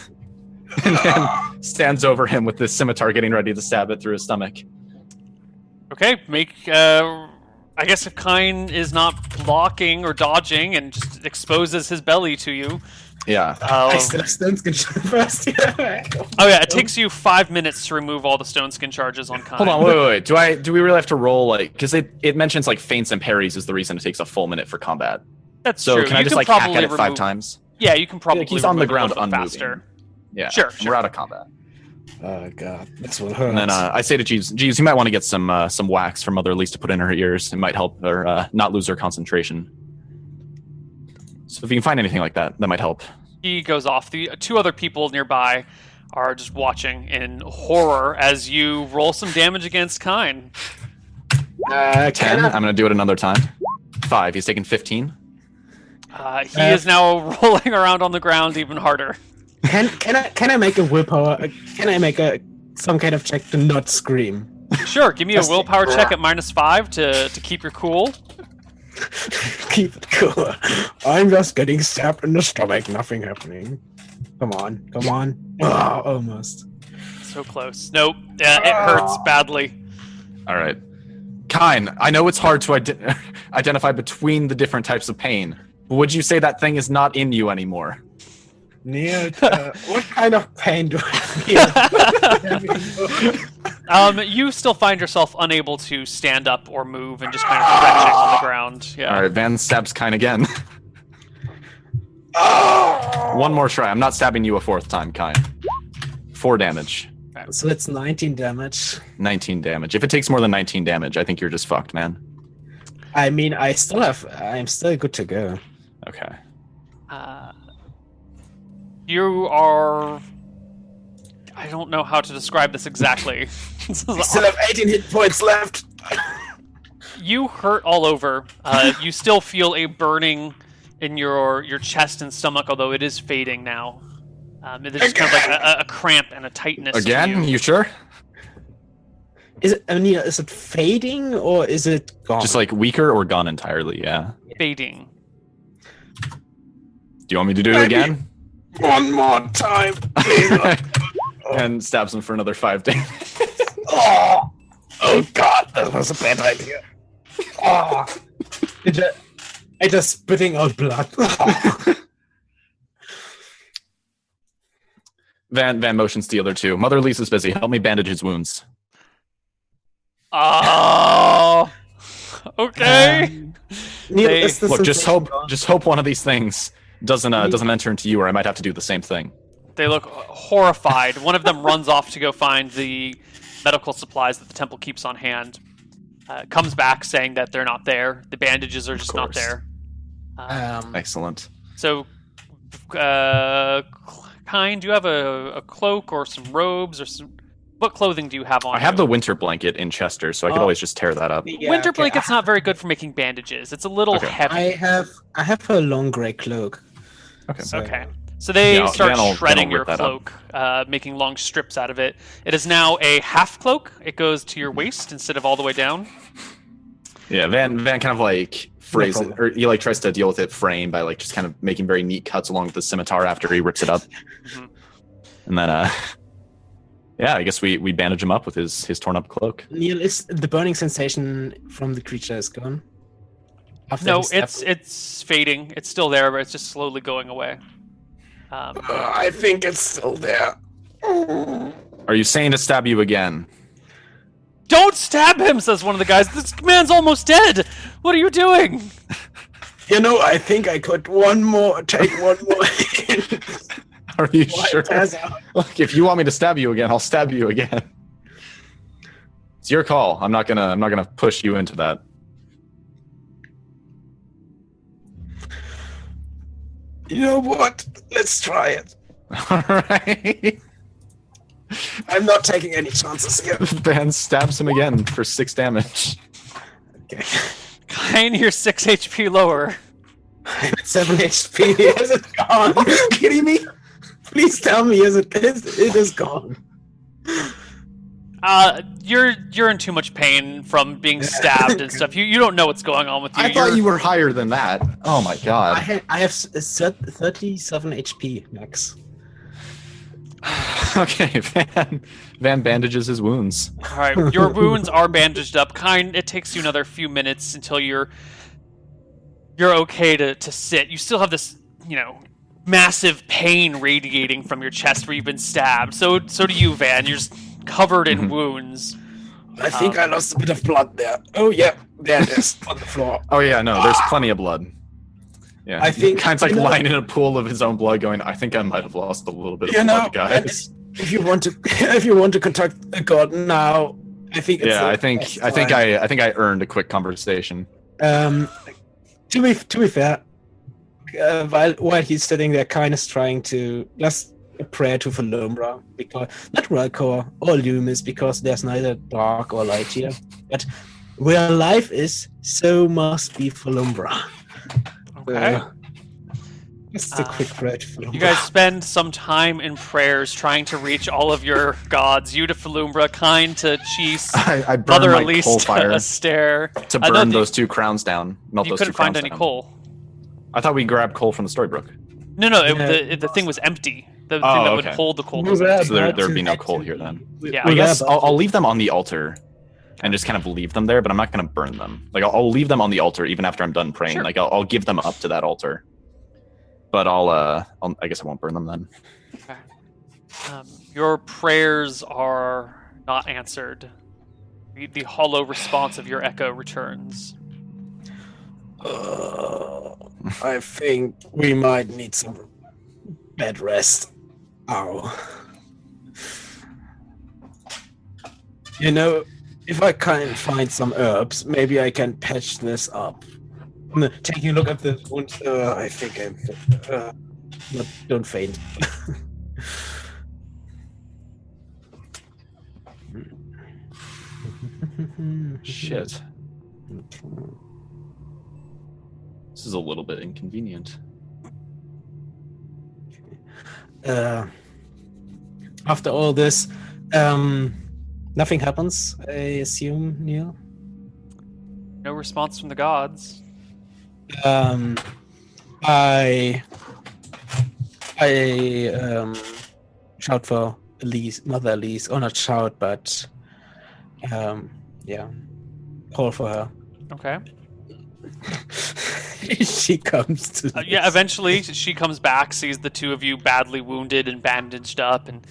And then stands over him with this scimitar, getting ready to stab it through his stomach. Okay, make. I guess if Kain is not blocking or dodging and just exposes his belly to you. Yeah. I still have stone skin first. Oh yeah, it takes you 5 minutes to remove all the stone skin charges on Kain. Hold on, wait. Do we really have to roll like? Because it mentions like feints and parries is the reason it takes a full minute for combat. That's true. So can I just like hack at it 5 times? Yeah, you can probably. Yeah, he's on the ground unmoving. Yeah, sure. We're out of combat. Oh god, that's what hurts. And then I say to Jeeves, you might want to get some wax from Mother Elise to put in her ears. It might help her not lose her concentration. So if you can find anything like that, that might help. He goes off. The two other people nearby are just watching in horror as you roll some damage against Kain. 10. I'm going to do it another time. 5. He's taking 15. He is now rolling around on the ground even harder. Can I make a willpower? Can I make some kind of check to not scream? Sure, give me a willpower check at -5 to keep your cool. Keep it cool. I'm just getting stabbed in the stomach. Nothing happening. Come on. Oh, almost. So close. Nope. It hurts badly. All right, Kain. I know it's hard to identify between the different types of pain. But would you say that thing is not in you anymore? Neil, what kind of pain do I feel? You still find yourself unable to stand up or move and just kind of stretching on the ground. Yeah. All right, Van stabs Kain again. One more try. I'm not stabbing you a 4th time, Kain. 4 damage. Right. So it's 19 damage. If it takes more than 19 damage, I think you're just fucked, man. I mean, I'm still good to go. Okay. You are... I don't know how to describe this exactly. I still have 18 hit points left. You hurt all over. You still feel a burning in your chest and stomach, although it is fading now. There's just kind of like a cramp and a tightness. Again? You sure? Is it fading, or is it gone? Just like weaker or gone entirely, yeah. Fading. Do you want me to do it again? One more time. And stabs him for another 5 damage. Oh god, that was a bad idea. Oh. I just spitting out blood. Van motions to the other two. Mother Lisa's busy. Help me bandage his wounds. Oh. Okay. Look, just hope one of these things doesn't enter into you, or I might have to do the same thing. They look horrified. One of them runs off to go find the medical supplies that the temple keeps on hand. Comes back saying that they're not there. The bandages are just not there. Excellent. So, Kain, do you have a cloak or some robes or some? What clothing do you have on? I have the winter blanket in Chester, so I could always just tear that up. Yeah, winter blanket's not very good for making bandages. It's a little heavy. I have a long gray cloak. Okay. So, they start shredding your cloak, making long strips out of it. It is now a half cloak. It goes to your waist instead of all the way down. Yeah, Van kind of like frays it, or he like tries to deal with it frame by like just kind of making very neat cuts along with the scimitar after he rips it up, mm-hmm. And then yeah, I guess we bandage him up with his torn up cloak. Neil, is the burning sensation from the creature is gone? No, it's fading. It's still there, but it's just slowly going away. I think it's still there. Are you saying to stab you again? Don't stab him, says one of the guys. This man's almost dead. What are you doing? You know, I think I could take one more. Are you sure? Look, if you want me to stab you again, I'll stab you again. It's your call. I'm not gonna push you into that. You know what? Let's try it. All right. I'm not taking any chances here. Van stabs him again for 6 damage. Okay. Kain, you're 6 HP lower. I'm at 7 HP. Is it gone? Are you kidding me? Please tell me it is gone. You're in too much pain from being stabbed and stuff. You don't know what's going on with you. I thought you were higher than that. Oh my god. I have 37 HP max. Okay, Van bandages his wounds. All right, your wounds are bandaged up. Kain, it takes you another few minutes until you're okay to sit. You still have this, massive pain radiating from your chest where you've been stabbed. So do you, Van. You're just covered in wounds. I think I lost a bit of blood there. Oh yeah, there it is on the floor. Oh yeah, no, there's plenty of blood. Yeah, I think Kain's lying in a pool of his own blood, going, "I think I might have lost a little bit of blood, guys." If you want to contact a god now, I think. I think I earned a quick conversation. To be fair, while he's sitting there, Kain is trying to last a prayer to Falumbra, because not Ralcor or Loomis, because there's neither dark or light here, but where life is, so must be Falumbra. Okay. Just a quick prayer to Falumbra. You guys spend some time in prayers trying to reach all of your gods. You to Falumbra, Kain to Cheese, Mother Elise to Esther. To burn those 2 crowns down. You couldn't find any coal. I thought we grabbed coal from the Storybrook. No, the thing was empty. The thing that would hold the coal was empty. So there'd be no coal here then. Yeah. I guess I'll leave them on the altar. And just kind of leave them there, but I'm not going to burn them. Like, I'll leave them on the altar even after I'm done praying. Sure. Like, I'll give them up to that altar. But I guess I won't burn them then. Okay. Your prayers are not answered. The hollow response of your echo returns. I think we might need some bed rest. Ow. If I can't find some herbs, maybe I can patch this up. Taking a look at the wound, I think I'm fit. Don't faint. Shit. This is a little bit inconvenient. After all this, nothing happens, I assume, Neil? No response from the gods. I shout for Elise, Mother Elise. Or not shout, but call for her. Okay. She comes to eventually she comes back, sees the 2 of you badly wounded and bandaged up, and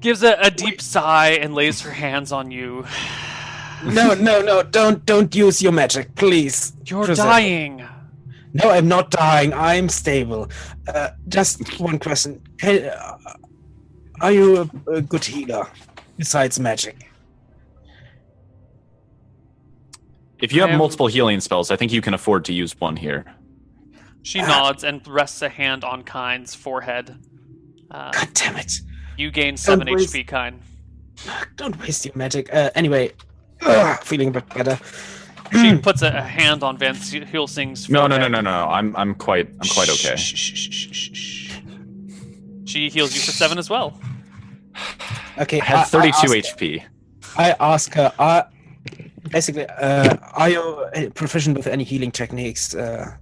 gives a deep sigh and lays her hands on you. No, don't use your magic, please. You're dying. No, I'm not dying. I'm stable. Just one question. Hey, are you a good healer besides magic? If you have multiple healing spells, I think you can afford to use one here. She nods and rests a hand on Kain's forehead. God damn it. You gain 7 HP, Kain. Don't waste your magic. Anyway, feeling a bit better. She puts a hand on Van Helsing's forehead. No. I'm quite okay. She heals you for 7 as well. Okay, I have 32 HP. I ask her, are you proficient with any healing techniques? Are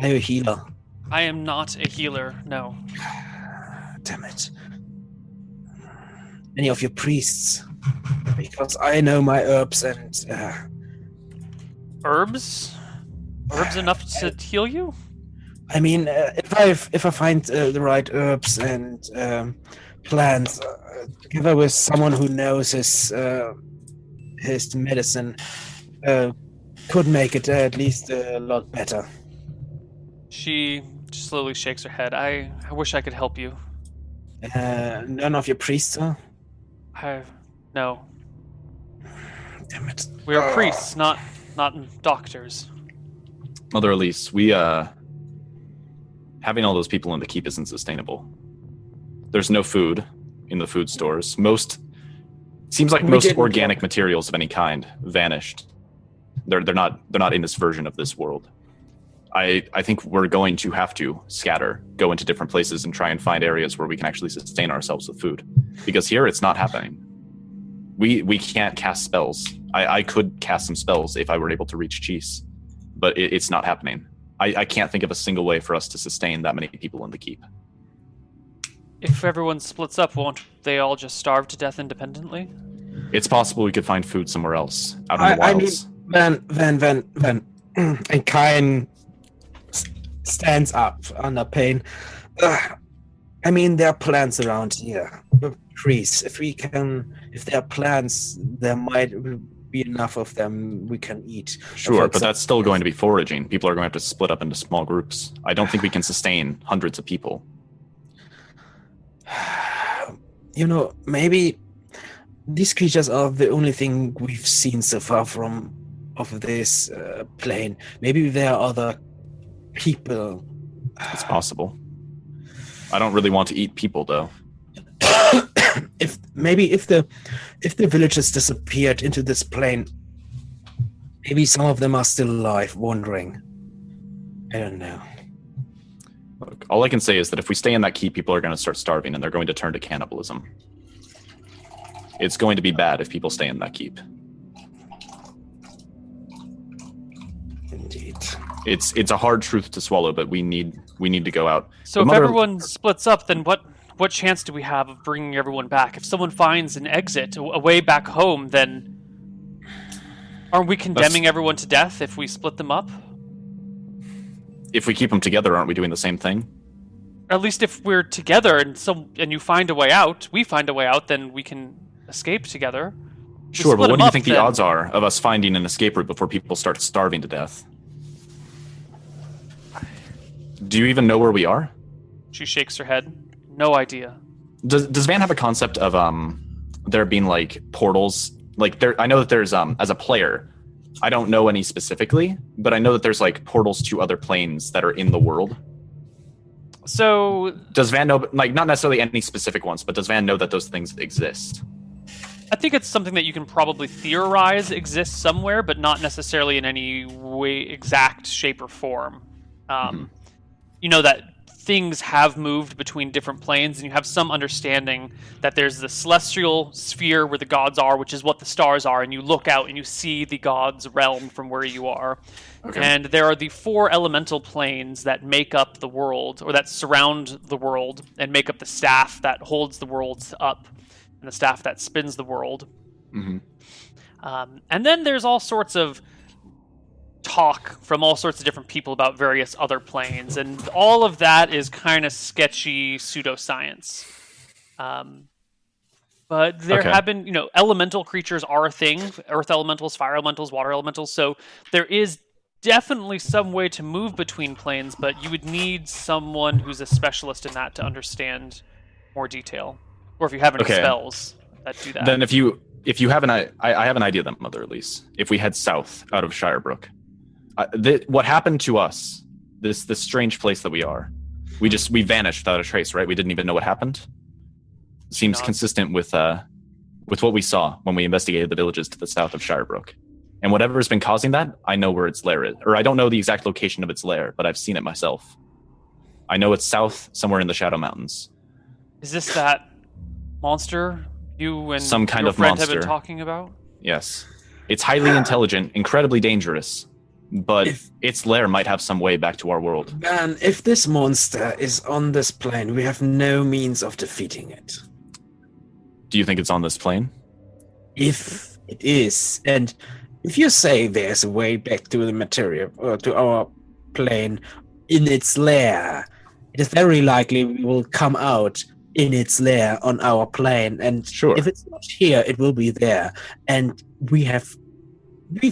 you a healer? I am not a healer. No. Damn it. Any of your priests, because I know my herbs and herbs enough to heal you. I mean, if I find the right herbs and plants together with someone who knows his medicine, could make it at least a lot better. She slowly shakes her head. I wish I could help you. None of your priests, huh? No. Damn it. We are priests, not doctors. Mother Elise, we having all those people in the keep isn't sustainable. There's no food in the food stores. Most organic materials of any kind vanished. They're not in this version of this world. I think we're going to have to scatter, go into different places and try and find areas where we can actually sustain ourselves with food. Because here it's not happening. We can't cast spells. I could cast some spells if I were able to reach Cheese, but it's not happening. I can't think of a single way for us to sustain that many people in the keep. If everyone splits up, won't they all just starve to death independently? It's possible we could find food somewhere else, out in the wilds. I mean, Van, and Kain stands up under pain. I mean, there are plants around here, trees. If there are plants, there might be enough of them we can eat. Sure, but that's still going to be foraging. People are going to have to split up into small groups. I don't think we can sustain hundreds of people. You know, maybe these creatures are the only thing we've seen so far of this plane. Maybe there are other people. It's possible. I don't really want to eat people, though. If the villagers disappeared into this plane, maybe some of them are still alive, wandering. I don't know. Look, all I can say is that if we stay in that keep, people are going to start starving, and they're going to turn to cannibalism. It's going to be bad if people stay in that keep. Indeed. It's a hard truth to swallow, but we need to go out. So if everyone splits up, then what chance do we have of bringing everyone back? If someone finds an exit, a way back home, then aren't we condemning everyone to death if we split them up? If we keep them together, aren't we doing the same thing? At least if we're together and you find a way out, we find a way out, then we can escape together. Sure, but what do you think the odds are of us finding an escape route before people start starving to death? Do you even know where we are? She shakes her head. No idea. Does Van have a concept of there being like portals? Like there, I know that there's as a player, I don't know any specifically, but I know that there's like portals to other planes that are in the world. So does Van know, like not necessarily any specific ones, but does Van know that those things exist? I think it's something that you can probably theorize exists somewhere, but not necessarily in any way, exact shape or form. You know that things have moved between different planes, and you have some understanding that there's the celestial sphere where the gods are, which is what the stars are, and you look out and you see the gods' realm from where you are. Okay. And there are the four elemental planes that make up the world, or that surround the world, and make up the staff that holds the world up, and the staff that spins the world. Mm-hmm. And then there's all sorts of talk from all sorts of different people about various other planes, and all of that is kind of sketchy pseudoscience. But there have been, elemental creatures are a thing, earth elementals, fire elementals, water elementals, so there is definitely some way to move between planes, but you would need someone who's a specialist in that to understand more detail. Or if you have any spells that do that. Then if you have I have an idea that Mother Elise, if we head south out of Shirebrook, what happened to us, this strange place that we are, we vanished without a trace, right? We didn't even know what happened. Seems consistent with what we saw when we investigated the villages to the south of Shirebrook. And whatever has been causing that, I know where its lair is. Or I don't know the exact location of its lair, but I've seen it myself. I know it's south, somewhere in the Shadow Mountains. Is this that monster you and some kind your of friend monster. Have been talking about? Yes. It's highly intelligent, incredibly dangerous. But its lair might have some way back to our world. Man, if this monster is on this plane, we have no means of defeating it. Do you think it's on this plane? If it is, and if you say there's a way back to the material, or to our plane, in its lair, it is very likely we will come out in its lair on our plane. And sure. If it's not here, it will be there. And we've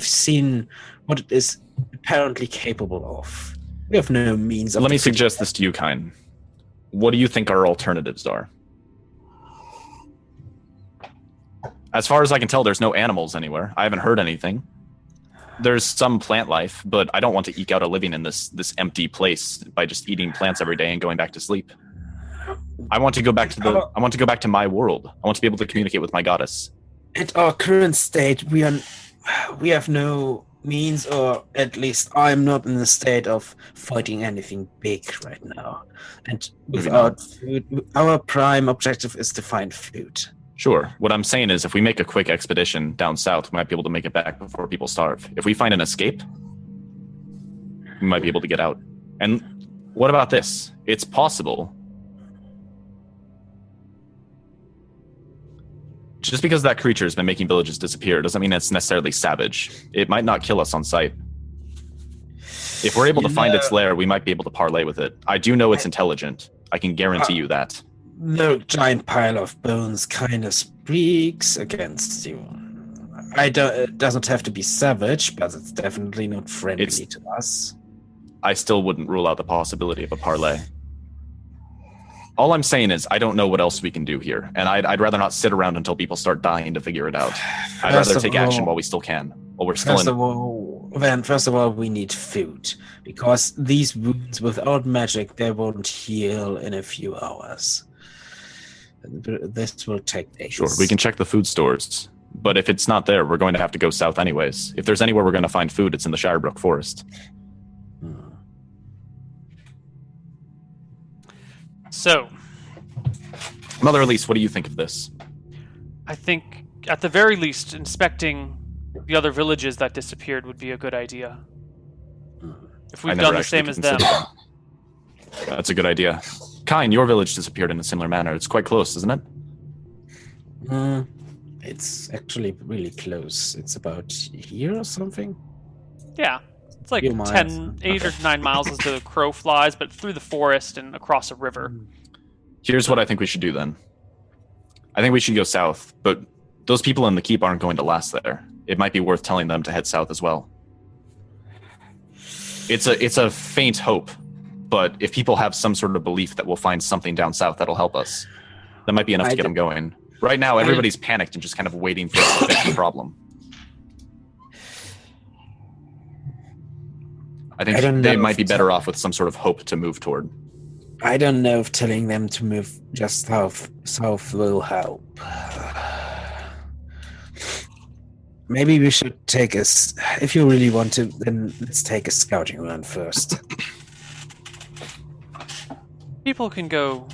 seen what it is apparently capable of. We have no means of... Let me suggest this to you, Kain. What do you think our alternatives are? As far as I can tell, there's no animals anywhere. I haven't heard anything. There's some plant life, but I don't want to eke out a living in this empty place by just eating plants every day and going back to sleep. I want to go back to my world. I want to be able to communicate with my goddess. At our current state, we have no means, or at least I'm not in the state of fighting anything big right now. And without food, our prime objective is to find food. Sure. What I'm saying is if we make a quick expedition down south, we might be able to make it back before people starve. If we find an escape, we might be able to get out. And what about this? It's possible. Just because that creature has been making villages disappear doesn't mean it's necessarily savage. It might not kill us on sight. If we're able to find its lair, we might be able to parlay with it. I do know it's intelligent. I can guarantee you that. No giant pile of bones kind of speaks against you. It doesn't have to be savage, but it's definitely not friendly to us. I still wouldn't rule out the possibility of a parlay. All I'm saying is I don't know what else we can do here, and I'd rather not sit around until people start dying to figure it out. I'd rather take action while we still can. First of all, we need food, because these wounds without magic, they won't heal in a few hours. This will take days. Sure, we can check the food stores, but if it's not there, we're going to have to go south anyways. If there's anywhere we're going to find food, it's in the Shirebrook Forest. So, Mother Elise, what do you think of this? I think, at the very least, inspecting the other villages that disappeared would be a good idea. If we've done the same as them. That's a good idea. Kain, your village disappeared in a similar manner. It's quite close, isn't it? It's actually really close. It's about here or something? Yeah. It's like 8 or 9 miles as the crow flies, but through the forest and across a river. Here's what I think we should do then. I think we should go south, but those people in the keep aren't going to last there. It might be worth telling them to head south as well. It's a faint hope, but if people have some sort of belief that we'll find something down south that'll help us, that might be enough to get them going. Right now, everybody's panicked and just kind of waiting for us to fix the problem. I think they might be better off with some sort of hope to move toward. I don't know if telling them to move just south will help. Maybe we should take us. If you really want to, then let's take a scouting run first. People can go,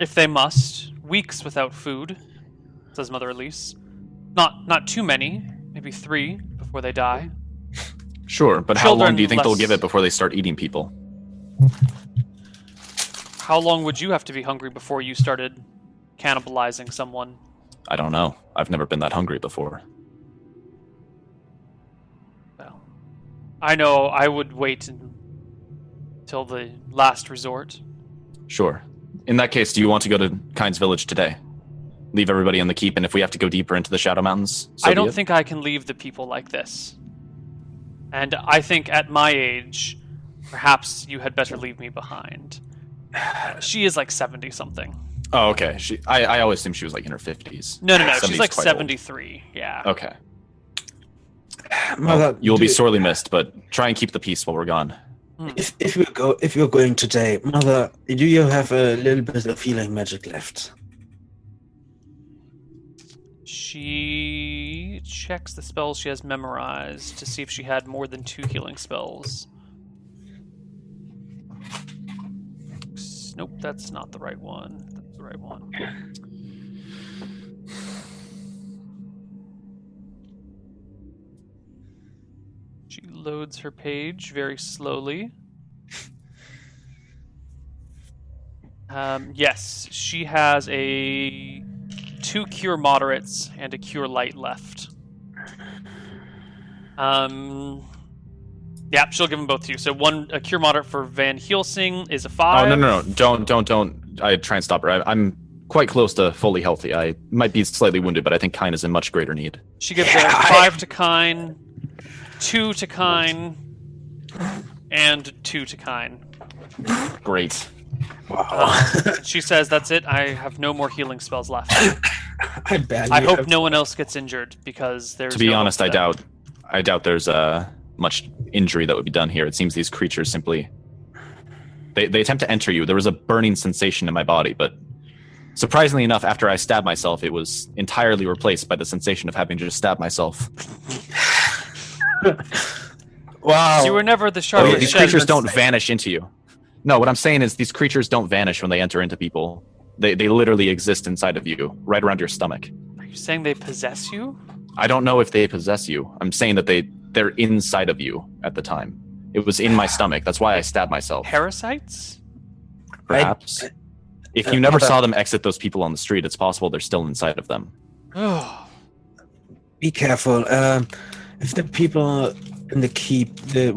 if they must, weeks without food, says Mother Elise. Not too many, maybe 3 before they die. Sure, but how long do you think they'll give it before they start eating people? How long would you have to be hungry before you started cannibalizing someone? I don't know. I've never been that hungry before. Well, I know I would wait until the last resort. Sure. In that case, do you want to go to Kain's village today? Leave everybody in the keep, and if we have to go deeper into the Shadow Mountains? I don't think I can leave the people like this. And I think at my age, perhaps you had better leave me behind. She is like 70-something. Oh, okay. I always assumed she was like in her 50s. No. She's like 73. Old. Yeah. Okay. Well, you'll be sorely missed, but try and keep the peace while we're gone. If you're going today, Mother, do you have a little bit of healing magic left? She checks the spells she has memorized to see if she had more than 2 healing spells. Nope, that's not the right one. That's the right one. She loads her page very slowly. Yes, she has 2 cure moderates and a cure light left. Yeah, she'll give them both to you. So a cure moderate for Van Helsing is a 5. Oh, no. Don't. I try and stop her. I'm quite close to fully healthy. I might be slightly wounded, but I think Kain is in much greater need. She gives a 5 to Kain, 2 to Kain, and 2 to Kain. Great. Wow. She says, that's it. I have no more healing spells left. I hope no one else gets injured, because there's. To be honest, I doubt. I doubt there's much injury that would be done here. It seems these creatures simply... They attempt to enter you. There was a burning sensation in my body, but surprisingly enough, after I stabbed myself, it was entirely replaced by the sensation of having just stabbed myself. Wow. So you were never the sharpest. These creatures don't vanish into you. No, what I'm saying is these creatures don't vanish when they enter into people. They literally exist inside of you, right around your stomach. Are you saying they possess you? I don't know if they possess you. I'm saying that they're inside of you at the time. It was in my stomach. That's why I stabbed myself. Parasites? Perhaps. If you never saw them exit those people on the street, it's possible they're still inside of them. Be careful. If the people in the keep, the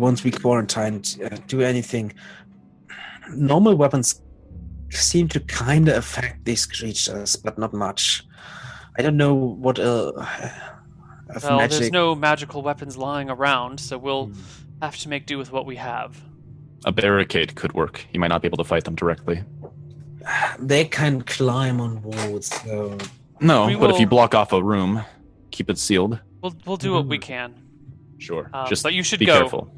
ones we quarantined, do anything, normal weapons seem to kind of affect these creatures, but not much. I don't know what magic. There's no magical weapons lying around, so we'll have to make do with what we have. A barricade could work. You might not be able to fight them directly. They can climb on walls, so... No, but if you block off a room, keep it sealed. We'll do what we can. Sure. Just but you should be careful.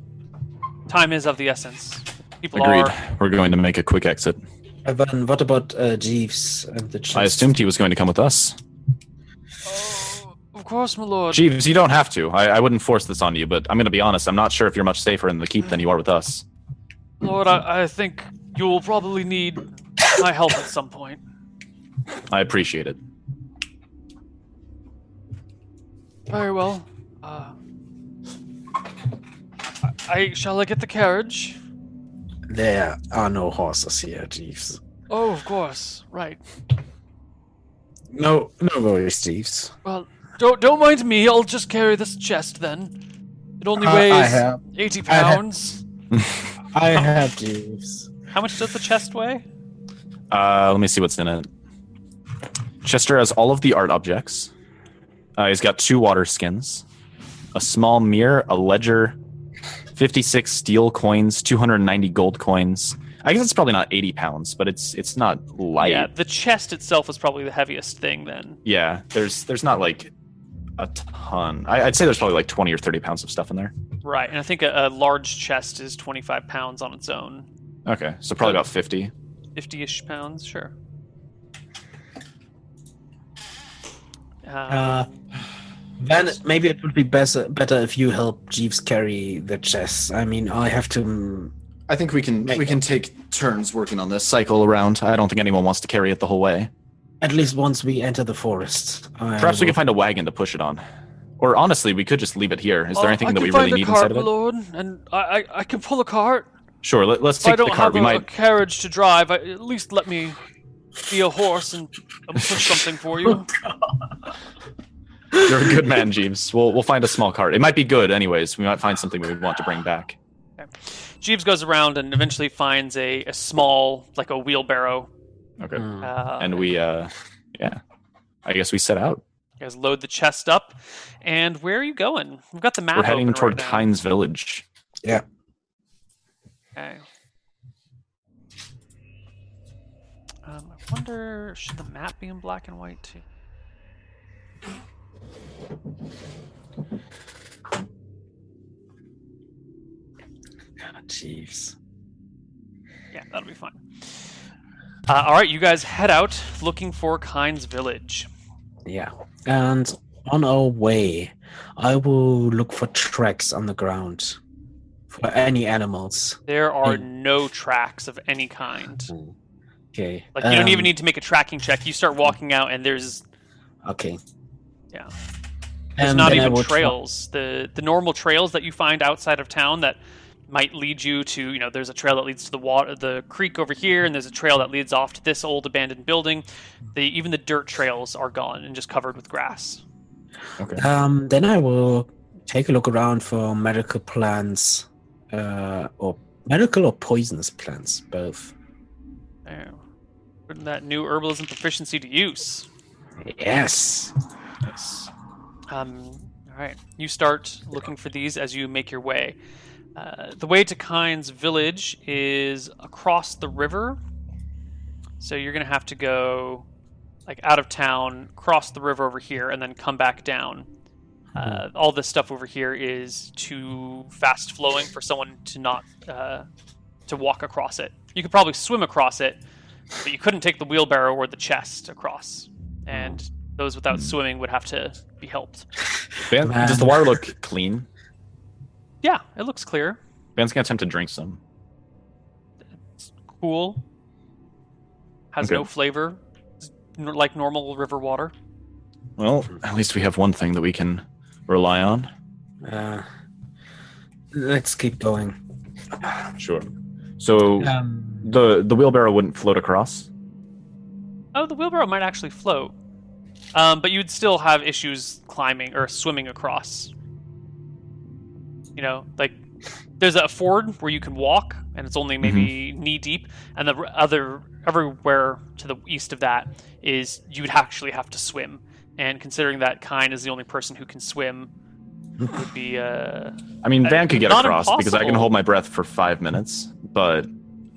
Time is of the essence. People Agreed. Are... We're going to make a quick exit. Evan, what about Jeeves and the chest? I assumed he was going to come with us. Oh, of course, my lord. Jeeves, you don't have to. I wouldn't force this on you, but I'm going to be honest. I'm not sure if you're much safer in the keep than you are with us. Lord, I think you will probably need... my help at some point. I appreciate it. Very well. Shall I get the carriage? There are no horses here, Jeeves. Oh, of course. Right. No worries, Jeeves. Well, don't mind me. I'll just carry this chest then. It only weighs 80 pounds. I have Jeeves. How much does the chest weigh? Let me see what's in it. Chester has all of the art objects. He's got 2 water skins, a small mirror, a ledger, 56 steel coins, 290 gold coins. I guess it's probably not 80 pounds, but it's not light. Yeah, the chest itself is probably the heaviest thing then. Yeah, there's not like a ton. I'd say there's probably like 20 or 30 pounds of stuff in there. Right, and I think a large chest is 25 pounds on its own. Okay, so probably about 50. 50-ish pounds, sure. Then maybe it would be better if you help Jeeves carry the chest. I mean, I have to... I think we can take turns working on this, cycle around. I don't think anyone wants to carry it the whole way. At least once we enter the forest. Perhaps we can find a wagon to push it on. Or honestly, we could just leave it here. Is there anything that we really need inside of it? I can find a cart, Lord, and I can pull a cart. Sure, let's take the cart. We might... If I don't have a carriage to drive, at least let me be a horse and push something for you. You're a good man, Jeeves. We'll find a small cart. It might be good anyways. We might find something we want to bring back. Okay. Jeeves goes around and eventually finds a small, like a wheelbarrow. Okay. And we, I guess we set out. You guys load the chest up. And where are you going? We've got the map. We're heading toward Kain's village. Yeah. I wonder, should the map be in black and white too? Jeez. Yeah, that'll be fine. Alright, you guys head out looking for Kain's village. Yeah, and on our way, I will look for tracks on the ground. For any animals. There are no tracks of any kind. Okay. Like, you don't even need to make a tracking check. You start walking out and there's... Okay. Yeah. There's not even trails. The normal trails that you find outside of town that might lead you to, you know, there's a trail that leads to the creek over here, and there's a trail that leads off to this old abandoned building. Even the dirt trails are gone and just covered with grass. Okay. Then I will take a look around for medical plants. Or medical or poisonous plants, both. Oh. Putting that new herbalism proficiency to use. Yes. Alright, you start looking for these as you make your way. The way to Kain's village is across the river. So you're going to have to go like out of town, cross the river over here, and then come back down. All this stuff over here is too fast flowing for someone to not to walk across it. You could probably swim across it, but you couldn't take the wheelbarrow or the chest across. And those without swimming would have to be helped. Van, does the water look clean? Yeah, it looks clear. Van's gonna attempt to drink some. It's cool. Has no flavor, like normal river water. Well, at least we have one thing that we can rely on. Let's keep going. Sure. So the wheelbarrow wouldn't float across? Oh, the wheelbarrow might actually float. But you'd still have issues climbing or swimming across. You know, like there's a ford where you can walk and it's only maybe knee deep, and the other everywhere to the east of that is you would actually have to swim. And considering that Kain is the only person who can swim, it would be I mean, Van could get across because I can hold my breath for 5 minutes, but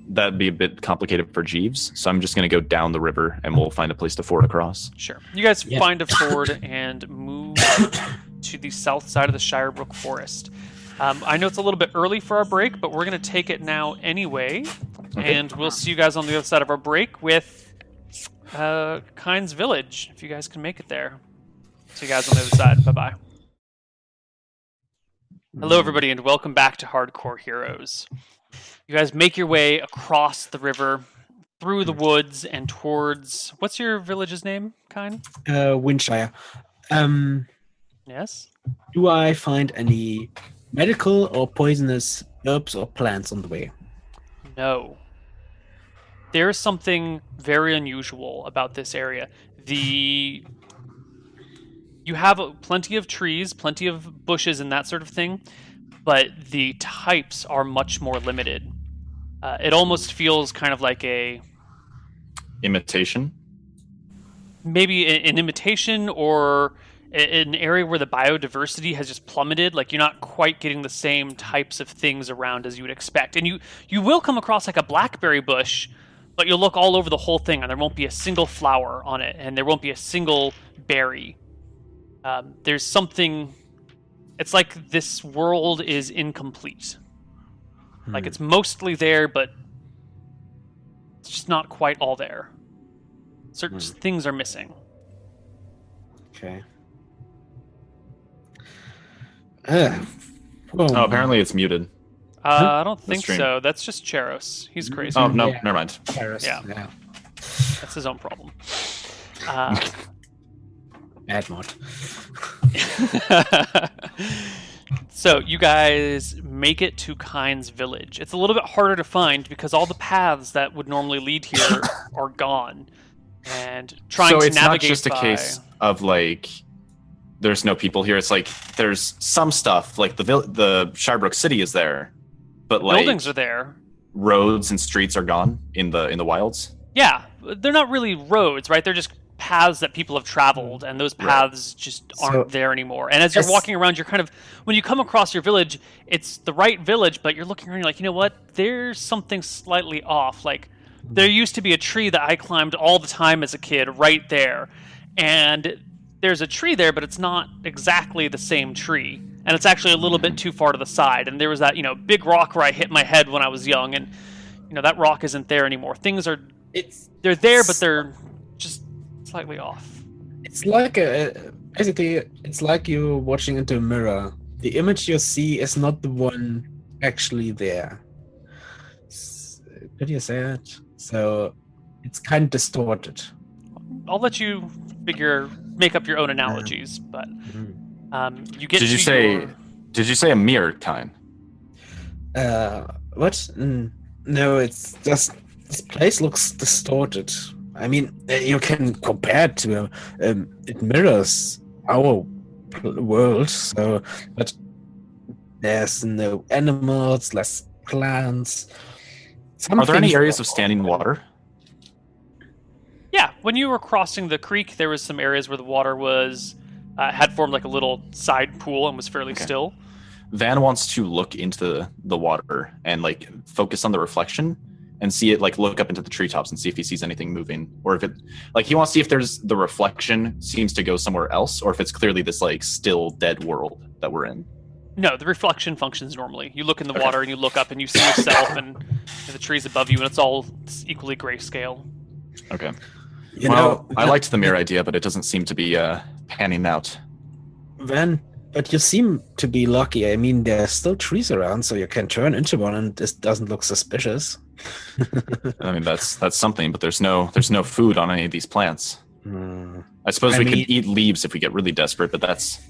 that'd be a bit complicated for Jeeves. So I'm just going to go down the river and we'll find a place to ford across. Sure. You guys find a ford and move to the south side of the Shirebrook Forest. I know it's a little bit early for our break, but we're going to take it now anyway. Okay. And we'll see you guys on the other side of our break with Kain's village, if you guys can make it there. See you guys on the other side. Bye-bye. Hello, everybody, and welcome back to Hardcore Heroes. You guys make your way across the river, through the woods, and towards... What's your village's name, Kain? Windshire. Yes? Do I find any medical or poisonous herbs or plants on the way? No. There's something very unusual about this area. You have plenty of trees, plenty of bushes and that sort of thing, but the types are much more limited. It almost feels kind of like a... Imitation? Maybe an imitation or an area where the biodiversity has just plummeted. Like, you're not quite getting the same types of things around as you would expect. And you will come across like a blackberry bush, but you'll look all over the whole thing, and there won't be a single flower on it, and there won't be a single berry. There's something... It's like this world is incomplete. Like, it's mostly there, but it's just not quite all there. Certain things are missing. Okay. Oh, apparently it's muted. I don't think so. That's just Cheros. He's crazy. Oh, no, never mind. Cheros. Yeah. That's his own problem. Ad mod. So, you guys make it to Kain's village. It's a little bit harder to find because all the paths that would normally lead here are gone. And it's not just a case of, like, there's no people here. It's like there's some stuff, like the Shirebrook city is there, but like buildings are there, roads and streets are gone in the wilds. Yeah, they're not really roads, right? They're just paths that people have traveled, and those paths just aren't there anymore. And as you're walking around, you're kind of, when you come across your village, it's the right village, but you're looking around, you're like, you know what? There's something slightly off. Like, there used to be a tree that I climbed all the time as a kid right there, and there's a tree there, but it's not exactly the same tree. And it's actually a little bit too far to the side. And there was that, big rock where I hit my head when I was young. And, that rock isn't there anymore. Things are... They're there, but they're just slightly off. It's like basically, it's like you're watching into a mirror. The image you see is not the one actually there. Could you say that? So it's kind of distorted. I'll let you make up your own analogies, but you get. Did you say a mirror, Kain? What? No, it's just this place looks distorted. I mean, you can compare it to it mirrors our world. So, but there's no animals, less plants. Are there any areas of standing water? Yeah, when you were crossing the creek, there was some areas where the water was had formed like a little side pool and was fairly still. Van wants to look into the water and like focus on the reflection, and see it, like, look up into the treetops and see if he sees anything moving, or if it, like, he wants to see if there's the reflection seems to go somewhere else, or if it's clearly this, like, still dead world that we're in. No, the reflection functions normally. You look in the water and you look up and you see yourself and the trees above you, and it's all equally grayscale. Okay. I liked the mirror idea, but it doesn't seem to be panning out. Van, but you seem to be lucky. I mean, there's still trees around, so you can turn into one and this doesn't look suspicious. I mean, that's something, but there's no food on any of these plants. I suppose we could eat leaves if we get really desperate, but that's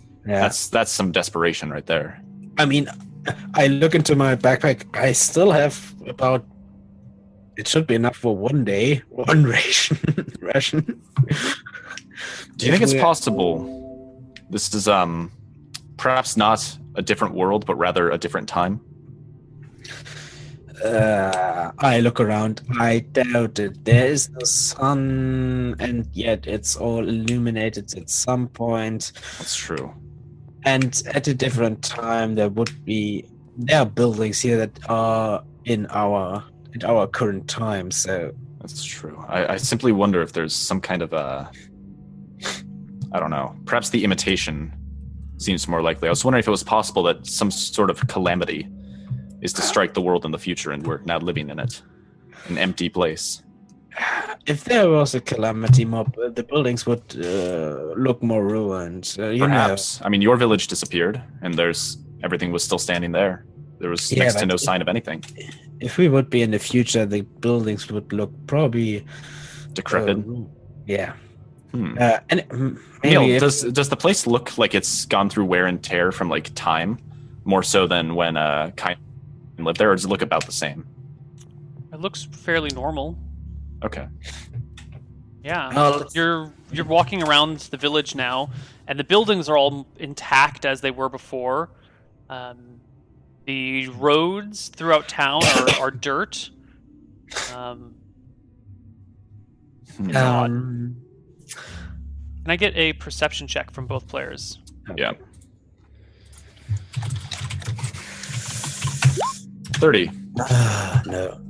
some desperation right there. I mean, I look into my backpack. I still have about, it should be enough for one day, one ration. Do you think it's possible this is perhaps not a different world, but rather a different time? I look around. I doubt it. There is no sun, and yet it's all illuminated at some point. That's true. And at a different time, there are buildings here that are in our current time, so... That's true. I simply wonder if there's some kind of a... I don't know. Perhaps the imitation seems more likely. I was wondering if it was possible that some sort of calamity is to strike the world in the future, and we're now living in it. An empty place. If there was a calamity mob, the buildings would look more ruined. Perhaps. I mean, your village disappeared, and everything was still standing there. There was next to no sign of anything. If we would be in the future, the buildings would look probably... decrepit? Yeah. And Neil, does the place look like it's gone through wear and tear from, like, time, more so than when Kain lived there, or does it look about the same? It looks fairly normal. Okay. Yeah. You're walking around the village now, and the buildings are all intact as they were before. The roads throughout town are dirt. Can I get a perception check from both players? Yeah. 30. No.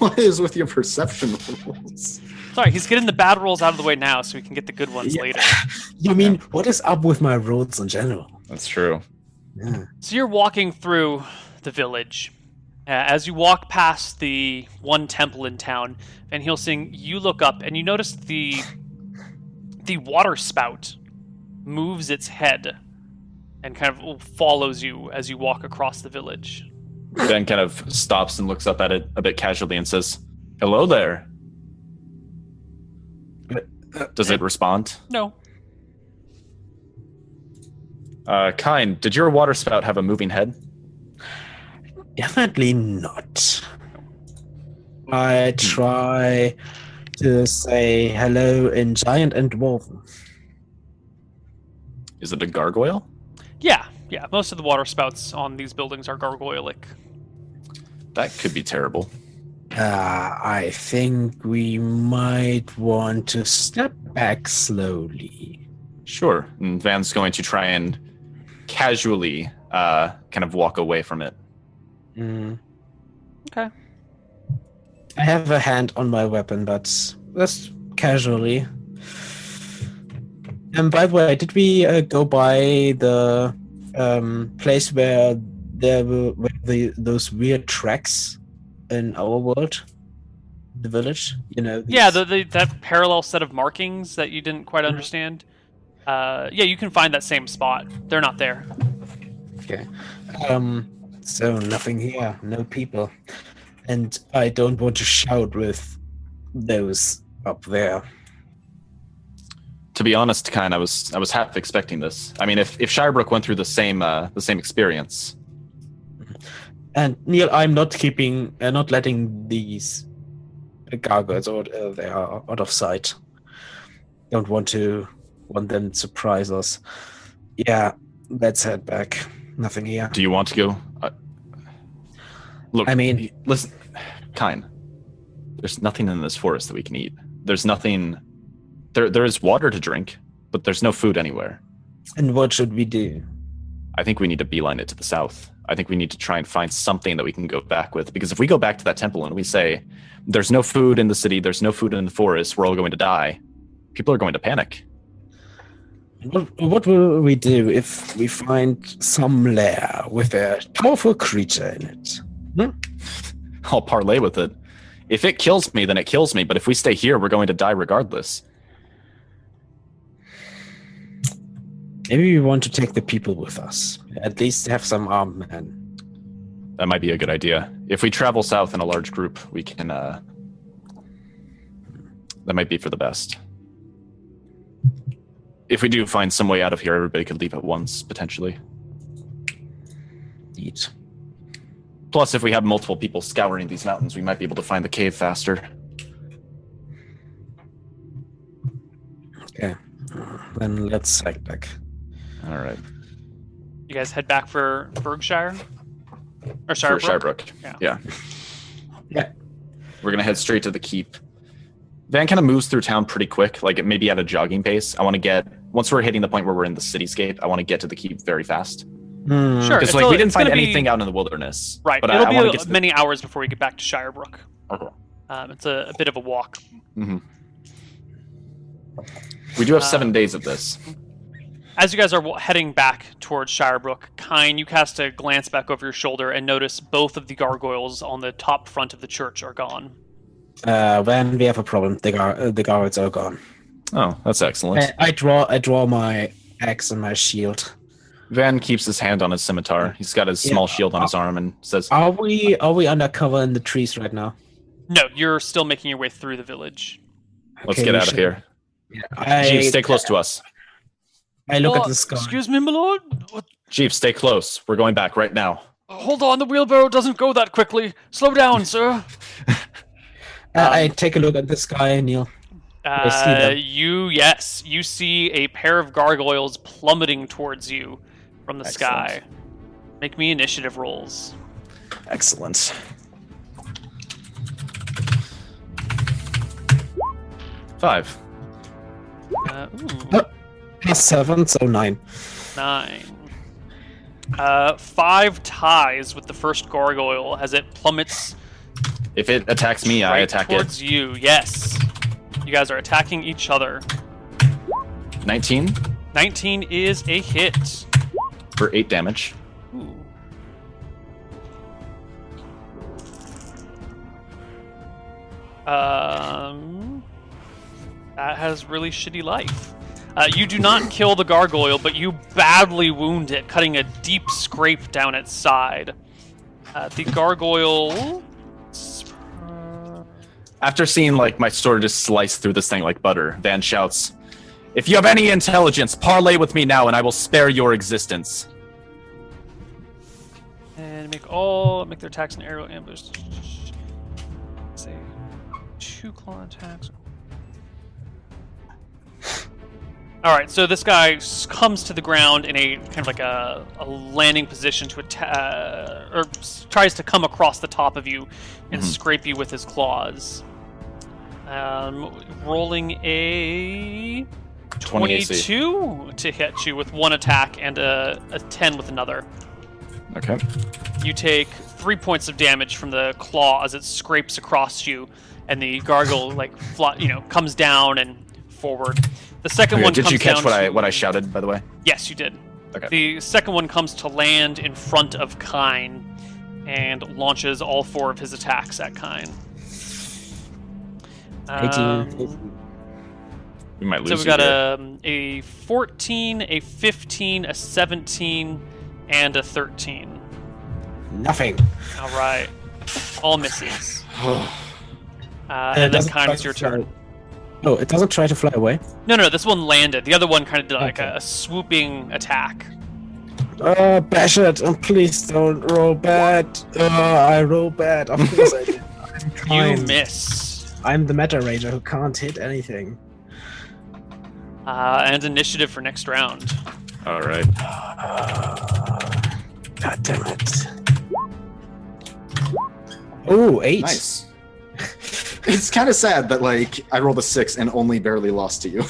What is with your perception rolls? Sorry, he's getting the bad rolls out of the way now so we can get the good ones later. You mean, what is up with my rolls in general? That's true. Yeah. So you're walking through the village. As you walk past the one temple in town, Van Helsing, you look up and you notice the water spout moves its head and kind of follows you as you walk across the village. Ben kind of stops and looks up at it a bit casually and says, "Hello there." Does it respond? No. Kain, did your water spout have a moving head? Definitely not. I try to say hello in giant and dwarven. Is it a gargoyle? Yeah. Most of the water spouts on these buildings are gargoyle-ic. That could be terrible. I think we might want to step back slowly. Sure. And Van's going to try and casually kind of walk away from it. Okay. I have a hand on my weapon, but just casually. And by the way, did we go by the place where there were those weird tracks in our world, the village, you know? That parallel set of markings that you didn't quite understand. You can find that same spot. They're not there. Okay. So nothing here, no people. And I don't want to shout with those up there. To be honest, Kain, I was half expecting this. I mean, if Shirebrook went through the same experience. And Neil, I'm not letting these gargoyles, or they are out of sight. Don't want them to surprise us. Yeah, let's head back. Nothing here. Do you want to go? Look, I mean, listen, Kain. There's nothing in this forest that we can eat. There's nothing. There is water to drink, but there's no food anywhere. And what should we do? I think we need to beeline it to the south. I think we need to try and find something that we can go back with, because if we go back to that temple and we say, there's no food in the city, there's no food in the forest, we're all going to die, people are going to panic. What will we do if we find some lair with a powerful creature in it? Hmm? I'll parlay with it. If it kills me, then it kills me, but if we stay here, we're going to die regardless. Maybe we want to take the people with us. At least have some armed men. That might be a good idea. If we travel south in a large group, we can... that might be for the best. If we do find some way out of here, everybody could leave at once, potentially. Neat. Plus, if we have multiple people scouring these mountains, we might be able to find the cave faster. Okay. Then let's head back. All right. You guys head back for Berkshire? Or Shirebrook? For Shirebrook. Yeah. We're going to head straight to the keep. Van kind of moves through town pretty quick, like it may be at a jogging pace. I want to get, once we're hitting the point where we're in the cityscape, I want to get to the keep very fast. Sure. Because like, we didn't find anything out in the wilderness. Right. But it'll be many hours before we get back to Shirebrook. Okay. It's a bit of a walk. Mm-hmm. We do have 7 days of this. As you guys are heading back towards Shirebrook, Kain, you cast a glance back over your shoulder and notice both of the gargoyles on the top front of the church are gone. When we have a problem, the gargoyles are gone. Oh, that's excellent. I draw my axe and my shield. Van keeps his hand on his scimitar. He's got his small shield on his arm and says, "Are we undercover in the trees right now?" No, you're still making your way through the village. Okay, let's get out of here. Yeah, Jeeves, stay close to us. I look at the sky. Excuse me, my lord? Jeeves, stay close. We're going back right now. Hold on, the wheelbarrow doesn't go that quickly. Slow down, sir. I take a look at the sky, Neil. You see a pair of gargoyles plummeting towards you from the sky. Make me initiative rolls. Excellent. Five. +7, so 9. 9. 5 ties with the first gargoyle as it plummets. If it attacks me, I attack towards it. Towards you, yes. You guys are attacking each other. 19. 19 is a hit. For 8 damage. Ooh. That has really shitty life. You do not kill the gargoyle, but you badly wound it, cutting a deep scrape down its side. The gargoyle... After seeing like my sword just slice through this thing like butter, Van shouts, "If you have any intelligence, parlay with me now and I will spare your existence." And make their attacks an aerial ambush. Let's say 2 claw attacks. Alright, so this guy comes to the ground in a kind of like a landing position to tries to come across the top of you and scrape you with his claws. Rolling a 22 to hit you with one attack and a 10 with another. Okay. You take 3 points of damage from the claw as it scrapes across you, and the gargoyle comes down and forward. The second one comes down. Did you catch what I shouted, by the way? Yes, you did. Okay. The second one comes to land in front of Kain and launches all 4 of his attacks at Kain. 18. We might lose. So we've got a 14, a 15, a 17, and a 13. Nothing. All right. All misses. And then Kain, it's your turn. Oh, it doesn't try to fly away? No, this one landed. The other one kind of did like a swooping attack. Bash it, and please don't roll bad. I roll bad. Of course I did. You miss. I'm the meta rager who can't hit anything. And initiative for next round. Alright. God damn it. Oh, 8. Nice. It's kind of sad that, like, I rolled a 6 and only barely lost to you.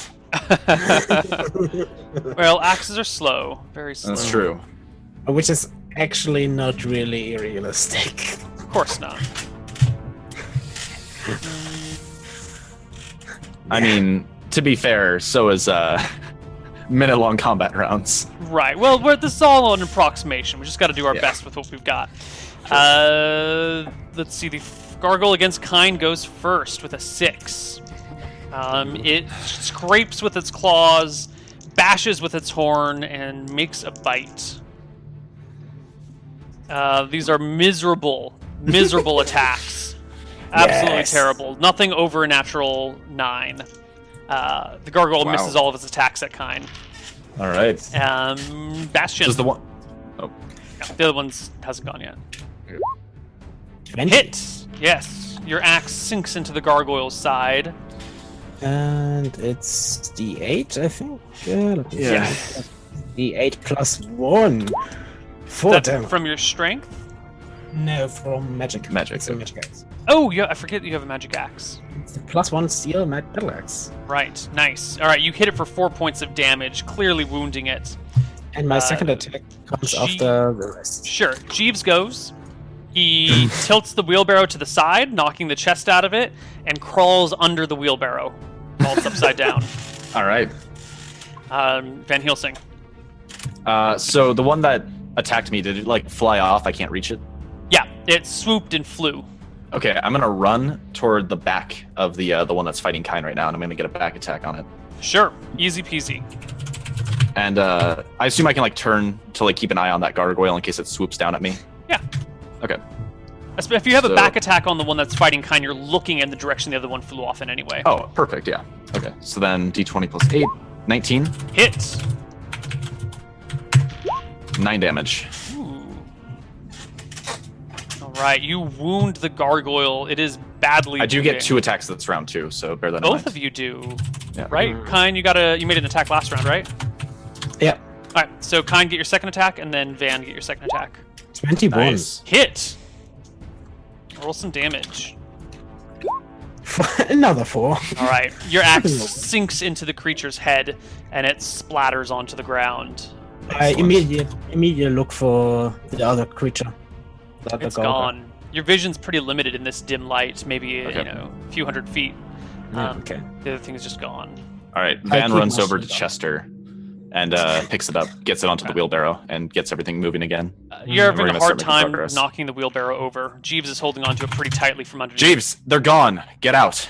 Well, axes are slow. Very slow. That's true. Which is actually not really realistic. Of course not. I mean, to be fair, so is minute-long combat rounds. Right. Well, this is all an approximation. We just got to do our best with what we've got. Sure. Let's see. The gargoyle against Kain goes first with a 6. It scrapes with its claws, bashes with its horn, and makes a bite. These are miserable attacks. Absolutely terrible. Nothing over a natural 9. The gargoyle misses all of its attacks at Kain. All right. Bastion. Just the one. Oh. Yeah, the other one hasn't gone yet. 20. Hit. Yes. Your axe sinks into the gargoyle's side. And it's D8, I think. Yeah. D8 plus 1. 4 damage. From your strength? No, from magic. It's a magic axe. Oh, yeah, I forget that you have a magic axe. It's the plus 1 steel metal axe. Right, nice. All right, you hit it for 4 points of damage, clearly wounding it. And my second attack comes after the rest. Sure. Jeeves goes. He tilts the wheelbarrow to the side, knocking the chest out of it, and crawls under the wheelbarrow. Falls upside down. All right. Van Helsing. So the one that attacked me, did it, fly off? I can't reach it? Yeah, it swooped and flew. Okay, I'm going to run toward the back of the one that's fighting Kain right now, and I'm going to get a back attack on it. Sure. Easy peasy. And I assume I can turn to keep an eye on that gargoyle in case it swoops down at me. Yeah. Okay. If you have a back attack on the one that's fighting Kain, you're looking in the direction the other one flew off in anyway. Oh, perfect, yeah. Okay, so then d20 plus 8, 19. Hits. 9 damage. Right, you wound the gargoyle. It is badly. I do wounding. Get 2 attacks this round too, so bear that in mind. Both of you do, yeah. Right? Kain, you made an attack last round, right? Yeah. All right, so Kain, get your second attack, and then Van, get your second attack. 20 boys. Nice. Hit. Roll some damage. Another 4. All right, your axe sinks into the creature's head, and it splatters onto the ground. I immediately look for the other creature. It's gone. Over. Your vision's pretty limited in this dim light, maybe a few hundred feet. Okay. The other thing's just gone. All right, Van runs over to Chester and picks it up, gets it onto the wheelbarrow, and gets everything moving again. You're having a hard time knocking the wheelbarrow over. Jeeves is holding onto it pretty tightly from underneath. Jeeves, they're gone. Get out.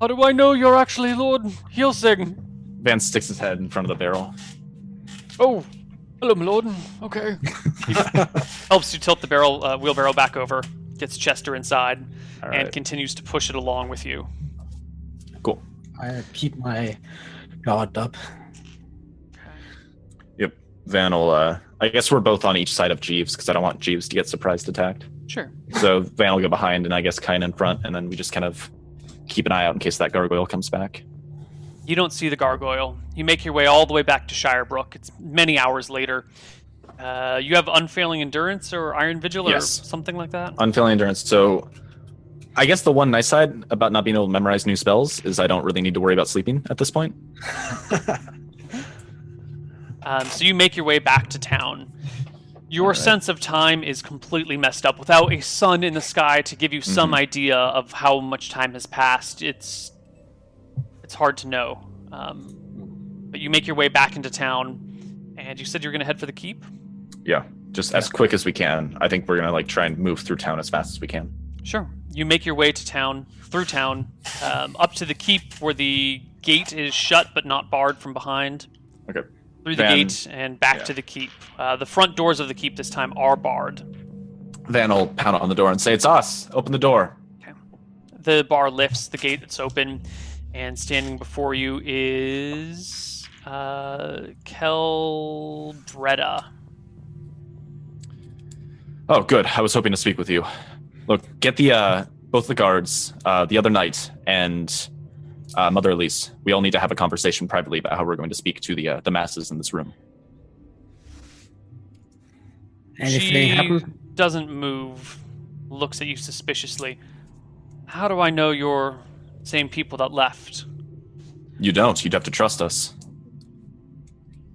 How do I know you're actually Lord Helsing? Van sticks his head in front of the barrel. Oh. Hello, my lord. Okay. Helps you tilt the wheelbarrow back over, gets Chester inside, and continues to push it along with you. Cool. I keep my guard up. Yep. Van will, I guess we're both on each side of Jeeves, because I don't want Jeeves to get surprised attacked. Sure. So Van will go behind, and I guess Kain in front, and then we just kind of keep an eye out in case that gargoyle comes back. You don't see the gargoyle. You make your way all the way back to Shirebrook. It's many hours later. You have Unfailing Endurance or Iron Vigil or something like that? Unfailing Endurance. So I guess the one nice side about not being able to memorize new spells is I don't really need to worry about sleeping at this point. So you make your way back to town. Your sense of time is completely messed up. Without a sun in the sky to give you some idea of how much time has passed, it's hard to know, but you make your way back into town, and you said you were going to head for the keep? Yeah, just as quick as we can. I think we're going to try and move through town as fast as we can. Sure. You make your way through town, up to the keep where the gate is shut but not barred from behind. Okay. Through the gate and back to the keep. The front doors of the keep this time are barred. Van will pound on the door and say, "It's us! Open the door!" Okay. The bar lifts, the gate, it's open. And standing before you is Kelbretta. Oh, good. I was hoping to speak with you. Look, get the both the guards, the other knight, and Mother Elise. We all need to have a conversation privately about how we're going to speak to the masses in this room. Anything happen? Doesn't move. Looks at you suspiciously. How do I know you're same people that left? You don't. You'd have to trust us.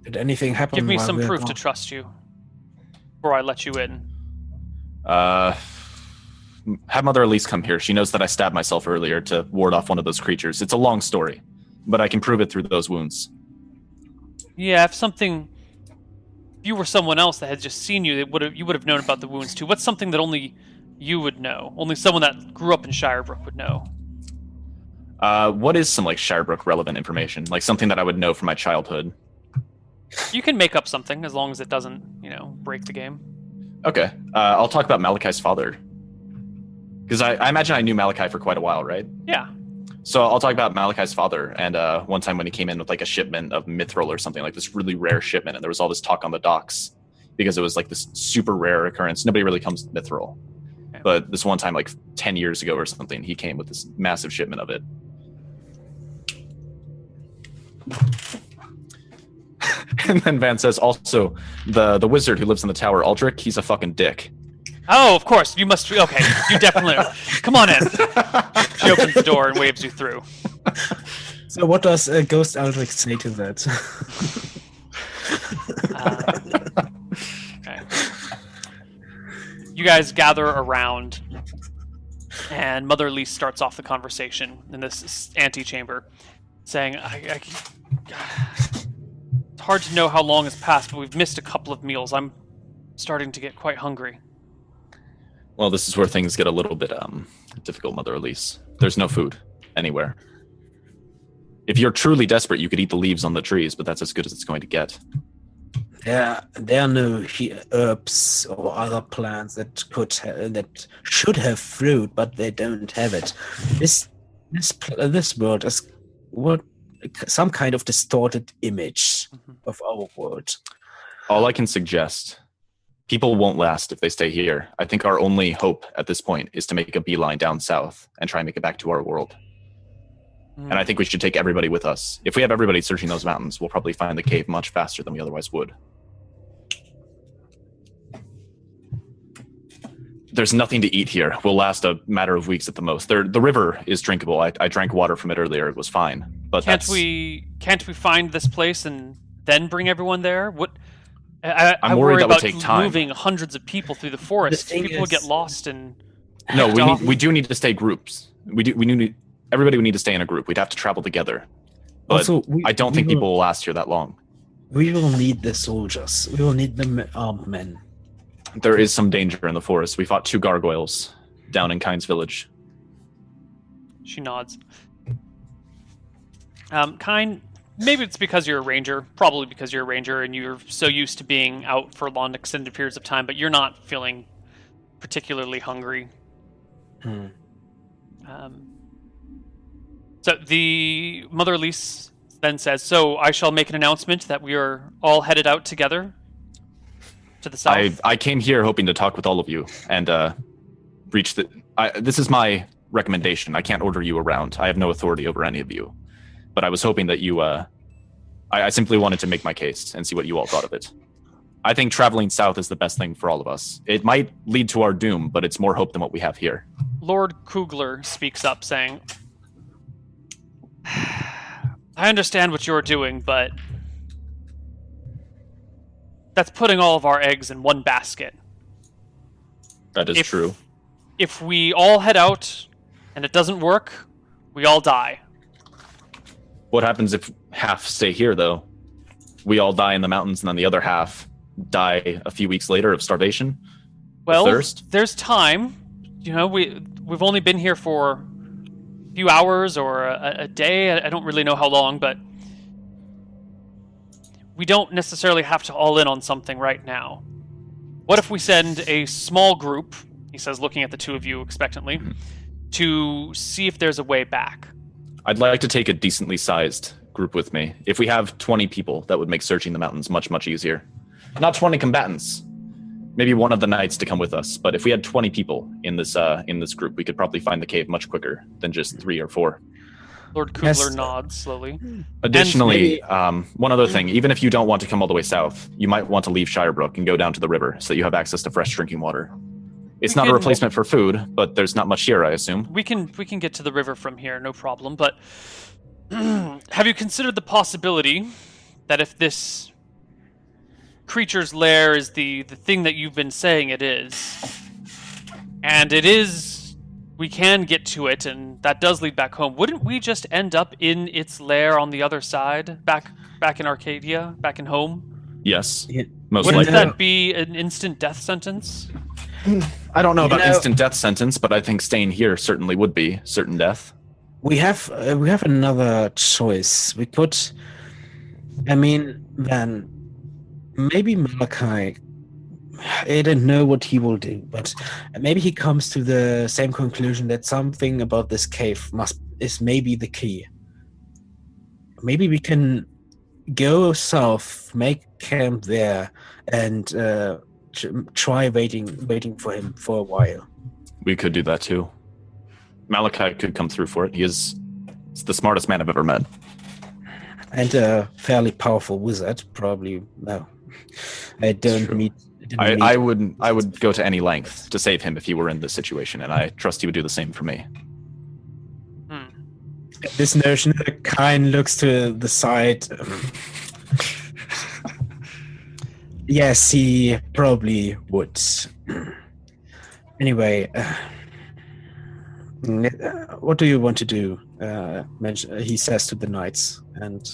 Did anything happen? Give me some proof to trust you before I let you in. Have Mother Elise come here. She knows that I stabbed myself earlier to ward off one of those creatures. It's a long story, but I can prove it through those wounds. Yeah, if you were someone else that had just seen you, you would have known about the wounds too. What's something that only you would know? Only someone that grew up in Shirebrook would know. What is some Shirebrook relevant information? Like something that I would know from my childhood? You can make up something as long as it doesn't, break the game. Okay. I'll talk about Malachi's father. Because I imagine I knew Malachi for quite a while, right? Yeah. So I'll talk about Malachi's father, and one time when he came in with a shipment of mithril or something, this really rare shipment, and there was all this talk on the docks because it was this super rare occurrence. Nobody really comes with mithril. Okay. But this one time, 10 years ago or something, he came with this massive shipment of it. And then Van says, also, the wizard who lives in the tower, Aldrich, he's a fucking dick. Oh, of course. You must... Okay, you definitely... Come on in. She opens the door and waves you through. So what does Ghost Aldrich say to that? Okay. You guys gather around, and Mother Elise starts off the conversation in this antechamber, saying, it's hard to know how long has passed, but we've missed a couple of meals. I'm starting to get quite hungry. Well, this is where things get a little bit difficult, Mother Elise. There's no food anywhere. If you're truly desperate, you could eat the leaves on the trees, but that's as good as it's going to get. There are no herbs or other plants that should have fruit, but they don't have it. This world is some kind of distorted image of our world. All I can suggest... People won't last if they stay here. I think our only hope at this point is to make a beeline down south and try and make it back to our world. Mm. And I think we should take everybody with us. If we have everybody searching those mountains, we'll probably find the cave much faster than we otherwise would. There's nothing to eat here. We'll last a matter of weeks at the most. The river is drinkable. I drank water from it earlier. It was fine. But can't we find this place and then bring everyone there? What... I'm worried that would take time. Moving hundreds of people through the forest, people get lost and. No, we do need to stay groups. Everybody would need to stay in a group. We'd have to travel together. But also, I don't think people will last here that long. We will need the soldiers. We will need the armed men. There is some danger in the forest. We fought two gargoyles down in Kain's village. She nods. Kain. Maybe it's because you're a ranger, probably because you're a ranger and you're so used to being out for long extended periods of time, but you're not feeling particularly hungry. Hmm. So the Mother Elise then says, so I shall make an announcement that we are all headed out together to the south. I came here hoping to talk with all of you and reach the... this is my recommendation. I can't order you around. I have no authority over any of you. But I was hoping that you, I simply wanted to make my case and see what you all thought of it. I think traveling south is the best thing for all of us. It might lead to our doom, but it's more hope than what we have here. Lord Kugler speaks up saying, I understand what you're doing, but that's putting all of our eggs in one basket. That is true. If we all head out and it doesn't work, we all die. What happens if half stay here, though? We all die in the mountains, and then the other half die a few weeks later of starvation? Well, thirst? There's time. We've only been here for a few hours or a day. I don't really know how long, but we don't necessarily have to all in on something right now. What if we send a small group, he says, looking at the two of you expectantly, to see if there's a way back? I'd like to take a decently sized group with me. If we have 20 people, that would make searching the mountains much, much easier. Not 20 combatants. Maybe one of the knights to come with us. But if we had 20 people in this group, we could probably find the cave much quicker than just 3 or 4. Lord Kugler nods slowly. Additionally, one other thing. Even if you don't want to come all the way south, you might want to leave Shirebrook and go down to the river so that you have access to fresh drinking water. It's not a replacement for food, but there's not much here, I assume. We can get to the river from here, no problem. But have you considered the possibility that if this creature's lair is the thing that you've been saying it is. And it is... we can get to it, and that does lead back home. Wouldn't we just end up in its lair on the other side? Back in Arcadia? Back in home? Yes. Most likely. Wouldn't that be an instant death sentence? I don't know about instant death sentence, but I think staying here certainly would be certain death. We have another choice. We could... I mean, then... maybe Malachi... I don't know what he will do, but maybe he comes to the same conclusion that something about this cave is maybe the key. Maybe we can go south, make camp there, and try waiting for him for a while. We could do that too. Malachi could come through for it. He is the smartest man I've ever met. And a fairly powerful wizard, probably. No, I don't need... I would go to any length to save him if he were in this situation, and I trust he would do the same for me. Hmm. This notion that Kain looks to the side. Yes, he probably would. Anyway, what do you want to do? He says to the knights, and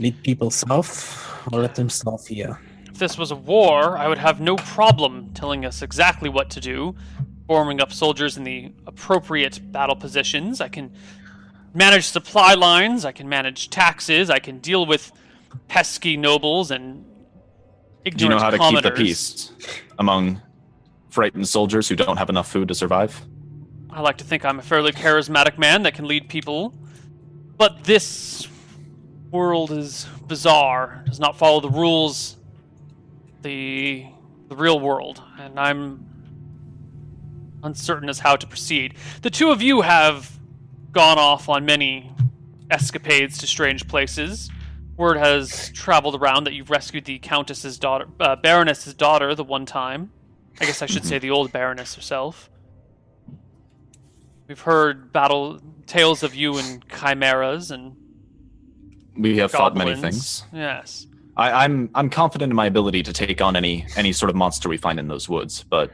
lead people south. Or let them stop here. If this was a war, I would have no problem telling us exactly what to do, forming up soldiers in the appropriate battle positions. I can manage supply lines, I can manage taxes, I can deal with pesky nobles and ignorant commoners. Do you know how to keep the peace among frightened soldiers who don't have enough food to survive? I like to think I'm a fairly charismatic man that can lead people, but this... world is bizarre, does not follow the rules, the real world, and I'm uncertain as how to proceed. The two of you have gone off on many escapades to strange places. Word has traveled around that you've rescued the Countess's daughter, Baroness's daughter, the one time. I guess I should say the old Baroness herself. We've heard battle tales of you and chimeras and... we have fought many things. Yes, I'm confident in my ability to take on any sort of monster we find in those woods, but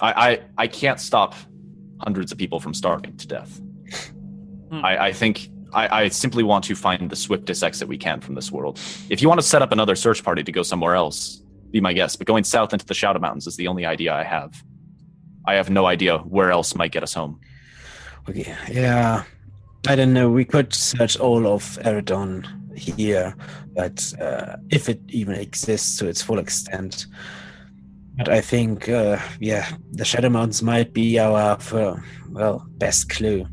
I can't stop hundreds of people from starving to death. Mm. I think I simply want to find the swiftest exit we can from this world. If you want to set up another search party to go somewhere else, be my guest, but going south into the Shadow Mountains is the only idea I have. I have no idea where else might get us home. Okay, yeah... I don't know, we could search all of Eridon here, but if it even exists to its full extent. But I think, the Shadow Mountains might be our, best clue.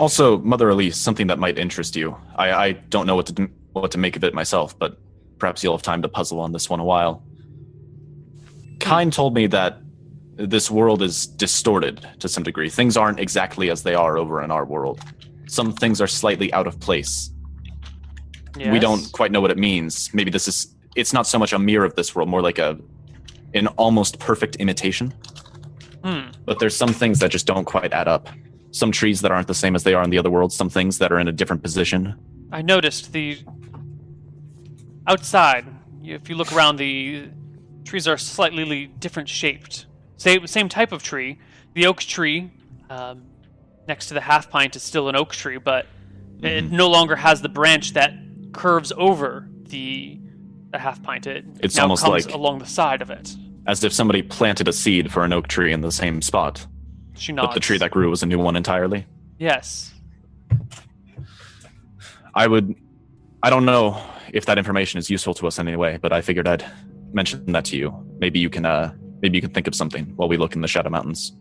Also, Mother Elise, something that might interest you. I don't know what to make of it myself, but perhaps you'll have time to puzzle on this one a while. Kain told me that this world is distorted to some degree. Things aren't exactly as they are over in our world. Some things are slightly out of place. Yes. We don't quite know what it means. Maybe this is... it's not so much a mirror of this world, more like an almost perfect imitation. Hmm. But there's some things that just don't quite add up. Some trees that aren't the same as they are in the other world. Some things that are in a different position. I noticed the... outside, if you look around, the trees are slightly different shaped. Same type of tree. The oak tree next to the half pint is still an oak tree, but it no longer has the branch that curves over the half pint. It now almost comes like along the side of it, as if somebody planted a seed for an oak tree in the same spot. She nods. But the tree that grew was a new one entirely. Yes. I don't know if that information is useful to us in any way, but I figured I'd mention that to you. Maybe you can. Maybe you can think of something while we look in the Shadow Mountains.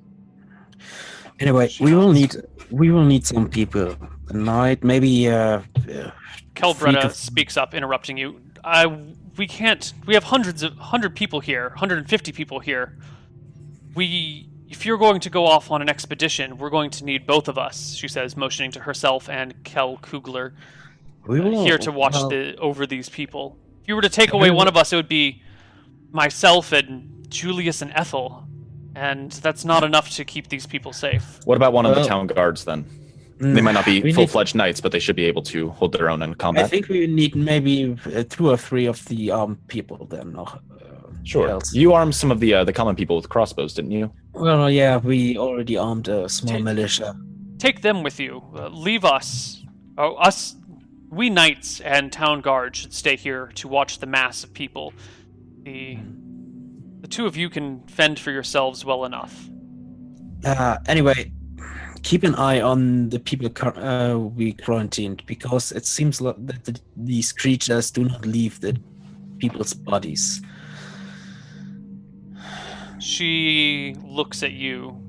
Anyway, we will need some people tonight. Maybe Kelbretta speaks up, interrupting you. We can't. We have hundred people here, 150 people here. If you're going to go off on an expedition, we're going to need both of us. She says, motioning to herself and Kel Kugler. We will here to watch over these people. If you were to take away one of us, it would be myself and Julius and Ethel, and that's not enough to keep these people safe. What about one of the town guards, then? They might not be full-fledged knights, but they should be able to hold their own in combat. I think we need maybe 2 or 3 of the armed people then. Sure. Else. You armed some of the common people with crossbows, didn't you? Well, yeah, we already armed a small militia. Take them with you. Leave us. Oh, us. We knights and town guard should stay here to watch the mass of people. The two of you can fend for yourselves well enough. Anyway, keep an eye on the people we quarantined, because it seems like that these creatures do not leave the people's bodies. She looks at you.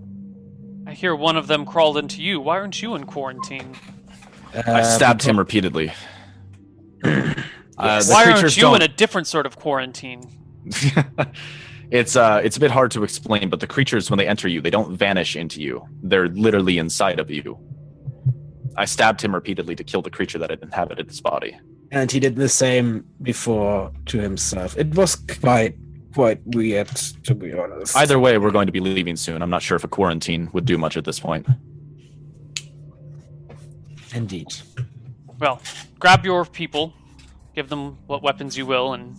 I hear one of them crawled into you. Why aren't you in quarantine? I stabbed him repeatedly. Why aren't you in a different sort of quarantine? It's a bit hard to explain, but the creatures, when they enter you, they don't vanish into you. They're literally inside of you. I stabbed him repeatedly to kill the creature that had inhabited his body. And he did the same before to himself. It was quite weird, to be honest. Either way, we're going to be leaving soon. I'm not sure if a quarantine would do much at this point. Indeed. Well, grab your people, give them what weapons you will, and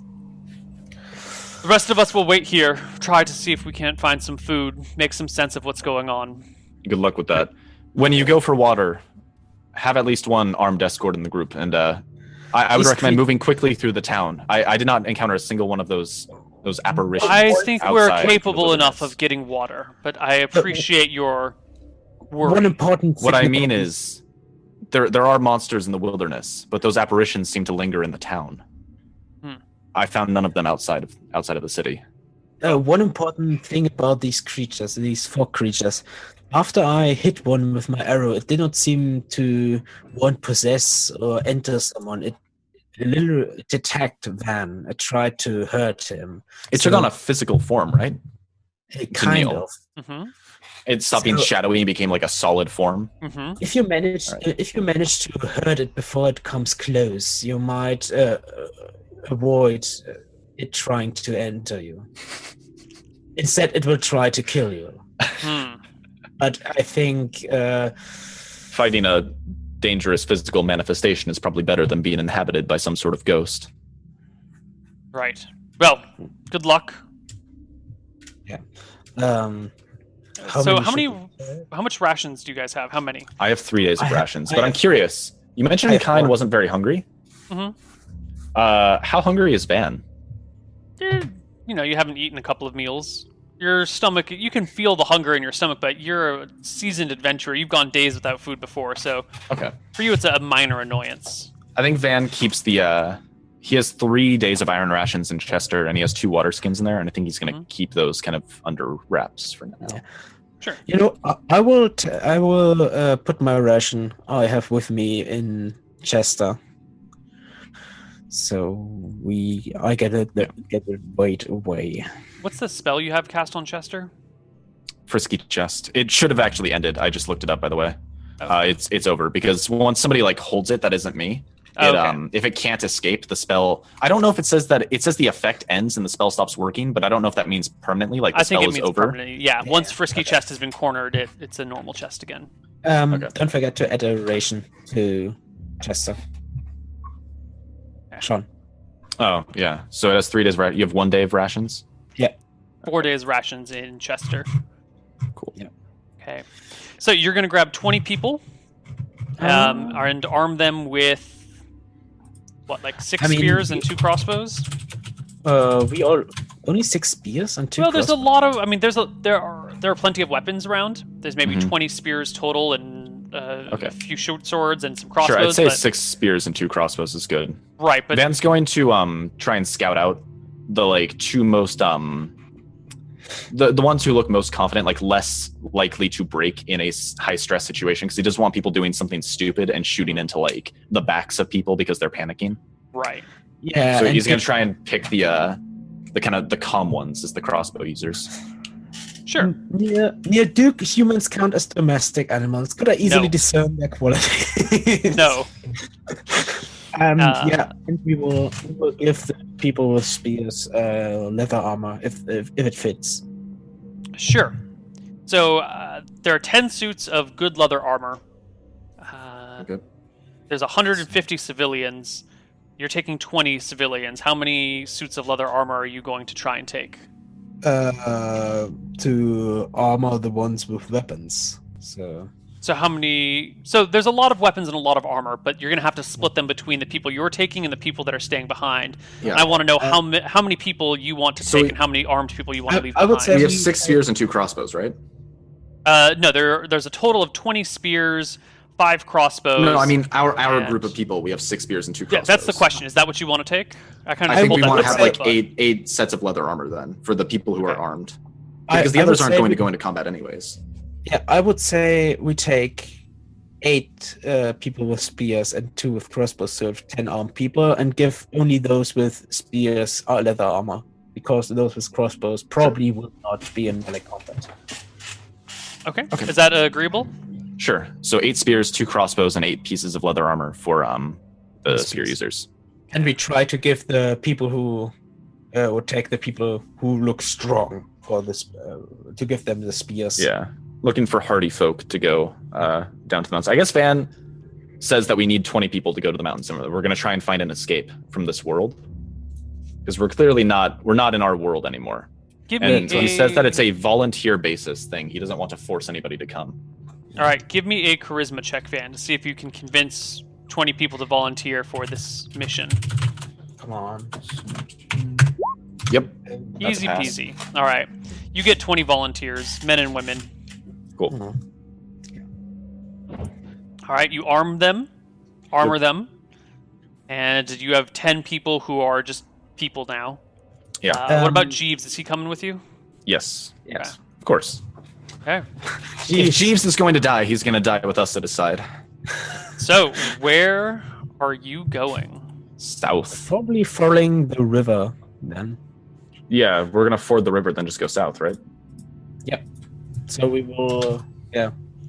the rest of us will wait here, try to see if we can't find some food, make some sense of what's going on. Good luck with that. When you go for water, have at least one armed escort in the group, and I would recommend moving quickly through the town. I did not encounter a single one of those apparitions. I think we're capable enough of getting water, but I appreciate your work. What I mean is, there are monsters in the wilderness, but those apparitions seem to linger in the town. I found none of them outside of the city. One important thing about these creatures, these fog creatures, after I hit one with my arrow, it did not seem to possess or enter someone. It attacked Van. It tried to hurt him. It took on a physical form, right? Kind of. Mm-hmm. It stopped being shadowy and became like a solid form. Mm-hmm. If you manage to hurt it before it comes close, you might avoid it trying to enter you. Instead, it will try to kill you. But I think fighting a dangerous physical manifestation is probably better than being inhabited by some sort of ghost. Right. Well, good luck. Yeah. How much rations do you guys have? How many? I have 3 days of rations, but I'm curious. You mentioned Kain wasn't very hungry. Mm-hmm. How hungry is Van? You haven't eaten a couple of meals. Your stomach, you can feel the hunger in your stomach, but you're a seasoned adventurer. You've gone days without food before, so for you it's a minor annoyance. I think Van keeps he has 3 days of iron rations in Chester, and he has 2 water skins in there, and I think he's going to keep those kind of under wraps for now. Yeah. Sure. I will put my ration I have with me in Chester. So I get it right away. What's the spell you have cast on Chester? Frisky Chest. It should have actually ended. I just looked it up, by the way. Okay. It's over, because once somebody holds it, that isn't me. If it can't escape the spell, I don't know if it says that. It says the effect ends and the spell stops working, but I don't know if that means permanently. Like the spell is over. Yeah. Once Frisky Chest has been cornered, it's a normal chest again. Don't forget to add a ration to Chester. Sean. Oh, yeah. So it has 3 days. You have 1 day of rations? Yeah. 4 days rations in Chester. Cool. Yeah. Okay. So you're going to grab 20 people and arm them with, six spears and 2 crossbows? Only 6 spears and 2 crossbows? Well, there's a lot of... there are plenty of weapons around. There's maybe 20 spears total and... a few short swords and some crossbows. Sure, I'd say 6 spears and 2 crossbows is good. Right, but Van's going to try and scout out the two most the ones who look most confident, less likely to break in a high stress situation, because he doesn't want people doing something stupid and shooting into the backs of people because they're panicking. Right. Yeah. So he's going to try and pick the kind of the calm ones as the crossbow users. Sure. Near Duke, humans count as domestic animals. Could I easily discern their quality? No. And we will give the people with spears leather armor if it fits. Sure. So there are 10 suits of good leather armor. Okay. There's 150 civilians. You're taking 20 civilians. How many suits of leather armor are you going to try and take? To armor the ones with weapons. So how many... So there's a lot of weapons and a lot of armor, but you're going to have to split them between the people you're taking and the people that are staying behind. Yeah. I want to know how many people you want to take and how many armed people you want to leave behind. I would say we have 6 spears and 2 crossbows, right? No, there's a total of 20 spears, 5 crossbows. No, I mean our group of people. We have 6 spears and 2 crossbows. Yeah, that's the question. Is that what you want to take? I think we want to have like 8 sets of leather armor then for the people who are armed. Because the others aren't going to go into combat anyways. Yeah, I would say we take 8 people with spears and 2 with crossbows, so 10 armed people, and give only those with spears leather armor, because those with crossbows probably will not be in melee combat. Okay. Is that agreeable? Sure. So 8 spears, 2 crossbows, and 8 pieces of leather armor for the spear users. And we try to give the people who or take the people who look strong for this to give them the spears. Yeah. Looking for hardy folk to go down to the mountains. I guess Van says that we need 20 people to go to the mountains, and we're going to try and find an escape from this world, because we're clearly not in our world anymore. He says that it's a volunteer basis thing. He doesn't want to force anybody to come. All right, give me a charisma check, Van, to see if you can convince 20 people to volunteer for this mission. Come on. Yep. Easy peasy. All right, you get 20 volunteers, men and women. Cool. Mm-hmm. All right, you armor them, and you have 10 people who are just people now. Yeah. What about Jeeves? Is he coming with you? Yes. Yes. Okay. Of course. Okay. If Jeeves is going to die, he's going to die with us at his side. So, where are you going? South. Probably fording the river then. Yeah, we're going to ford the river, then just go south, right? Yep. So we will,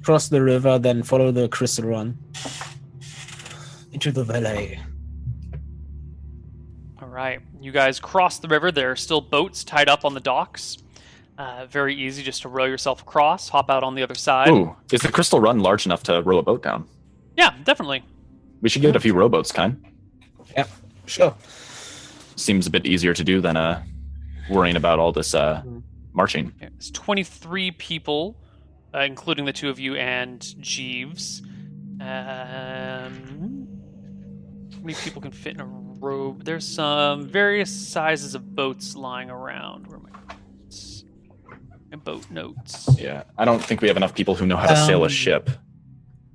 cross the river, then follow the Crystal Run into the valley. All right, you guys cross the river. There are still boats tied up on the docks. Very easy, just to row yourself across, hop out on the other side. Ooh, is the Crystal Run large enough to row a boat down? Yeah, definitely. We should get a few rowboats, Kain. Yeah, sure. Seems a bit easier to do than worrying about all this. Marching. It's 23 people, including the two of you and Jeeves. How many people can fit in a row? There's some various sizes of boats lying around. Where are my boat notes? Yeah, I don't think we have enough people who know how to sail a ship.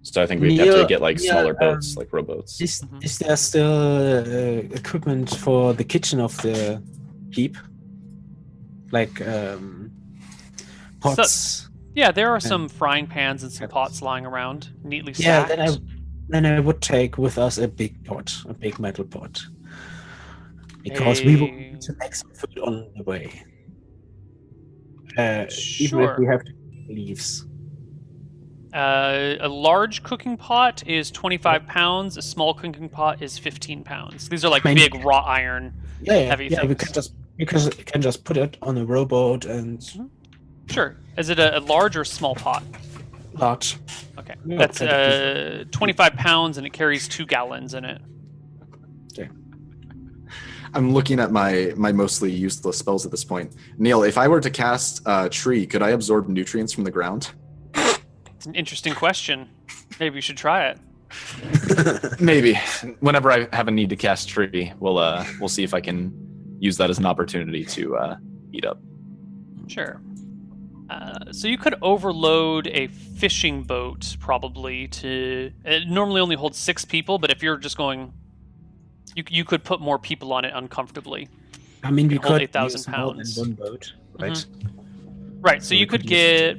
So I think we have to get smaller boats, like rowboats. Is there still equipment for the kitchen of the keep? Like pots. So, there are some frying pans and some pots lying around, neatly stacked. Yeah, then I would take with us a big metal pot, because we will need to make some food on the way. Sure. Even if we have to leaves. A large cooking pot is 25 pounds. A small cooking pot is 15 pounds. These are big raw iron, heavy things. Yeah, we could just. Because you can just put it on a rowboat and... Sure. Is it a large or small pot? Large. Okay. No, that's 25 pounds, and it carries 2 gallons in it. Okay. I'm looking at my mostly useless spells at this point. Neil, if I were to cast Tree, could I absorb nutrients from the ground? It's an interesting question. Maybe you should try it. Maybe. Whenever I have a need to cast Tree, we'll see if I can... use that as an opportunity to eat up. Sure. So you could overload a fishing boat, probably, to... It normally only holds 6 people, but if you're just going... You could put more people on it uncomfortably. I mean, you could hold 8,000 pounds. More than one boat, right? Mm-hmm. Right, so you could get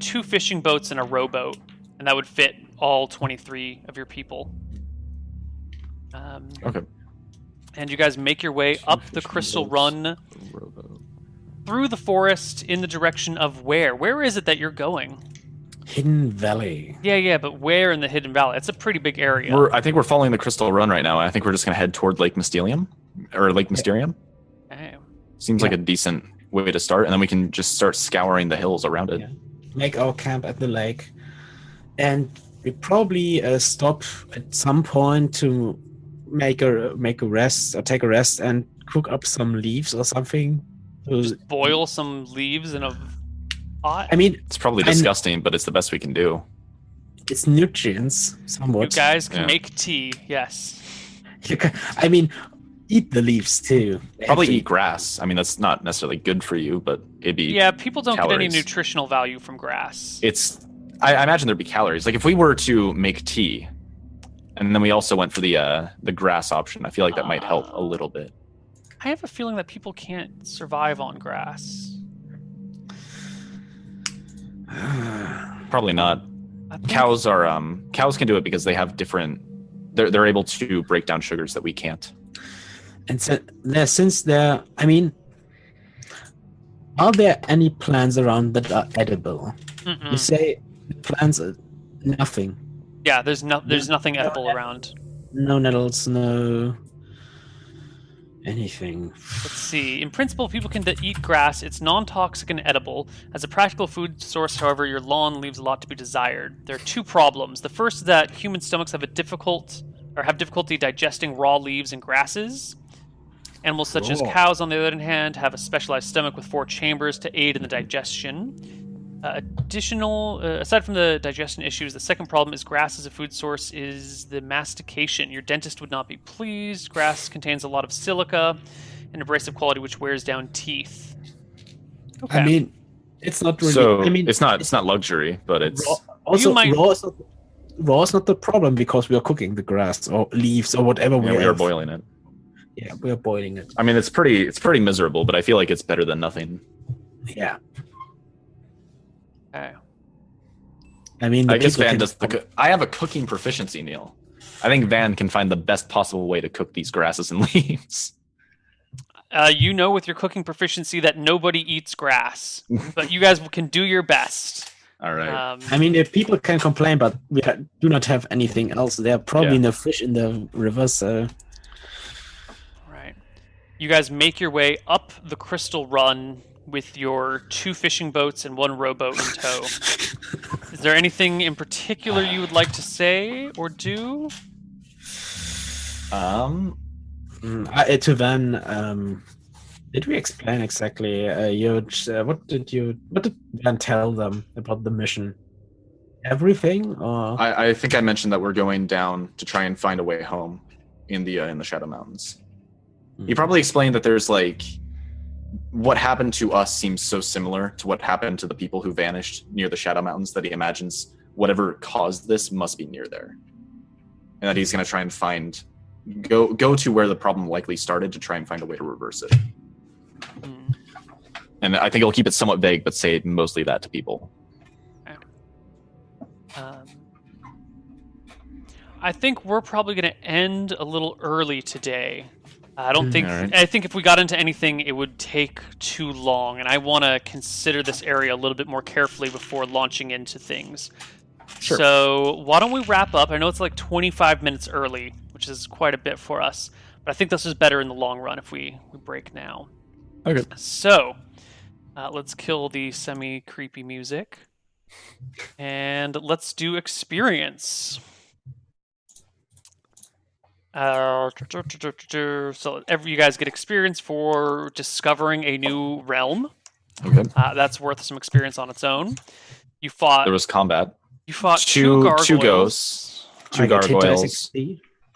2 fishing boats and a rowboat, and that would fit all 23 of your people. Okay. And you guys make your way up the Crystal Run, through the forest, in the direction of where? Where is it that you're going? Hidden Valley. Yeah, but where in the Hidden Valley? It's a pretty big area. I think we're following the Crystal Run right now, and I think we're just going to head toward Lake Mysterium. Okay. Seems like a decent way to start, and then we can just start scouring the hills around it. Make our camp at the lake, and We probably stop at some point to take a rest, and cook up some leaves or something. Just boil some leaves in a pot. I mean, it's probably disgusting, but it's the best we can do. It's nutrients, somewhat. You guys can make tea. Yes. I mean, eat the leaves too. Probably eat grass. I mean, that's not necessarily good for you, but it'd be people don't get any nutritional value from grass. I imagine there'd be calories. Like if we were to make tea, and then we also went for the grass option, I feel like that might help a little bit. I have a feeling that people can't survive on grass. Probably not. Cows are cows can do it because they have different. They're able to break down sugars that we can't. And so are there any plants around that are edible? Mm-mm. You say plants are nothing. Yeah, there's nothing edible around. No nettles, no anything. Let's see. In principle, people can eat grass. It's non-toxic and edible. As a practical food source, however, your lawn leaves a lot to be desired. There are two problems. The first is that human stomachs have difficulty digesting raw leaves and grasses. Animals such as cows, on the other hand, have a specialized stomach with 4 chambers to aid in the digestion. Aside from the digestion issues, the second problem is grass as a food source is the mastication. Your dentist would not be pleased. Grass contains a lot of silica, an abrasive quality which wears down teeth. Okay. I mean, it's not really. So it's not luxury, but it's also raw is not the problem because we are cooking the grass or leaves or whatever we are boiling it. Yeah, we are boiling it. I mean, it's pretty miserable, but I feel like it's better than nothing. Yeah. Okay. I mean, I guess Van does the I have a cooking proficiency, Neil. I think Van can find the best possible way to cook these grasses and leaves. You know, with your cooking proficiency, that nobody eats grass, but you guys can do your best. All right. If people can complain, but we do not have anything else. There are probably no fish in the river, so. You guys make your way up the Crystal Run with your 2 fishing boats and 1 rowboat in tow. Is there anything in particular you would like to say or do? To Van, did we explain exactly? What did Van tell them about the mission? Everything? Or? I think I mentioned that we're going down to try and find a way home in the Shadow Mountains. You probably explained that there's like what happened to us seems so similar to what happened to the people who vanished near the Shadow Mountains that he imagines whatever caused this must be near there. And that he's going to try and go to where the problem likely started to try and find a way to reverse it. Mm. And I think he'll keep it somewhat vague, but say mostly that to people. I think we're probably going to end a little early today. I don't think... Right. I think if we got into anything, it would take too long, and I want to consider this area a little bit more carefully before launching into things. Sure. So why don't we wrap up? I know it's like 25 minutes early, which is quite a bit for us, but I think this is better in the long run if we break now. Okay. So let's kill the semi-creepy music, and let's do experience. So you guys get experience for discovering a new realm. Okay. That's worth some experience on its own. You fought. There was combat. You fought two gargoyles. Two ghosts. Two gargoyles.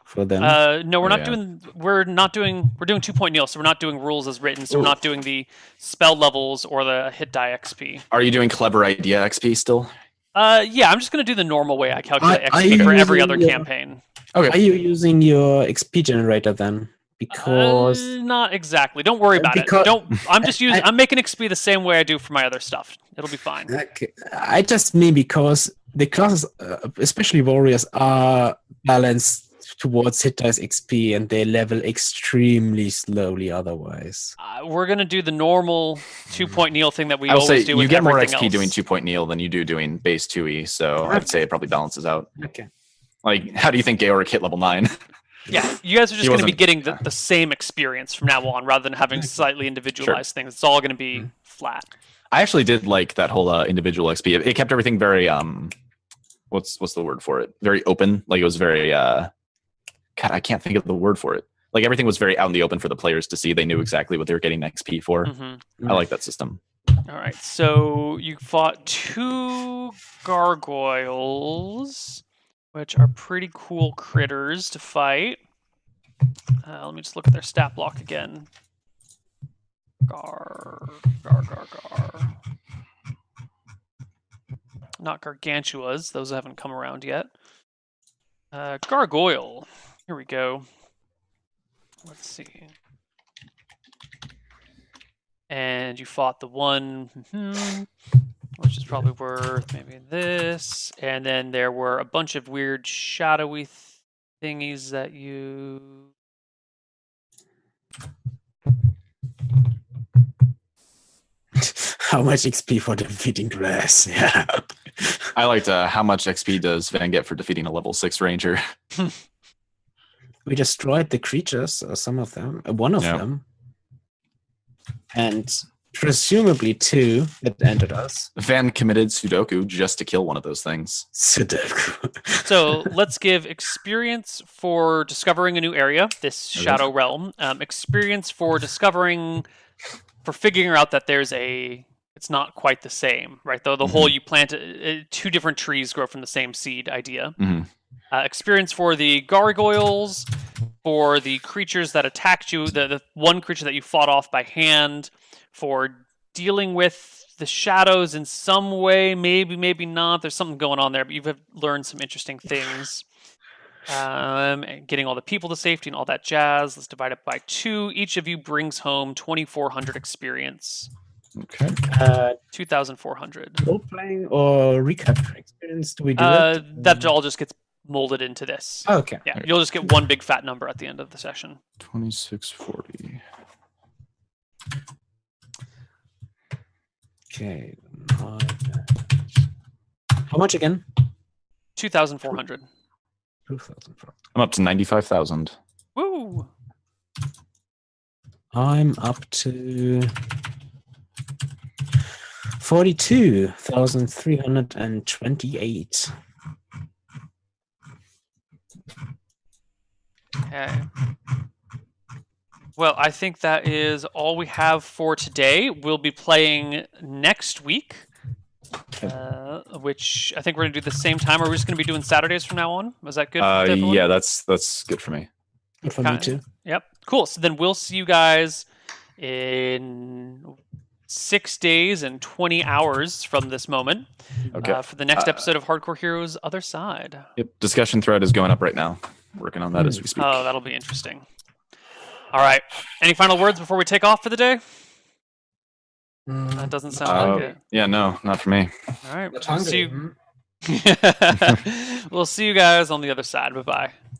For them. No, we're not doing. We're not doing. We're doing 2.0, so we're not doing rules as written. So we're not doing the spell levels or the hit die XP. Are you doing clever idea XP still? Yeah, I'm just gonna do the normal way I calculate XP for every other campaign. Okay. Are you using your XP generator then? Because not exactly. Don't worry about it. I'm just using. I'm making XP the same way I do for my other stuff. It'll be fine. Okay. I just mean because the classes, especially warriors, are balanced towards hit dice XP, and they level extremely slowly otherwise. We're going to do the normal 2.0 thing that we always do with everything else. You get more XP doing 2.0 than you do doing base 2E, so I'd say it probably balances out. Okay. Like, how do you think Georg hit level 9? Yeah, you guys are just going to be getting the same experience from now on, rather than having slightly individualized things. It's all going to be flat. I actually did like that whole individual XP. It kept everything very what's the word for it? Very open. Like it was very, God, I can't think of the word for it. Like everything was very out in the open for the players to see. They knew exactly what they were getting XP for. Mm-hmm. I like that system. All right. So you fought 2 gargoyles, which are pretty cool critters to fight. Let me just look at their stat block again. Gar. Not gargantuas. Those haven't come around yet. Gargoyle. Here we go. Let's see. And you fought the one, which is probably worth maybe this. And then there were a bunch of weird shadowy thingies that you... How much XP for defeating grass? Yeah. I liked how much XP does Van get for defeating a level 6 ranger? We destroyed the creatures, some of them, one of them, and presumably 2 that entered us. Van committed Sudoku just to kill one of those things. Sudoku. So let's give experience for discovering a new area, this Shadow Realm. Experience for discovering, for figuring out that there's a, it's not quite the same, right? Though the whole you plant 2 different trees grow from the same seed idea. Mm-hmm. Experience for the gargoyles, for the creatures that attacked you, the one creature that you fought off by hand, for dealing with the shadows in some way, maybe, maybe not. There's something going on there, but you've learned some interesting things. And getting all the people to safety and all that jazz. Let's divide it by 2. Each of you brings home 2,400 experience. Okay. 2,400. Role-playing or recapture experience? Do we do it? That all just gets molded into this. Oh, okay. Yeah, you'll just get one big fat number at the end of the session. 2640. Okay. How much again? 2,400. 2,400. I'm up to 95,000. Woo! I'm up to 42,328. Okay. Well, I think that is all we have for today. We'll be playing next week, which I think we're going to do the same time. Are we just going to be doing Saturdays from now on? Is that good? For everyone? Yeah, that's good for me. Good for me too. Yep. Cool. So then we'll see you guys in 6 days and 20 hours from this moment for the next episode of Hardcore Heroes Other Side. Yep. Discussion thread is going up right now. Working on that as we speak. Oh, that'll be interesting. All right. Any final words before we take off for the day? That doesn't sound like it. Yeah, no, not for me. All right. We'll see you guys on the other side. Bye-bye.